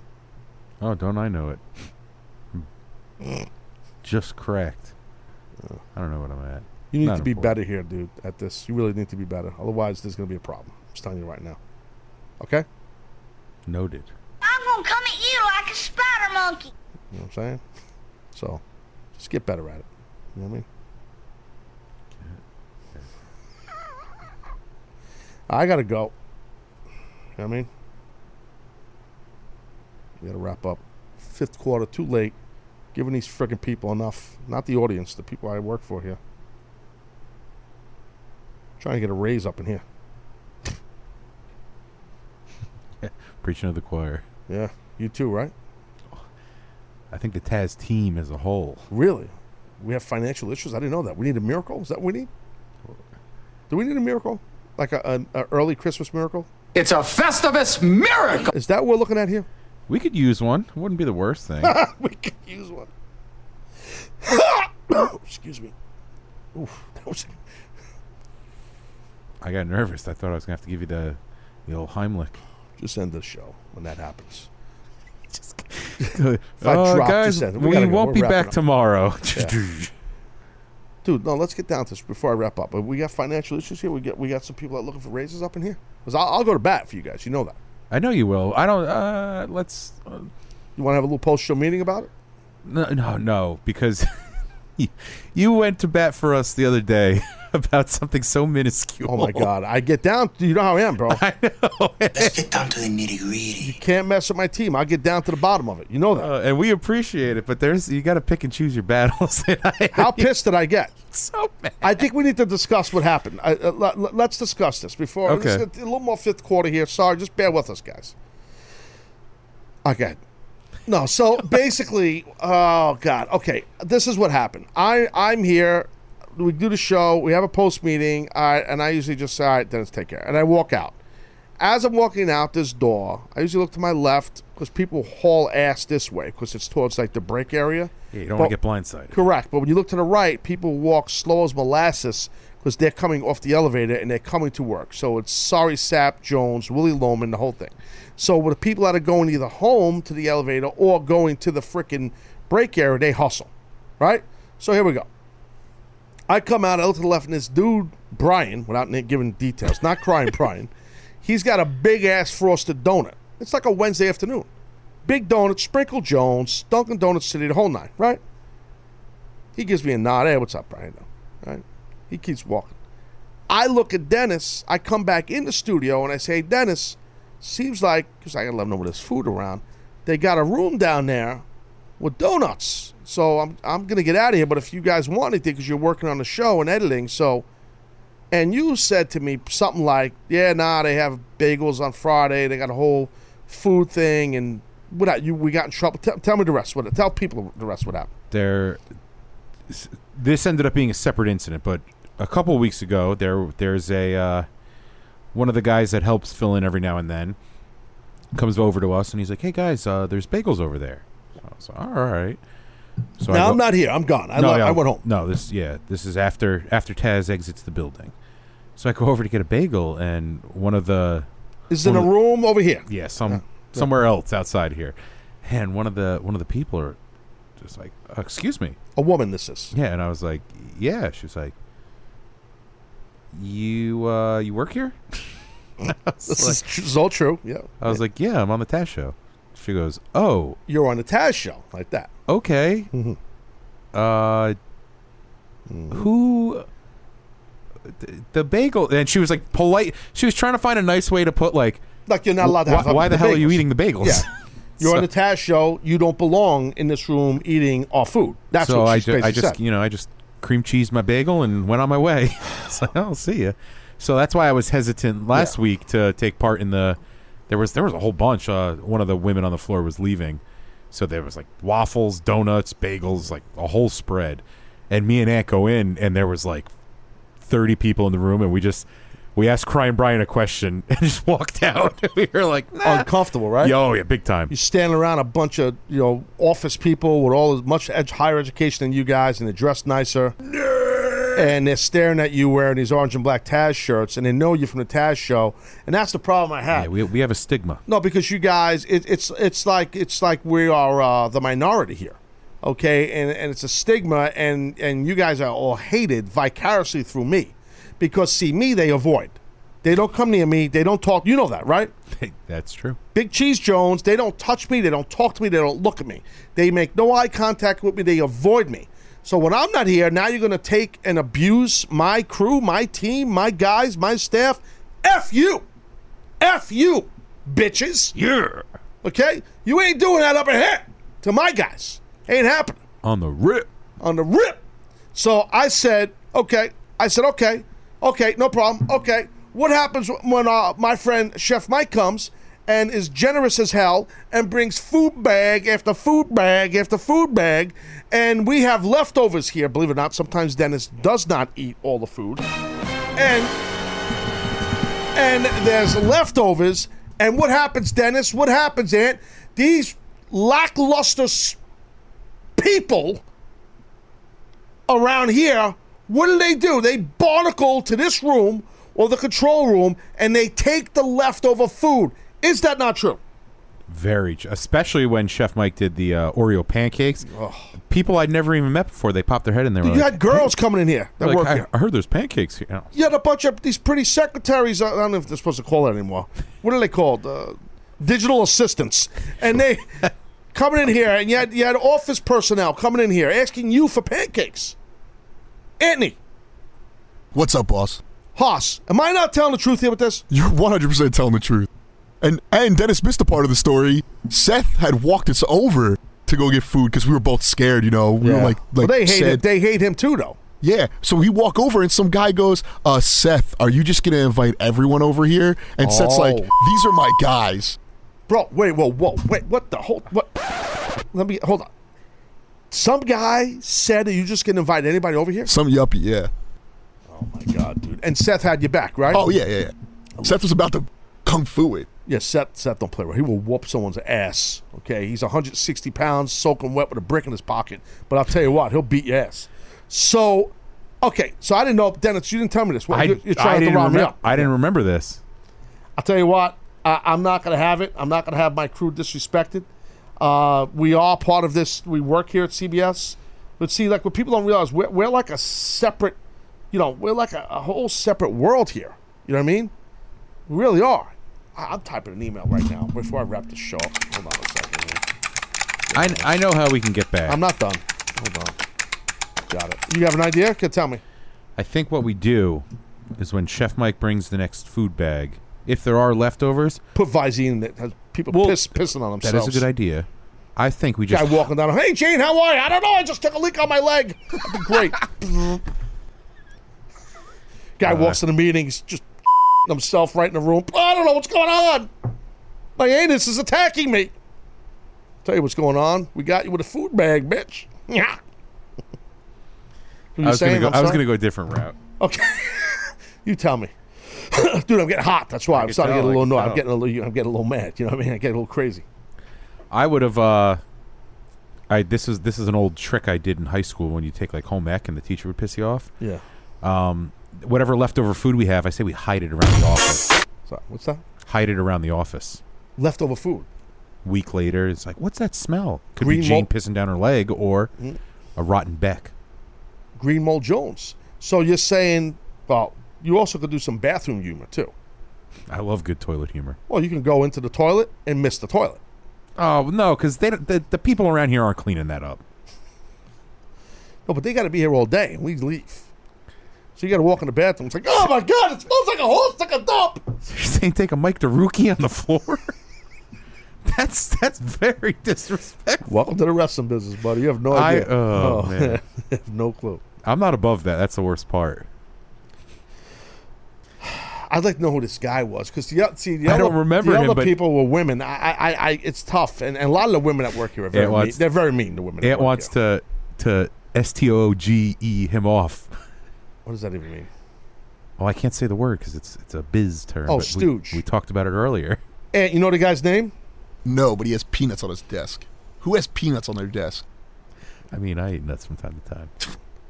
Oh, don't I know it? Just cracked. I don't know what I'm at. You need Not to be important. Better here, dude. At this, you really need to be better. Otherwise, there's gonna be a problem. I'm just telling you right now. Okay? Noted. I'm gonna come at you like a spider monkey. You know what I'm saying? So, just get better at it. You know what I mean? I gotta go. You know what I mean? We gotta wrap up. Fifth quarter, too late. Giving these freaking people enough. Not the audience, the people I work for here. I'm trying to get a raise up in here. Preaching to the choir. Yeah, you too, right? I think the Taz team as a whole. Really? We have financial issues? I didn't know that. We need a miracle? Is that what we need? Do we need a miracle? Like an early Christmas miracle? It's a Festivus miracle! Is that what we're looking at here? We could use one. It wouldn't be the worst thing. We could use one. Excuse me. Oof. That was... I got nervous. I thought I was going to have to give you the old Heimlich. Just end the show when that happens. Just, guys, we won't be back tomorrow. Yeah. Dude, no, let's get down to this before I wrap up. We got financial issues here. We got some people that are looking for raises up in here. Because I'll go to bat for you guys. You know that. I know you will. I don't. Let's. You want to have a little post-show meeting about it? No, because you went to bat for us the other day about something so minuscule. Oh my God, I get down. You know how I am, bro. I know. Let's get down to the nitty-gritty. You can't mess up my team. I get down to the bottom of it. You know that. And we appreciate it, but you got to pick and choose your battles. How pissed did I get? So mad. I think we need to discuss what happened. Let's discuss this before. Okay. A little more fifth quarter here. Sorry, just bear with us, guys. Okay. No, so basically, oh, God. Okay, this is what happened. I'm here. We do the show. We have a post meeting, and I usually just say, all right, Dennis, take care. And I walk out. As I'm walking out this door, I usually look to my left because people haul ass this way because it's towards, like, the break area. Yeah, you don't want to get blindsided. Correct, but when you look to the right, people walk slow as molasses because they're coming off the elevator and they're coming to work. So it's Sorry Sap, Jones, Willie Loman, the whole thing. So when the people that are going either home to the elevator or going to the freaking break area, they hustle, right? So here we go. I come out, I look to the left, and this dude, Brian, without giving details, not crying Brian, he's got a big-ass frosted donut. It's like a Wednesday afternoon. Big donut, Sprinkle Jones, Dunkin' Donuts City, the whole nine, right? He gives me a nod. Hey, what's up, Brian? Right? He keeps walking. I look at Dennis. I come back in the studio, and I say, hey, Dennis, seems like, because I got to let them know where there's food around, they got a room down there with donuts. So I'm going to get out of here, but if you guys want anything, because you're working on the show and editing, so. And you said to me something like, yeah, nah, they have bagels on Friday. They got a whole food thing, and we got in trouble. Tell me the rest. Tell people the rest what happened. This ended up being a separate incident, but a couple of weeks ago, there's a... one of the guys that helps fill in every now and then comes over to us, and he's like, hey, guys, there's bagels over there. So I was like, all right. So now I'm not here. I'm gone. I went home. No, this is after Taz exits the building. So I go over to get a bagel, and one of the... Is in a room over here. Yeah, somewhere else outside here. And one of the people are just like, excuse me. A woman, this is. Yeah, and I was like, yeah. She was like, you work here? This is all true. Yeah. I was like, yeah, I'm on the Taz show. She goes, oh, you're on the Taz show, like that. Okay. Mm-hmm. Who? The bagel, and she was like polite. She was trying to find a nice way to put like you're not allowed to have. Why the hell bagels? Are you eating the bagels? Yeah. You're on the Taz show. You don't belong in this room eating our food. That's so what she basically said. I just cream cheese my bagel and went on my way. It's like, I'll see you. So that's why I was hesitant last week to take part in the. There was a whole bunch. One of the women on the floor was leaving, so there was like waffles, donuts, bagels, like a whole spread. And me and Aunt go in, and there was like 30 people in the room, and we asked Crying Brian a question and just walked out. We were like, nah. Uncomfortable, right? Oh yeah, big time. You stand around a bunch of office people with all as much higher education than you guys, and they're dressed nicer. Nerd. And they're staring at you wearing these orange and black Taz shirts, and they know you from the Taz show, and that's the problem I have. Yeah, we have a stigma. No, because you guys, it's like we are the minority here, okay? And it's a stigma, and you guys are all hated vicariously through me. Because, see, me, they avoid. They don't come near me. They don't talk. You know that, right? That's true. Big Cheese Jones, they don't touch me. They don't talk to me. They don't look at me. They make no eye contact with me. They avoid me. So when I'm not here, now you're going to take and abuse my crew, my team, my guys, my staff. F you. F you, bitches. Yeah. Okay? You ain't doing that up ahead to my guys. Ain't happening. On the rip. On the rip. So I said, okay. Okay, no problem. Okay, what happens when my friend Chef Mike comes and is generous as hell and brings food bag after food bag after food bag, and we have leftovers here, believe it or not. Sometimes Dennis does not eat all the food. And there's leftovers. And what happens, Dennis? What happens, Aunt? These lackluster people around here, what do they do? They barnacle to this room or the control room, and they take the leftover food. Is that not true? Very true. Especially when Chef Mike did the Oreo pancakes. Ugh. People I'd never even met before, they popped their head in there. You had girls coming in here. That work here. I heard there's pancakes here. You had a bunch of these pretty secretaries. I don't know if they're supposed to call that anymore. What are they called? Digital assistants. And they coming in here, and you had office personnel coming in here asking you for pancakes. Anthony. What's up, boss? Hoss, am I not telling the truth here with this? You're 100% telling the truth. And Dennis missed a part of the story. Seth had walked us over to go get food because we were both scared, you know. We were like well, they hate him too, though. Yeah, so we walk over and some guy goes, Seth, are you just going to invite everyone over here? And Seth's like, these are my guys. Bro, wait, wait, what the whole, what? Let me, hold on. Some guy said, are you just going to invite anybody over here? Some yuppie, yeah. Oh, my God, dude. And Seth had your back, right? Oh, yeah. Seth was about to kung fu it. Yeah, Seth don't play right. He will whoop someone's ass, okay? He's 160 pounds, soaking wet with a brick in his pocket. But I'll tell you what, he'll beat your ass. So, okay, so I didn't know, Dennis, you didn't tell me this. Well, you're trying to round me up. I didn't remember this. I'll tell you what, I'm not going to have it. I'm not going to have my crew disrespected. We are part of this. We work here at CBS. But see, like, what people don't realize, we're like a separate, you know, we're like a whole separate world here. You know what I mean? We really are. I'm typing an email right now before I wrap this show up. Hold on a second. I know how we can get back. I'm not done. Hold on. Got it. You have an idea? Okay, tell me. I think what we do is when Chef Mike brings the next food bag, if there are leftovers, put Visine in it. People pissing on themselves. That is a good idea. I think we just... Guy walking down, hey, Gene, how are you? I don't know. I just took a leak on my leg. That'd be great. Guy walks in the meetings, just... himself right in the room. I don't know what's going on. My anus is attacking me. Tell you what's going on. We got you with a food bag, bitch. Yeah. I was going to go a different route. Okay. You tell me. Dude, I'm getting hot. That's why I'm starting to get a little annoyed. I'm getting a little mad. You know what I mean? I get a little crazy. I would have... This is an old trick I did in high school when you take like home ec and the teacher would piss you off. Yeah. Whatever leftover food we have, I say we hide it around the office. Sorry, what's that? Hide it around the office. Leftover food. Week later, it's like, what's that smell? Could Green be Jane pissing down her leg or a rotten beck. Green Mole Jones. So you're saying, well, you also could do some bathroom humor, too. I love good toilet humor. Well, you can go into the toilet and miss the toilet. Oh, no, because the people around here aren't cleaning that up. No, but they got to be here all day, and we leave. So you got to walk in the bathroom. It's like, oh, my God, it smells like a horse took a dump. You're saying take a Mike DeRucci on the floor? That's very disrespectful. Welcome to the wrestling business, buddy. You have no idea. Man. I have no clue. I'm not above that. That's the worst part. I'd like to know who this guy was. Because the other people were women. It's tough. And a lot of the women that work here are very mean. They're very mean to women. It wants here. to S-T-O-G-E him off. What does that even mean? Oh, I can't say the word because it's a biz term. Oh, stooge. We talked about it earlier. And you know the guy's name? No, but he has peanuts on his desk. Who has peanuts on their desk? I mean, I eat nuts from time to time.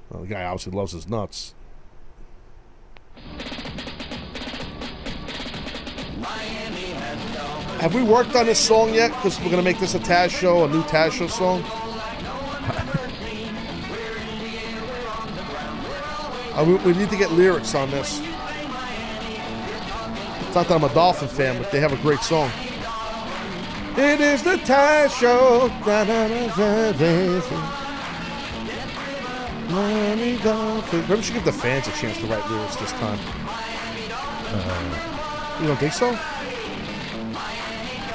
Well, the guy obviously loves his nuts. Have we worked on this song yet? Because we're going to make this a Taz show, a new Taz show song. We need to get lyrics on this. It's not that I'm a Dolphin fan, but they have a great song. It is the Taz Show. Maybe we should give the fans a chance to write lyrics this time. You don't think so?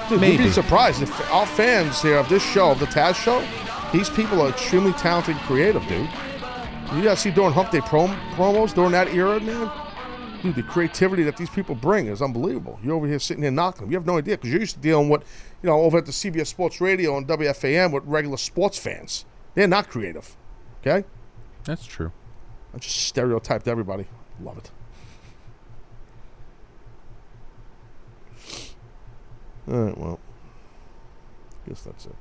Dude, maybe. You'd be surprised if our fans here of this show, of the Taz Show, these people are extremely talented and creative, dude. You guys see during Hump Day promos during that era, man? Dude, the creativity that these people bring is unbelievable. You're over here sitting here knocking them. You have no idea because you're used to dealing with, you know, over at the CBS Sports Radio and WFAN with regular sports fans. They're not creative, okay? That's true. I just stereotyped everybody. Love it. All right, well, I guess that's it.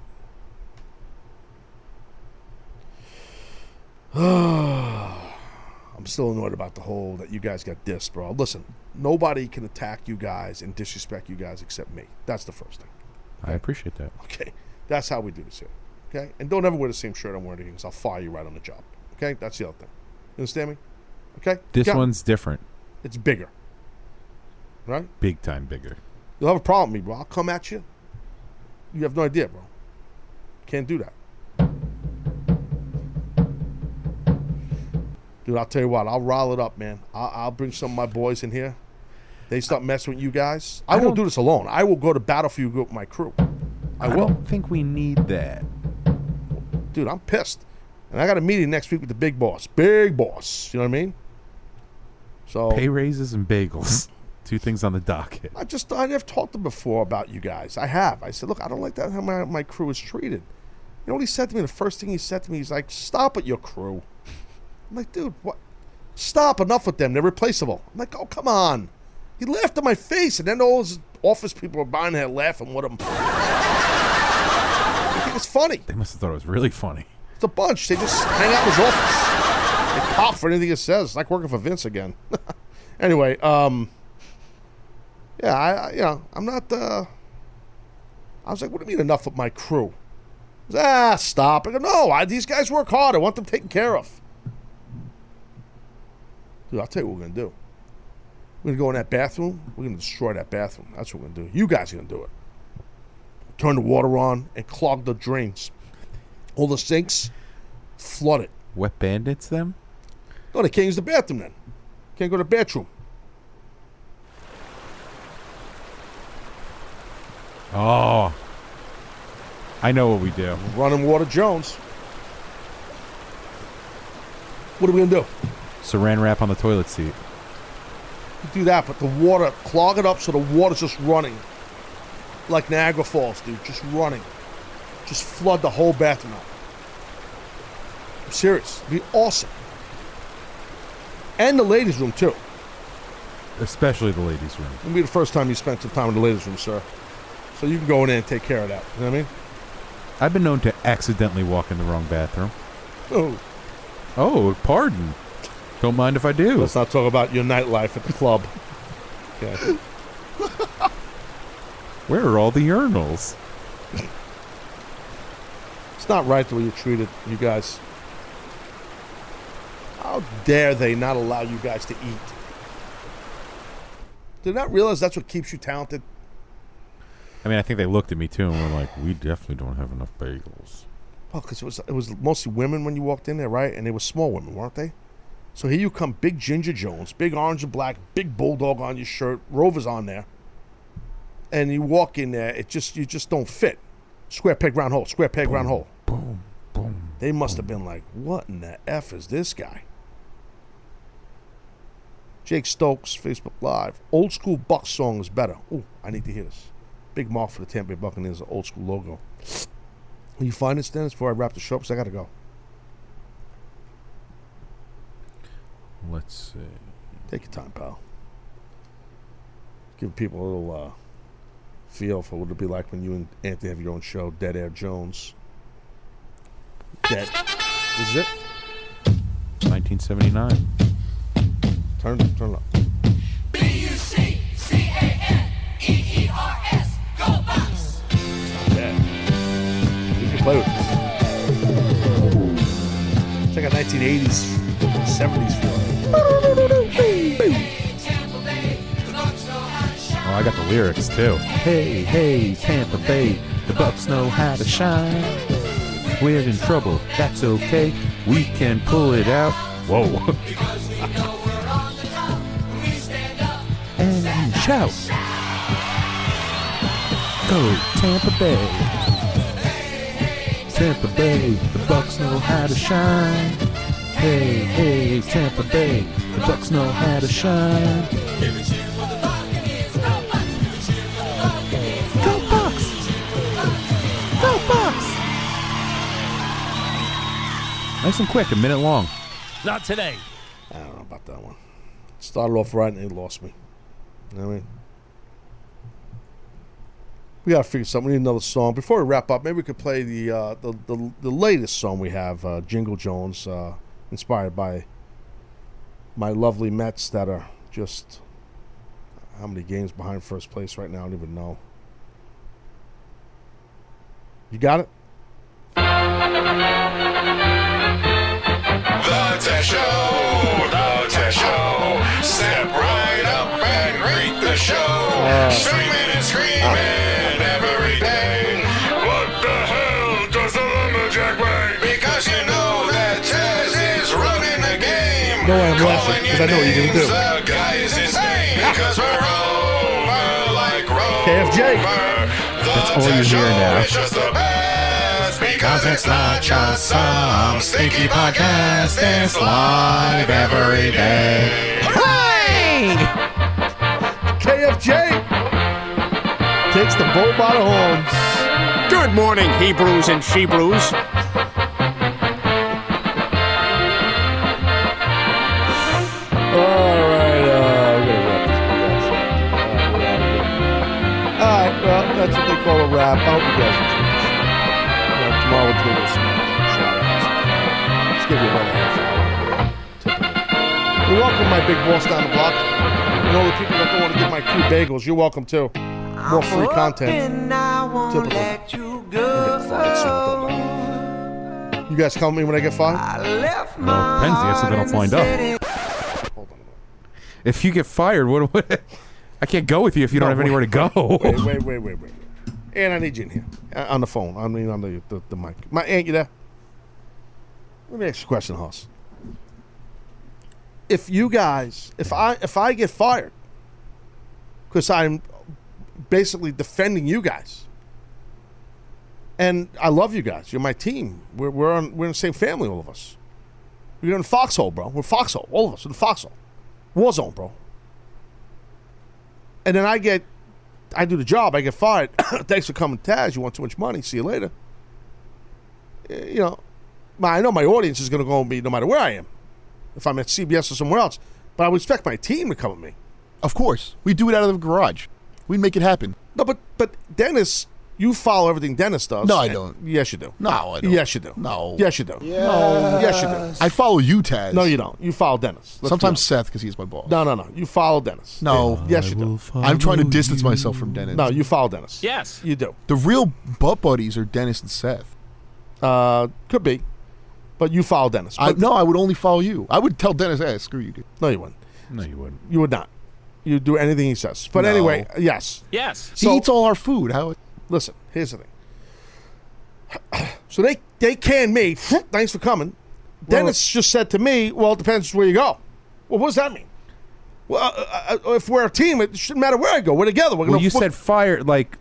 I'm I'm still annoyed about the whole that you guys got dissed, bro. Listen, nobody can attack you guys and disrespect you guys except me. That's the first thing. Okay? I appreciate that. Okay. That's how we do this here. Okay? And don't ever wear the same shirt I'm wearing again because I'll fire you right on the job. Okay? That's the other thing. You understand me? Okay? This one's different. It's bigger. Right? Big time bigger. You'll have a problem with me, bro. I'll come at you. You have no idea, bro. Can't do that. Dude, I'll tell you what. I'll rile it up, man. I'll bring some of my boys in here. They start messing with you guys. I won't do this alone. I will go to battle for you with my crew. I will. I don't think we need that. Dude, I'm pissed. And I got a meeting next week with the big boss. Big boss. You know what I mean? So pay raises and bagels. Two things on the docket. I have talked to him before about you guys. I have. I said, look, I don't like that how my crew is treated. You know what he said to me? The first thing he said to me, he's like, stop at your crew. I'm like, dude, what? Stop, enough with them. They're replaceable. I'm like, oh, come on. He laughed in my face, and then all his office people are behind there laughing with him. I think it's funny. They must have thought it was really funny. It's a bunch. They just hang out in his office. They pop for anything he says. It's like working for Vince again. Anyway, yeah, I'm not, I was like, what do you mean enough with my crew? I was, stop. I go, no, these guys work hard. I want them taken care of. Dude, I'll tell you what we're going to do. We're going to go in that bathroom. We're going to destroy that bathroom. That's what we're going to do. You guys are going to do it. Turn the water on and clog the drains. All the sinks, flood it. Wet bandits them? No, they can't use the bathroom then. Can't go to the bathroom. Oh. I know what we do. Running Water Jones. What are we going to do? Saran wrap on the toilet seat. Do that, but the water, clog it up so the water's just running. Like Niagara Falls, dude. Just running. Just flood the whole bathroom out. I'm serious. It'd be awesome. And the ladies' room, too. Especially the ladies' room. It'll be the first time you spent some time in the ladies' room, sir. So you can go in there and take care of that. You know what I mean? I've been known to accidentally walk in the wrong bathroom. Oh. Oh, pardon. Don't mind if I do. Let's not talk about your nightlife at the club. Okay. Where are all the urinals? It's not right the way you treated you guys. How dare they not allow you guys to eat? Did not realize that's what keeps you talented? I mean, I think they looked at me too and were like, we definitely don't have enough bagels. Well, because it was mostly women when you walked in there, right? And they were small women, weren't they? So here you come, big Ginger Jones, big orange and black, big bulldog on your shirt, Rover's on there. And you walk in there, you just don't fit. Square peg, round hole, square peg, boom, round hole. Boom, boom. They must have been like, what in the F is this guy? Jake Stokes, Facebook Live. Old school Bucks song is better. Oh, I need to hear this. Big mark for the Tampa Bay Buccaneers, an old school logo. Will you find this, Dennis, before I wrap the show up? Because I got to go. Let's see. Take your time, pal. Give people a little feel for what it'll be like when you and Anthony have your own show, Dead Air Jones. Dead. This is it. 1979. Turn it up. B-U-C-C-A-N-E-E-R-S. Go Bucks! Not bad. You can play with this. Check out 1980s, 70s for it. Oh, I got the lyrics too. Hey, hey, Tampa Bay, the Bucks know how to shine. We're in trouble, that's okay. We can pull it out. Whoa. And shout. Go Tampa Bay. Tampa Bay, the Bucks know how to shine. Hey, hey, Tampa Bay, the Bucks know how to shine. Go Bucks! Go Bucks! Nice and quick, a minute long. Not today. I don't know about that one. Started off right and it lost me. You know what I mean? We gotta figure something. We need another song. Before we wrap up, maybe we could play the latest song we have, Jingle Jones, inspired by my lovely Mets that are just how many games behind first place right now? I don't even know. You got it? The Tess Show, the Tess Show. Step right up and greet the show. Streaming and screaming every day. What the hell does the lumberjack weigh? Because you know that Tess is running the game. No, I'm laughing because I know what you're gonna do. The guy is insane because we're over like KFJ. That's all you hear now. It's just the best because it's not just some stinky podcast. It's live every day. Hooray! KFJ takes the bull by the horns. Good morning, Hebrews and Shebrews. That's what they call a wrap. I hope you guys enjoy this. Tomorrow we'll do this. Let's give you another half hour. You're welcome, my big boss down the block. And all the people that don't want to get my cute bagels, you're welcome too. More free content. Typical. You guys call me when I get fired? Well, depends. I guess if I don't find out. Hold on a minute. If you get fired, what? I can't go with you if you don't have anywhere to go. Wait. Ann, I need you in here. On the phone. I mean, on the mic. My aunt, you there? Let me ask you a question, Hoss. If you guys, if I get fired, because I'm basically defending you guys, and I love you guys. You're my team. We're in the same family, all of us. We're in Foxhole, bro. We're Foxhole. All of us in Foxhole. Warzone, bro. And then I do the job. I get fired. Thanks for coming, Taz. You want too much money. See you later. You know, I know my audience is going to go with me no matter where I am. If I'm at CBS or somewhere else. But I would expect my team to come with me. Of course. We do it out of the garage. We make it happen. No, but Dennis, you follow everything Dennis does. No, I don't. Yes, you do. No, I don't. Yes, you do. No. Yes, you do. Yes. No. Yes, you do. I follow you, Taz. No, you don't. You follow Dennis. Sometimes Seth, because he's my boss. No. You follow Dennis. No. Yes, you do. I'm trying to distance myself from Dennis. No, you follow Dennis. Yes. You do. The real butt buddies are Dennis and Seth. Could be. But you follow Dennis. I would only follow you. I would tell Dennis, hey, screw you, dude. No, you wouldn't. No, you wouldn't. You would not. You do anything he says. But anyway, yes. Yes. He eats all our food. How... Listen, here's the thing. So they canned me. Thanks for coming. Well, Dennis just said to me, well, it depends where you go. Well, what does that mean? Well, if we're a team, it shouldn't matter where I go. We're together. We're you said fire, like...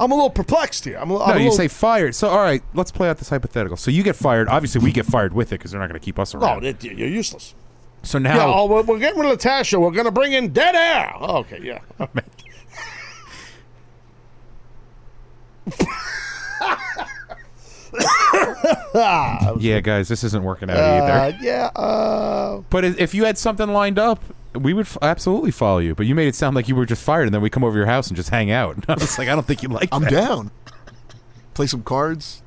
I'm a little perplexed here. You say fired. So, all right, let's play out this hypothetical. So you get fired. Obviously, we get fired with it because they're not going to keep us around. No, you're useless. So now... Yeah, we're getting rid of Tasha. We're going to bring in dead air. Oh, okay, yeah. Yeah, guys, this isn't working out either. But if you had something lined up, we would absolutely follow you. But you made it sound like you were just fired, and then we come over your house and just hang out. And I was like, I don't think you like. I'm down. Play some cards.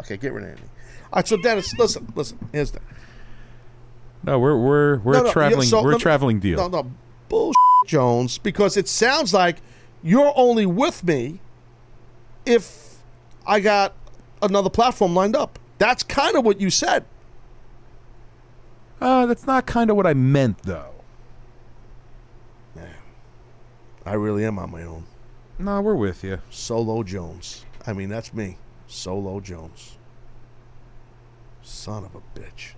Okay, get rid of Andy. All right, so Dennis, listen. Here's that. No, we're traveling. We're a traveling deal. No, bullshit, Jones. Because it sounds like you're only with me if I got another platform lined up. That's kind of what you said. That's not kind of what I meant, though. Man, I really am on my own. No, we're with you. Solo Jones. I mean, that's me. Solo Jones. Son of a bitch.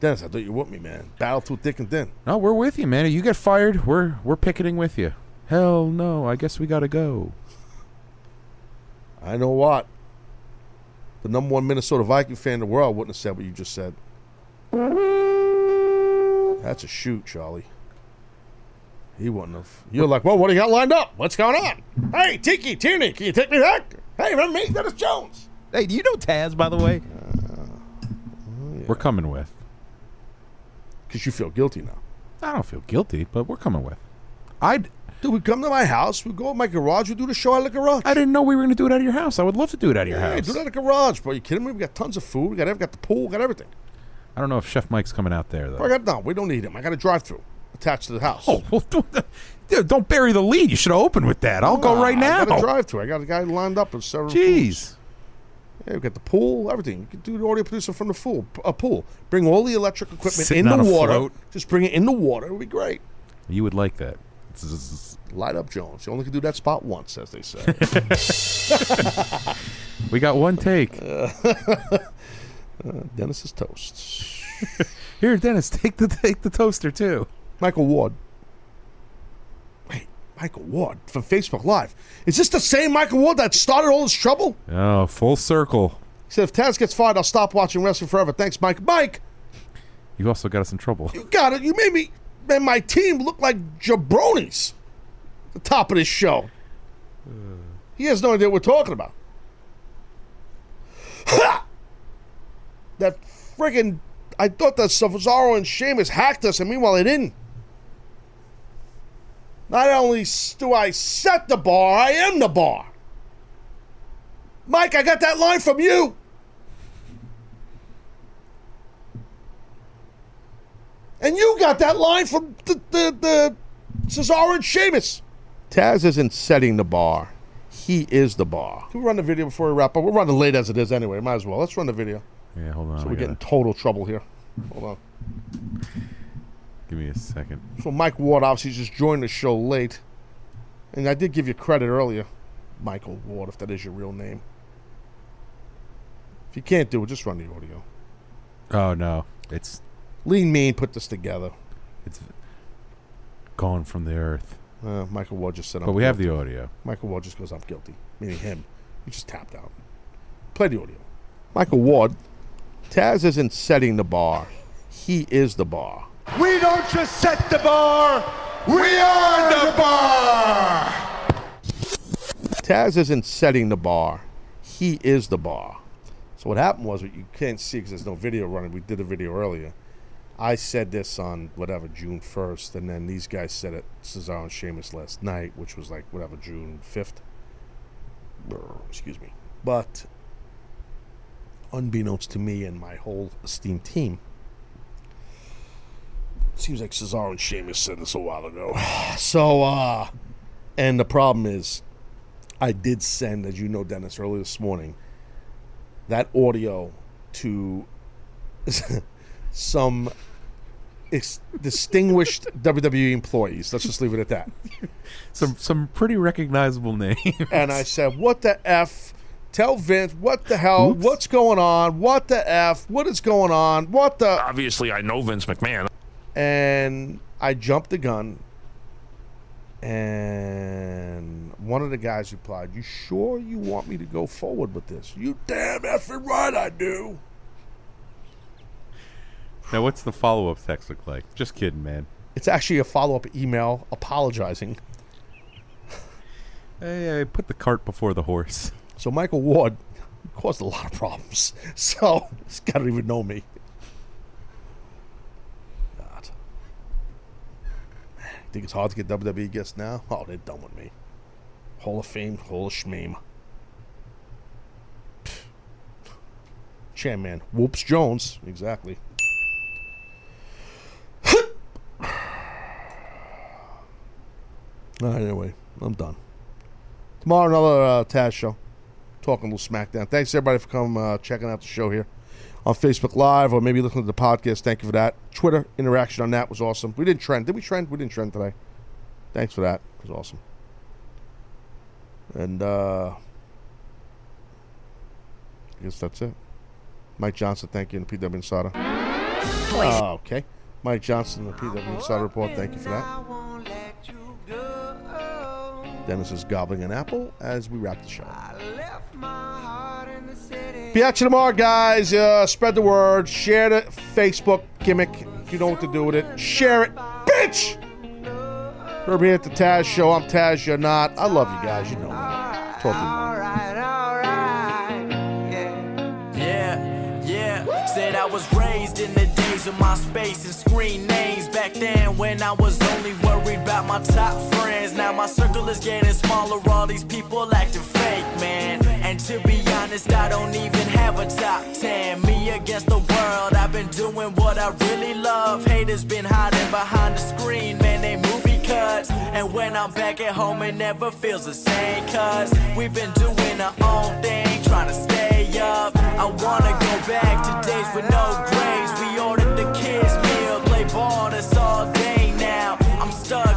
Dennis, I thought you were with me, man. Battle through thick and thin. No, we're with you, man. If you get fired, we're picketing with you. Hell no, I guess we gotta go. I know what. The number one Minnesota Viking fan in the world wouldn't have said what you just said. That's a shoot, Charlie. He wouldn't have. You're like, well, what do you got lined up? What's going on? Hey, Tiki, Tierney, can you take me back? Hey, remember me? Dennis Jones. Hey, do you know Taz, by the way? Yeah. We're coming with. Because you feel guilty now. I don't feel guilty, but we're coming with. I'd Dude, we come to my house. We go in my garage. We do the show out of the garage. I didn't know we were going to do it out of your house. I would love to do it out of your house. Yeah, do it out of the garage, bro. You kidding me? We got tons of food. We got the pool. We got everything. I don't know if Chef Mike's coming out there, though. Bro, we don't need him. I got a drive-through attached to the house. Oh, well, don't bury the lead. You should have opened with that. I'll go right now. I got a drive-through. I got a guy lined up. Jeez. Yeah, we got the pool, everything. You can do the audio producer from the pool. Bring all the electric equipment in the water. Float. Just bring it in the water. It would be great. You would like that. Light up Jones. You only can do that spot once, as they say. We got one take. Dennis's toasts. Here, Dennis, take the toaster too. Michael Ward. Wait, Michael Ward from Facebook Live. Is this the same Michael Ward that started all this trouble? Oh, full circle. He said, if Taz gets fired, I'll stop watching wrestling forever. Thanks, Mike. Mike! You also got us in trouble. You got it. You made me and my team look like jabronis at the top of this show. He has no idea what we're talking about. Ha! That friggin' I thought that Cesaro and Sheamus hacked us, and meanwhile they didn't. Not only do I set the bar, I am the bar. Mike, I got that line from you. And you got that line from the Cesaro and Sheamus. Taz isn't setting the bar. He is the bar. Can we run the video before we wrap up? We're running late as it is anyway. Might as well. Let's run the video. Yeah, hold on. So we're getting total trouble here. Hold on. Give me a second. So Mike Ward obviously just joined the show late. And I did give you credit earlier. Michael Ward, if that is your real name. If you can't do it, just run the audio. Oh, no. It's... Lean Mean put this together. It's gone from the earth. Michael Ward just said I'm guilty. But we have the audio. Michael Ward just goes, I'm guilty. Meaning him. You just tapped out. Play the audio. Michael Ward... Taz isn't setting the bar. He is the bar. We don't just set the bar. We are the bar. Taz isn't setting the bar. He is the bar. So what happened was, what you can't see because there's no video running. We did a video earlier. I said this on whatever, June 1st. And then these guys said it, Cesaro and Sheamus last night, which was like whatever, June 5th. Excuse me. But... unbeknownst to me and my whole esteemed team, it seems like Cesaro and Sheamus said this a while ago. So, and the problem is, I did send, as you know, Dennis, early this morning, that audio to some distinguished WWE employees. Let's just leave it at that. Some pretty recognizable names. And I said, what the F... Tell Vince, what the hell, what's going on, what the F, what is going on, what the... Obviously, I know Vince McMahon. And I jumped the gun, and one of the guys replied, you sure you want me to go forward with this? You damn effing right I do. Now, what's the follow-up text look like? Just kidding, man. It's actually a follow-up email apologizing. Hey, I put the cart before the horse. So Michael Ward caused a lot of problems. So this guy doesn't even know me. God. Think it's hard to get WWE guests now? Oh, they're done with me. Hall of Fame, Hall of Shmame. Chairman, Whoops Jones. Exactly. All right, anyway, I'm done. Tomorrow, another Taz show. Talking a little SmackDown. Thanks, everybody, for coming, checking out the show here on Facebook Live or maybe listening to the podcast. Thank you for that. Twitter interaction on that was awesome. We didn't trend. Did we trend? We didn't trend today. Thanks for that. It was awesome. And I guess that's it. Mike Johnson, thank you, and the PW Insider. Okay. Mike Johnson, the PW Insider Report. Thank you for that. Dennis is gobbling an apple as we wrap the show. Be out you tomorrow, guys. Spread the word. Share the Facebook gimmick. If you know what to do with it, share it, bitch. We're here at the Taz Show. I'm Taz. You're not. I love you guys. You know me. Talk to you. All right. Yeah. Said I was raised in the days using my space and screen names. Back then when I was only worried about my top friends, now my circle is getting smaller, all these people acting fake, man. And to be honest, I don't even have a top 10. Me against the world, I've been doing what I really love. Haters been hiding behind the screen, man, they movie cuts. And when I'm back at home, it never feels the same, cause we've been doing our own thing, trying to stay up. I wanna go back to days with no grades. We ordered the kids meal, play ball, that's all day now. I'm stuck